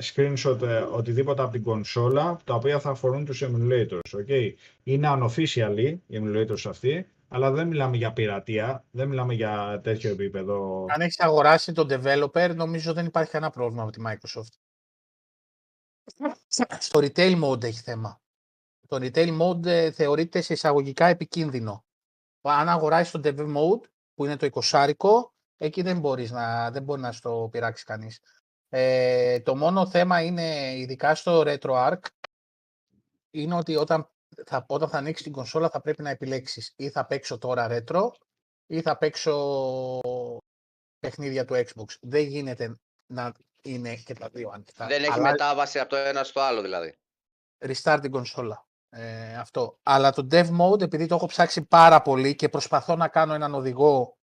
screenshot οτιδήποτε από την κονσόλα, τα οποία θα αφορούν τους emulators. Okay. Είναι unofficially οι emulators αυτοί, αλλά δεν μιλάμε για πειρατεία, δεν μιλάμε για τέτοιο επίπεδο. Αν έχεις αγοράσει τον developer, νομίζω δεν υπάρχει κανένα πρόβλημα με τη Microsoft. Στο retail mode έχει θέμα. Το retail mode θεωρείται σε εισαγωγικά επικίνδυνο. Αν αγοράσεις τον dev mode, που είναι το 20άρικο, εκεί δεν μπορεί να στο πειράξει κανείς. Το μόνο θέμα είναι, ειδικά στο RetroArch, είναι ότι όταν θα ανοίξεις την κονσόλα θα πρέπει να επιλέξεις ή θα παίξω τώρα retro ή θα παίξω παιχνίδια του Xbox. Δεν γίνεται να είναι και τα δύο αντίθετα. Δεν έχει μετάβαση από το ένα στο άλλο δηλαδή. Restart την κονσόλα. Αυτό. Αλλά το Dev Mode, επειδή το έχω ψάξει πάρα πολύ και προσπαθώ να κάνω έναν οδηγό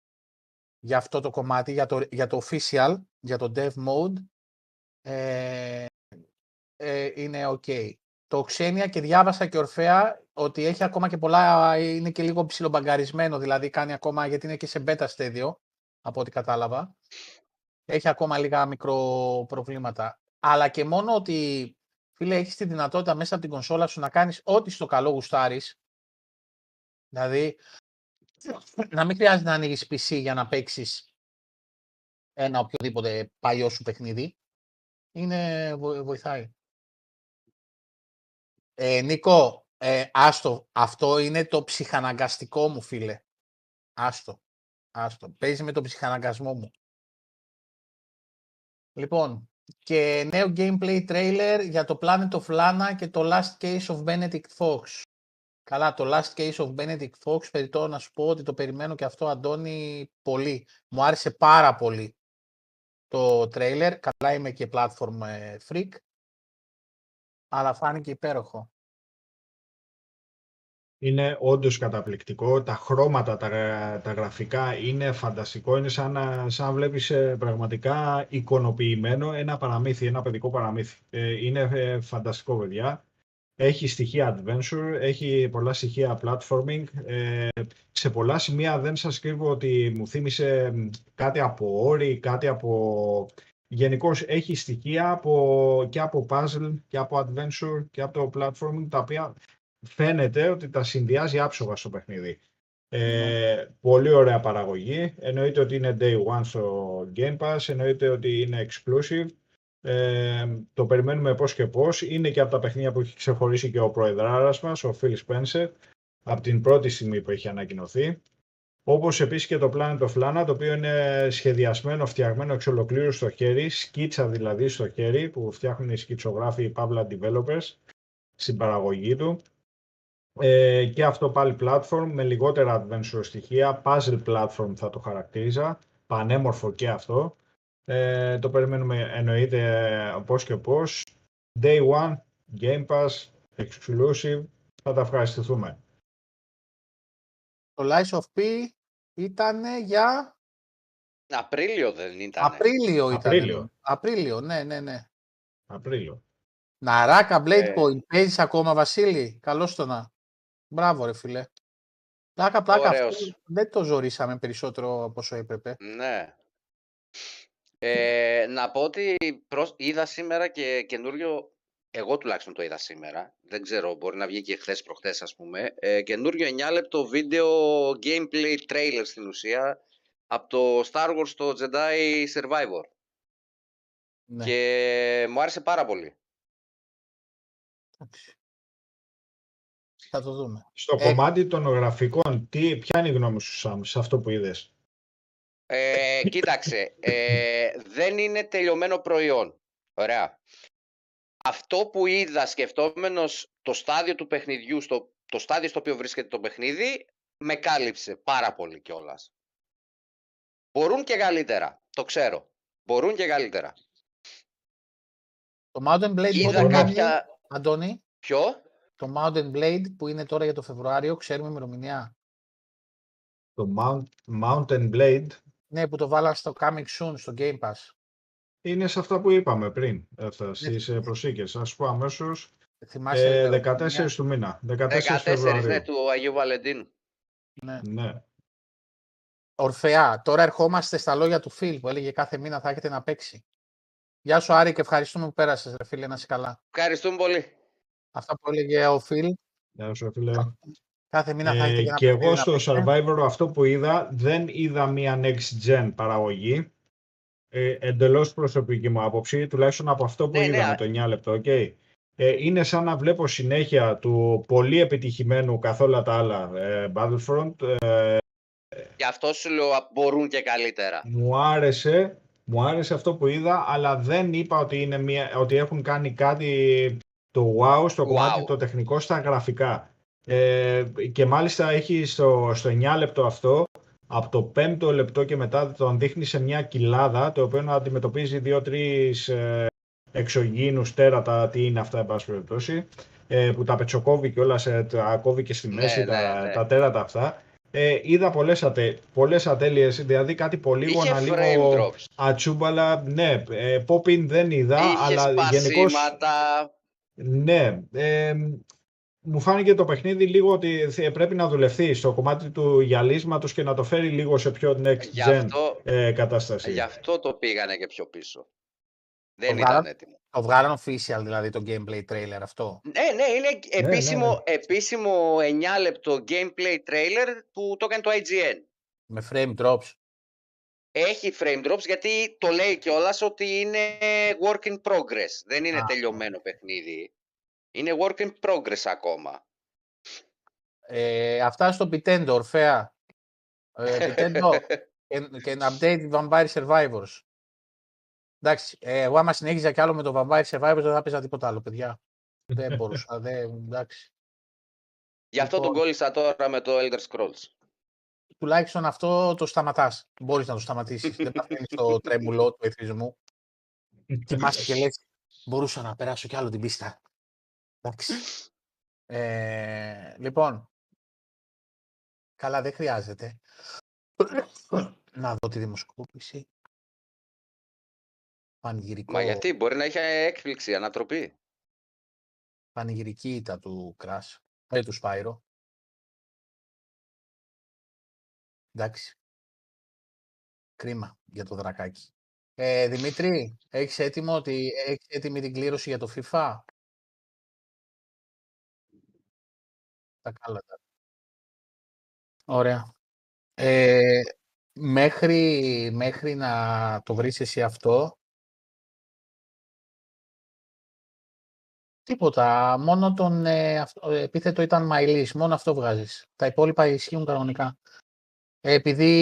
για αυτό το κομμάτι, για το official, για το Dev Mode, είναι ok. Το Xenia και διάβασα και ορφαία ότι έχει ακόμα και πολλά, είναι και λίγο ψιλομπαγκαρισμένο, δηλαδή κάνει ακόμα, γιατί είναι και σε beta στέδιο, από ό,τι κατάλαβα. Έχει ακόμα λίγα μικροπροβλήματα. Αλλά και μόνο ότι, φίλε, έχεις τη δυνατότητα μέσα από την κονσόλα σου να κάνεις ό,τι στο καλό γουστάρεις. Δηλαδή, να μην χρειάζεται να ανοίγεις PC για να παίξεις ένα οποιοδήποτε παλιό σου παιχνίδι. Είναι, βοηθάει. Νίκο, άστο, αυτό είναι το ψυχαναγκαστικό μου, φίλε. Άστο. Παίζει με τον ψυχαναγκασμό μου. Λοιπόν, και νέο gameplay trailer για το Planet of Lana και το Last Case of Benedict Fox. Καλά, το Last Case of Benedict Fox, περιττώ να σου πω ότι το περιμένω και αυτό, Αντώνη, πολύ. Μου άρεσε πάρα πολύ το trailer. Καλά, είμαι και platform freak. Αλλά φάνηκε υπέροχο. Είναι όντως καταπληκτικό. Τα χρώματα, τα γραφικά είναι φανταστικό. Είναι σαν βλέπεις πραγματικά εικονοποιημένο ένα παραμύθι, ένα παιδικό παραμύθι. Είναι φανταστικό, παιδιά. Έχει στοιχεία adventure, έχει πολλά στοιχεία platforming. Σε πολλά σημεία δεν σας κρύβω ότι μου θύμισε κάτι από Ori, κάτι από... Γενικώς έχει στοιχεία και από puzzle και από adventure και από το platforming, τα οποία φαίνεται ότι τα συνδυάζει άψογα στο παιχνίδι. Πολύ ωραία παραγωγή. Εννοείται ότι είναι day one στο Game Pass, εννοείται ότι είναι exclusive. Το περιμένουμε πώς και πώς. Είναι και από τα παιχνίδια που έχει ξεχωρίσει και ο προεδράρας μας, ο Phil Spencer, από την πρώτη στιγμή που έχει ανακοινωθεί. Όπως επίσης και το Planet of Lana, το οποίο είναι σχεδιασμένο, φτιαγμένο εξ ολοκλήρου στο χέρι, σκίτσα δηλαδή στο χέρι, που φτιάχνουν οι σκιτσογράφοι, οι Pavla developers, στην παραγωγή του. Και αυτό πάλι platform, με λιγότερα adventure στοιχεία, puzzle platform θα το χαρακτήριζα, πανέμορφο και αυτό. Το περιμένουμε εννοείται πώς και πώς. Day one, Game Pass, exclusive, θα τα ευχαριστηθούμε. Το Lies of P ήταν για... Απρίλιο δεν ήταν. Απρίλιο, ναι. Απρίλιο. Ναράκα, Blade Point, παίζεις ακόμα, Βασίλη. Καλώς το να. Μπράβο, ρε φίλε. Πλάκα, δεν το ζωρίσαμε περισσότερο από όσο έπρεπε. Ναι. Να πω ότι είδα σήμερα και καινούριο... Εγώ τουλάχιστον το είδα σήμερα, δεν ξέρω, μπορεί να βγει και χθες προχθές ας πούμε, καινούριο 9 λεπτό βίντεο gameplay trailer στην ουσία από το Star Wars το Jedi Survivor, ναι. Και μου άρεσε πάρα πολύ. Θα το δούμε. Στο κομμάτι των γραφικών, ποια είναι η γνώμη σου Σάμ, σε αυτό που είδες? Κοίταξε, δεν είναι τελειωμένο προϊόν, ωραία. Αυτό που είδα σκεφτόμενος το στάδιο του παιχνιδιού, το στάδιο στο οποίο βρίσκεται το παιχνίδι, με κάλυψε πάρα πολύ κιόλας. Μπορούν και καλύτερα, το ξέρω. Μπορούν και καλύτερα. Το Mountain Blade είδα κάποια... Αντώνη. Ποιο? Το Mountain Blade που είναι τώρα για το Φεβρουάριο, ξέρουμε ημερομηνία. Το Mountain Blade. Ναι, που το βάλαν στο Coming Soon, στο Game Pass. Είναι σε αυτά που είπαμε πριν, στις προσήκες. Ας πω αμέσως, 14 του μήνα. 14 ναι, του Αγίου Βαλεντίνου. Ναι. Ορφεά, τώρα ερχόμαστε στα λόγια του Φιλ που έλεγε κάθε μήνα θα έχετε να παίξει. Γεια σου Άρη και ευχαριστούμε που πέρασες, ρε φίλε, να είσαι καλά. Ευχαριστούμε πολύ. Αυτά που έλεγε ο Φιλ. Γεια σου, φίλε. Κάθε μήνα θα έχετε να παίξει. Και εγώ στο Survivor αυτό που είδα, δεν είδα μια next gen παραγωγή. Εντελώς προσωπική μου άποψη, τουλάχιστον από αυτό που είδαμε το 9 λεπτό, okay. Είναι σαν να βλέπω συνέχεια του πολύ επιτυχημένου καθ' όλα τα άλλα Battlefront. Γι' αυτό σου λέω μπορούν και καλύτερα. Μου άρεσε αυτό που είδα, αλλά δεν είπα ότι, είναι ότι έχουν κάνει κάτι το wow στο κομμάτι το τεχνικό στα γραφικά. Και μάλιστα έχει στο 9 λεπτό αυτό, από το πέμπτο λεπτό και μετά τον δείχνει σε μια κοιλάδα, το οποίο αντιμετωπίζει 2-3 εξωγήινους τέρατα, τι είναι αυτά εν πάση περιπτώσει, που τα πετσοκόβει και όλα, τα κόβει και στη μέση τα τέρατα αυτά. είδα πολλές ατέλειες, δηλαδή κάτι πολύ μόνο λίγο ατσούμπαλα, ναι, pop-in δεν είδα, είχε αλλά γενικώς... Ναι, μου φάνηκε το παιχνίδι λίγο ότι πρέπει να δουλευτεί στο κομμάτι του γυαλίσματος και να το φέρει λίγο σε πιο next-gen κατάσταση. Γι' αυτό το πήγανε και πιο πίσω. Δεν ήταν έτοιμο. Το βγάλαν official δηλαδή το gameplay trailer αυτό. Ναι, είναι επίσημο, επίσημο 9 λεπτό gameplay trailer που το έκανε το IGN. Με frame drops. Έχει frame drops γιατί το λέει κιόλας ότι είναι work in progress. Δεν είναι τελειωμένο παιχνίδι. Είναι work in progress ακόμα. Αυτά στο Nintendo, Ορφέα. Nintendo can update Vampire Survivors. Εντάξει, εγώ άμα συνέχιζα κι άλλο με το Vampire Survivors δεν θα παίζα τίποτα άλλο, παιδιά. Δεν μπορούσα, εντάξει. Γι' αυτό τον κόλλησα τώρα με το Elder Scrolls. Τουλάχιστον αυτό το σταματάς. Μπορείς να το σταματήσεις. Δεν παθαίνεις το τρέμουλο του εθισμού. Κοιμάσαι και λες, μπορούσα να περάσω κι άλλο την πίστα. Εντάξει. Λοιπόν, καλά δεν χρειάζεται. Να δω τη δημοσκόπηση. Πανηγυρικό... Μα γιατί, μπορεί να είχε έκπληξη, ανατροπή. Πανηγυρική ήττα του Crash, του Spyro. Εντάξει. Κρίμα για το δρακάκι. Δημήτρη, έχεις έτοιμη την κλήρωση για το FIFA. Τα καλά. Ωραία. Μέχρι να το βρεις εσύ αυτό... Τίποτα. Μόνο τον επίθετο ήταν Μαϊλής. Μόνο αυτό βγάζεις. Τα υπόλοιπα ισχύουν κανονικά. Επειδή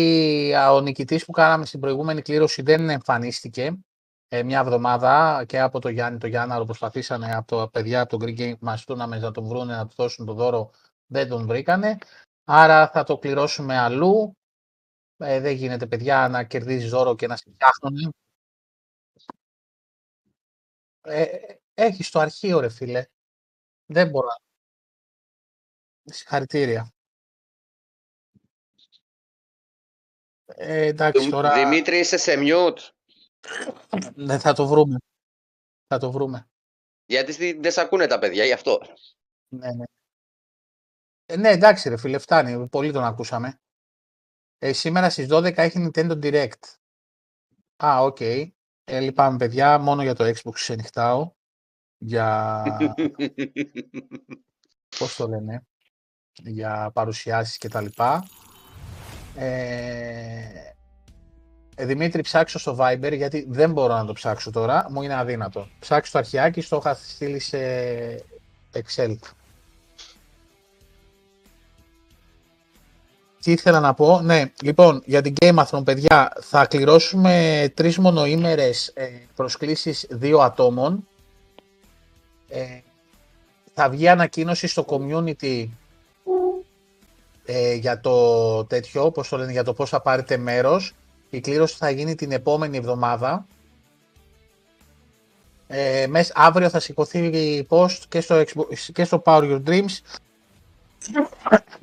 ο νικητής που κάναμε στην προηγούμενη κλήρωση δεν εμφανίστηκε μια εβδομάδα και από το Γιάννη, το Γιάνναρο προσπαθήσανε από τα παιδιά από το Green Game Master να τον βρούνε, να του δώσουν το δώρο. Δεν τον βρήκανε. Άρα θα το κληρώσουμε αλλού. Δεν γίνεται, παιδιά, να κερδίζεις δώρο και να σε φτιάχνουν. Έχεις το αρχείο, ρε φίλε. Δεν μπορώ. Συγχαρητήρια. Εντάξει, τώρα... Δημήτρη, είσαι σε μιούτ. Ναι, θα το βρούμε. Θα το βρούμε. Γιατί δεν σ' ακούνε τα παιδιά, γι' αυτό. Ναι. Ναι, εντάξει, ρε φίλε, φτάνει. Πολύ τον ακούσαμε. Σήμερα στις 12 έχει Nintendo Direct. Οκ. Λυπάμαι, παιδιά, μόνο για το Xbox ξενυχτάω. Για... πώς το λένε, για παρουσιάσεις και τα λοιπά. Δημήτρη, ψάξω στο Viber, γιατί δεν μπορώ να το ψάξω τώρα, μου είναι αδύνατο. Ψάξω το αρχιάκι, στο είχα στείλει σε Excel. Τι ήθελα να πω, ναι, λοιπόν, για την Gameathon, παιδιά, θα κληρώσουμε 3 μονοήμερες προσκλήσεις 2 ατόμων. Θα βγει ανακοίνωση στο community για το τέτοιο, πώς το λένε, για το πώς θα πάρετε μέρος. Η κλήρωση θα γίνει την επόμενη εβδομάδα. Αύριο θα σηκωθεί η post και στο, και στο Power Your Dreams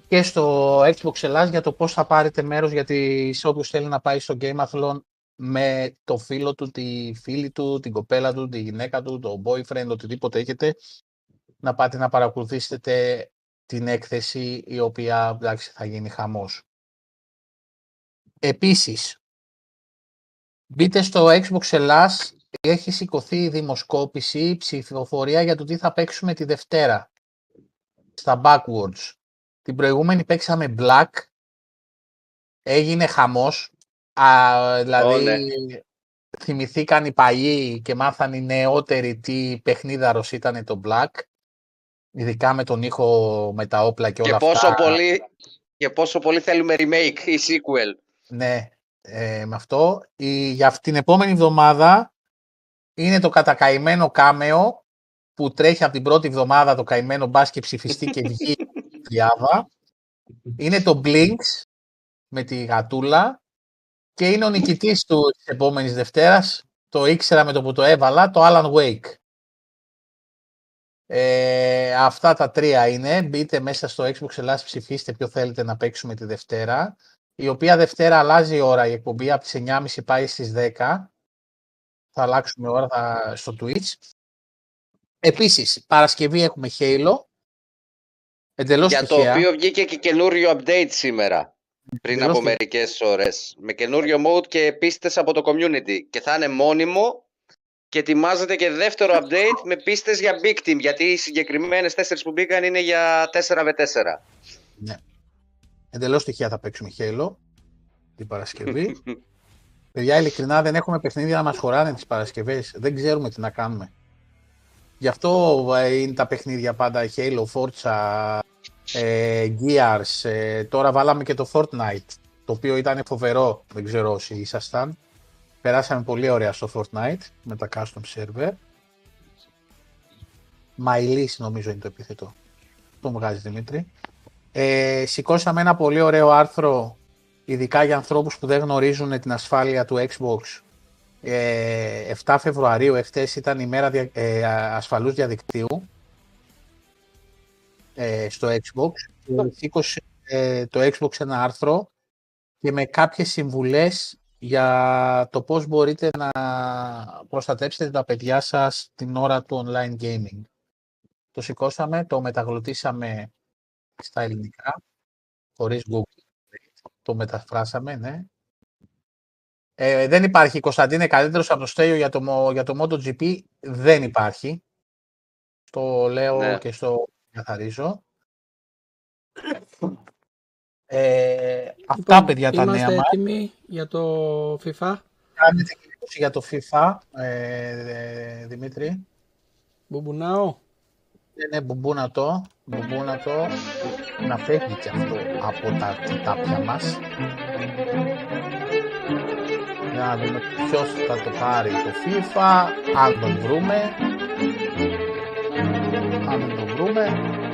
και στο Xbox Ελλάς για το πώς θα πάρετε μέρος, γιατί σε όποιος θέλει να πάει στο Gameathlon με το φίλο του, τη φίλη του, την κοπέλα του, τη γυναίκα του, το boyfriend, οτιδήποτε έχετε, να πάτε να παρακολουθήσετε την έκθεση, η οποία, εντάξει, θα γίνει χαμός. Επίσης, μπείτε στο Xbox Ελλάς, έχει σηκωθεί η δημοσκόπηση, ψηφοφορία για το τι θα παίξουμε τη Δευτέρα, στα Backwards. Την προηγούμενη παίξαμε Black, έγινε χαμός. Δηλαδή, θυμηθήκαν οι παλιοί και μάθαν οι νεότεροι τι παιχνίδαρος ήταν το Black, ειδικά με τον ήχο, με τα όπλα και όλα αυτά. Και πόσο πολύ θέλουμε remake ή sequel. Ναι, με αυτό. Για την επόμενη εβδομάδα είναι το κατακαημένο κάμεο που τρέχει από την πρώτη εβδομάδα, το καημένο μπάσκετ ψηφιστή και βγει τριάβα. Είναι το Blinks με τη γατούλα. Και είναι ο νικητής του της επόμενης Δευτέρας, το ήξερα με το που το έβαλα, το Alan Wake. Αυτά τα τρία είναι. Μπείτε μέσα στο Xbox Ελλάς, ψηφίστε ποιο θέλετε να παίξουμε τη Δευτέρα, η οποία Δευτέρα αλλάζει η ώρα η εκπομπή, από τις 9.30 πάει στις 10. Θα αλλάξουμε ώρα στο Twitch. Επίσης, Παρασκευή έχουμε Halo. Εντελώς για τυχαία. Το οποίο βγήκε και καινούριο update σήμερα, πριν από μερικές ώρες. Με καινούριο mode και πίστες από το community. Και θα είναι μόνιμο. Και ετοιμάζεται και δεύτερο update με πίστες για Big Team, γιατί οι συγκεκριμένες 4 που μπήκαν είναι για 4v4. Ναι. Εντελώς τυχαία θα παίξουμε Halo την Παρασκευή. Παιδιά, ειλικρινά δεν έχουμε παιχνίδια να μας χωράνε τις Παρασκευές. Δεν ξέρουμε τι να κάνουμε. Γι' αυτό είναι τα παιχνίδια πάντα Halo, Forza, Gears. Τώρα βάλαμε και το Fortnite, το οποίο ήταν φοβερό. Δεν ξέρω όσοι ήσασταν. Περάσαμε πολύ ωραία στο Fortnite με τα custom server. Μαϊλής νομίζω είναι το επίθετο. Το μου βγάζει Δημήτρη. Σηκώσαμε ένα πολύ ωραίο άρθρο, ειδικά για ανθρώπους που δεν γνωρίζουν την ασφάλεια του Xbox. 7 Φεβρουαρίου, εχθές ήταν η μέρα ασφαλούς διαδικτύου στο Xbox. Σήκωσε το Xbox ένα άρθρο και με κάποιες συμβουλές για το πώς μπορείτε να προστατέψετε τα παιδιά σας την ώρα του online gaming. Το σηκώσαμε, το μεταγλωτίσαμε στα ελληνικά, χωρίς Google. Το μεταφράσαμε, ναι. Δεν υπάρχει, Κωνσταντίνε, καλύτερος από το Στέλιο για το MotoGP. Δεν υπάρχει. Το λέω ναι. Και στο καθαρίζω. Αυτά, λοιπόν, παιδιά, τα νέα μας. Είμαστε έτοιμοι για το FIFA. Κάνετε κλήρωση για το FIFA, Δημήτρη. Μπουμπουνάω. Ναι, μπουμπούνατο. Να φεύγει και αυτό από τα κοιτάπια μας. Να δούμε ποιος θα το πάρει το FIFA, αν τον βρούμε.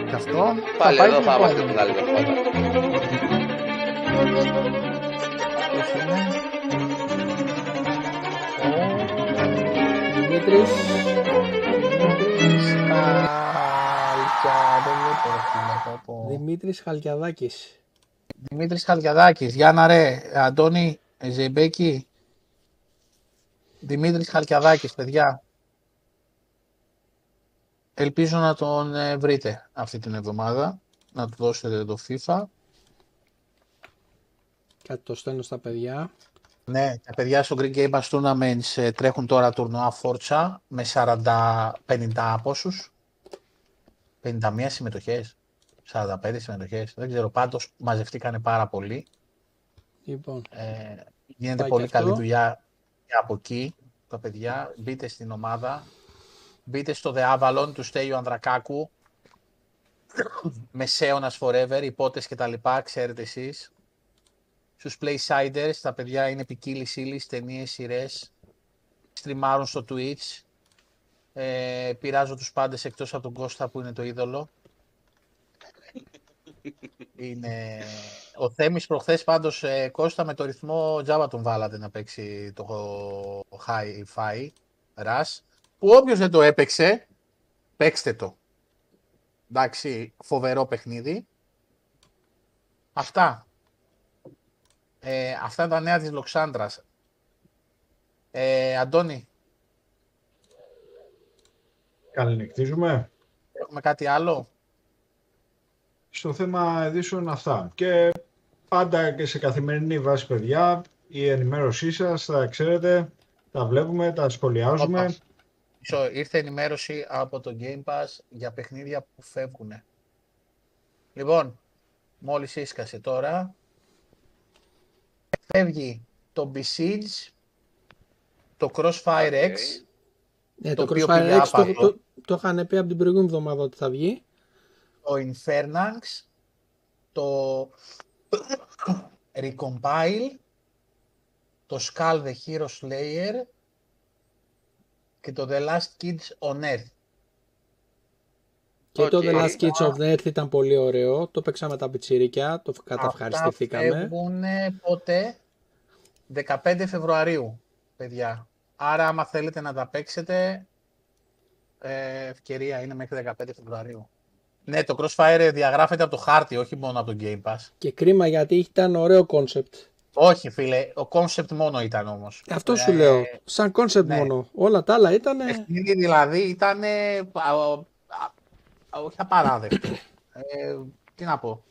Και αυτό πάλι θα εδώ θα είμαστε την άλλη φορά. Δημήτρης. Δημήτρης Χαλκιαδάκης. Γιάννα ρε, Αντώνη Ζεϊμπέκη. Δημήτρης Χαλκιαδάκης, παιδιά. Ελπίζω να τον βρείτε αυτή την εβδομάδα, να του δώσετε το FIFA. Κάτι το στέλνω στα παιδιά. Ναι, τα παιδιά στο Greek Game Pass Tournaments τρέχουν τώρα τουρνουά Forza με 50 πόσους. 51 συμμετοχές, 45 συμμετοχές, δεν ξέρω, πάντως μαζευτήκανε πάρα πολύ. Λοιπόν, γίνεται πολύ καλή δουλειά και από εκεί, τα παιδιά, μπείτε στην ομάδα. Μπείτε στο The Avalon του Στέλιου Ανδρακάκου, μεσαίωνας forever, υπότες και τα λοιπά, ξέρετε εσείς. Στους Playsiders, τα παιδιά είναι ποικίλης ύλης, ταινίες, σειρές, στριμάρουν στο Twitch, πειράζω τους πάντες εκτός από τον Κώστα που είναι το είδωλο. Είναι... Ο Θέμης προχθές πάντως, Κώστα, με το ρυθμό Java τον βάλατε να παίξει το Hi-Fi Rush. Που όποιος δεν το έπαιξε, παίξτε το. Εντάξει, φοβερό παιχνίδι. Αυτά. Αυτά τα νέα της Λοξάνδρας. Αντώνη. Καληνυχτίζουμε. Έχουμε κάτι άλλο. Στο θέμα ειδήσεων αυτά. Και πάντα και σε καθημερινή βάση, παιδιά, η ενημέρωσή σας, τα ξέρετε, τα βλέπουμε, τα σχολιάζουμε. Όπα. Ήρθε ενημέρωση από το Game Pass για παιχνίδια που φεύγουνε. Λοιπόν, μόλις ίσκασε τώρα. Φεύγει το Besiege, το Crossfire X. Το Crossfire X το είχαν πει από την προηγούμενη εβδομάδα ότι θα βγει. Το Infernax, το Recompile, το Skull the Hero Slayer και το The Last Kids on Earth. Και το The Last Kids on Earth ήταν πολύ ωραίο. Το παίξαμε τα πιτσιρίκια, το καταυχαριστηθήκαμε. Αυτά φεύγουν πότε? 15 Φεβρουαρίου, παιδιά. Άρα άμα θέλετε να τα παίξετε, ευκαιρία είναι μέχρι 15 Φεβρουαρίου. Ναι, το Crossfire διαγράφεται από το χάρτη, όχι μόνο από το Game Pass. Και κρίμα, γιατί ήταν ωραίο concept. Όχι, φίλε, ο concept μόνο ήταν όμως. Αυτό σου λέω. Σαν concept ναι. Μόνο. Όλα τα άλλα ήταν. Παιχνίδι δηλαδή ήταν. Όχι απαράδεκτο. Τι να πω.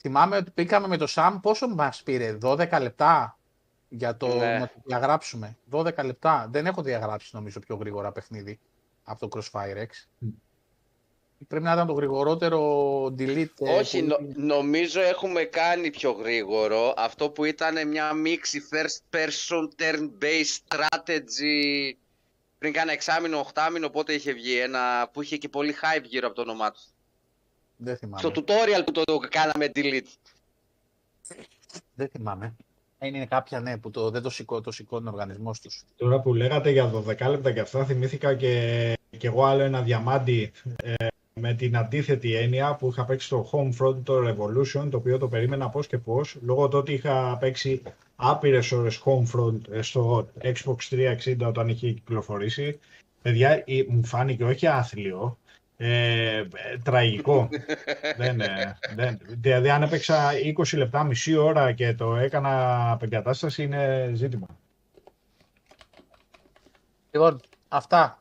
Θυμάμαι ότι πήγαμε με το Sam, πόσο μας πήρε, 12 λεπτά για το ναι. Να το διαγράψουμε. 12 λεπτά. Δεν έχω διαγράψει νομίζω πιο γρήγορα παιχνίδι από το Crossfire X. Πρέπει να ήταν το γρηγορότερο delete. Όχι, νομίζω έχουμε κάνει πιο γρήγορο αυτό που ήταν μια μίξη first person turn-based strategy πριν κάνα εξάμηνο, οχτάμηνο, πότε είχε βγει ένα που είχε και πολύ hype γύρω από το όνομά του. Δεν θυμάμαι. Στο tutorial που το κάναμε delete. Δεν θυμάμαι. Είναι κάποια ναι που δεν το σηκώνει ο οργανισμός τους. Τώρα που λέγατε για 12 λεπτά και αυτά θυμήθηκα και εγώ άλλο ένα διαμάντι με την αντίθετη έννοια που είχα παίξει στο Homefront Revolution, το οποίο το περίμενα πώς και πώς, λόγω του ότι είχα παίξει άπειρες ώρες Homefront στο Xbox 360 όταν είχε κυκλοφορήσει. Παιδιά, μου φάνηκε όχι άθλιο, τραγικό. Δηλαδή αν έπαιξα 20 λεπτά, μισή ώρα και το έκανα απεγκατάσταση είναι ζήτημα. Λοιπόν, αυτά.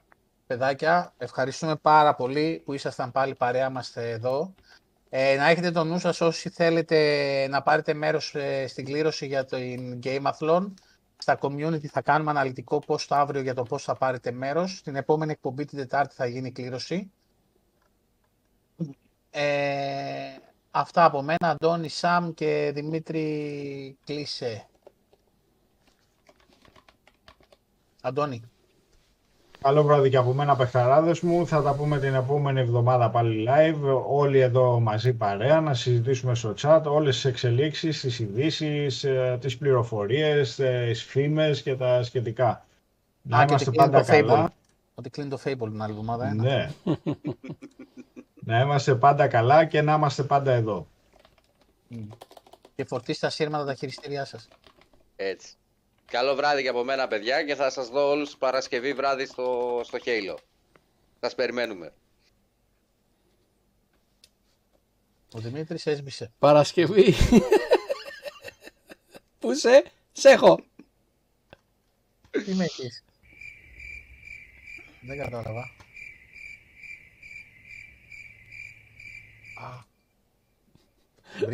Παιδάκια, ευχαριστούμε πάρα πολύ που ήσασταν πάλι παρέα μας εδώ. Να έχετε το νου σας όσοι θέλετε να πάρετε μέρος στην κλήρωση για το Gameathlon. Στα community θα κάνουμε αναλυτικό post αύριο για το πώς θα πάρετε μέρος. Στην επόμενη εκπομπή την Τετάρτη θα γίνει η κλήρωση. Αυτά από μένα. Αντώνη, Σαμ και Δημήτρη, κλείσε. Αντώνη. Καλό βράδυ και από μένα, παιχταράδες μου. Θα τα πούμε την επόμενη εβδομάδα πάλι live. Όλοι εδώ μαζί παρέα να συζητήσουμε στο chat όλες τις εξελίξεις, τις ειδήσεις, τις πληροφορίες, τις φήμες και τα σχετικά. Να είμαστε πάντα καλά. Ότι κλείνει το Fable την άλλη εβδομάδα. Ναι. Να είμαστε πάντα καλά και να είμαστε πάντα εδώ. Και φορτίστε τα σύρματα τα χειριστήριά σας. Έτσι. Καλό βράδυ και από μένα, παιδιά, και θα σας δω όλους Παρασκευή βράδυ στο Halo. Σας περιμένουμε. Ο Δημήτρης έσβησε. Παρασκευή. Πού είσαι? Σε έχω. Τι με έχεις? Δεν κατάλαβα.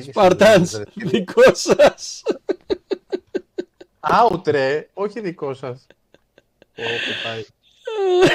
Σπαρτάνς, δικό σας. Άουτρε, όχι δικό σας. Όχι πάει.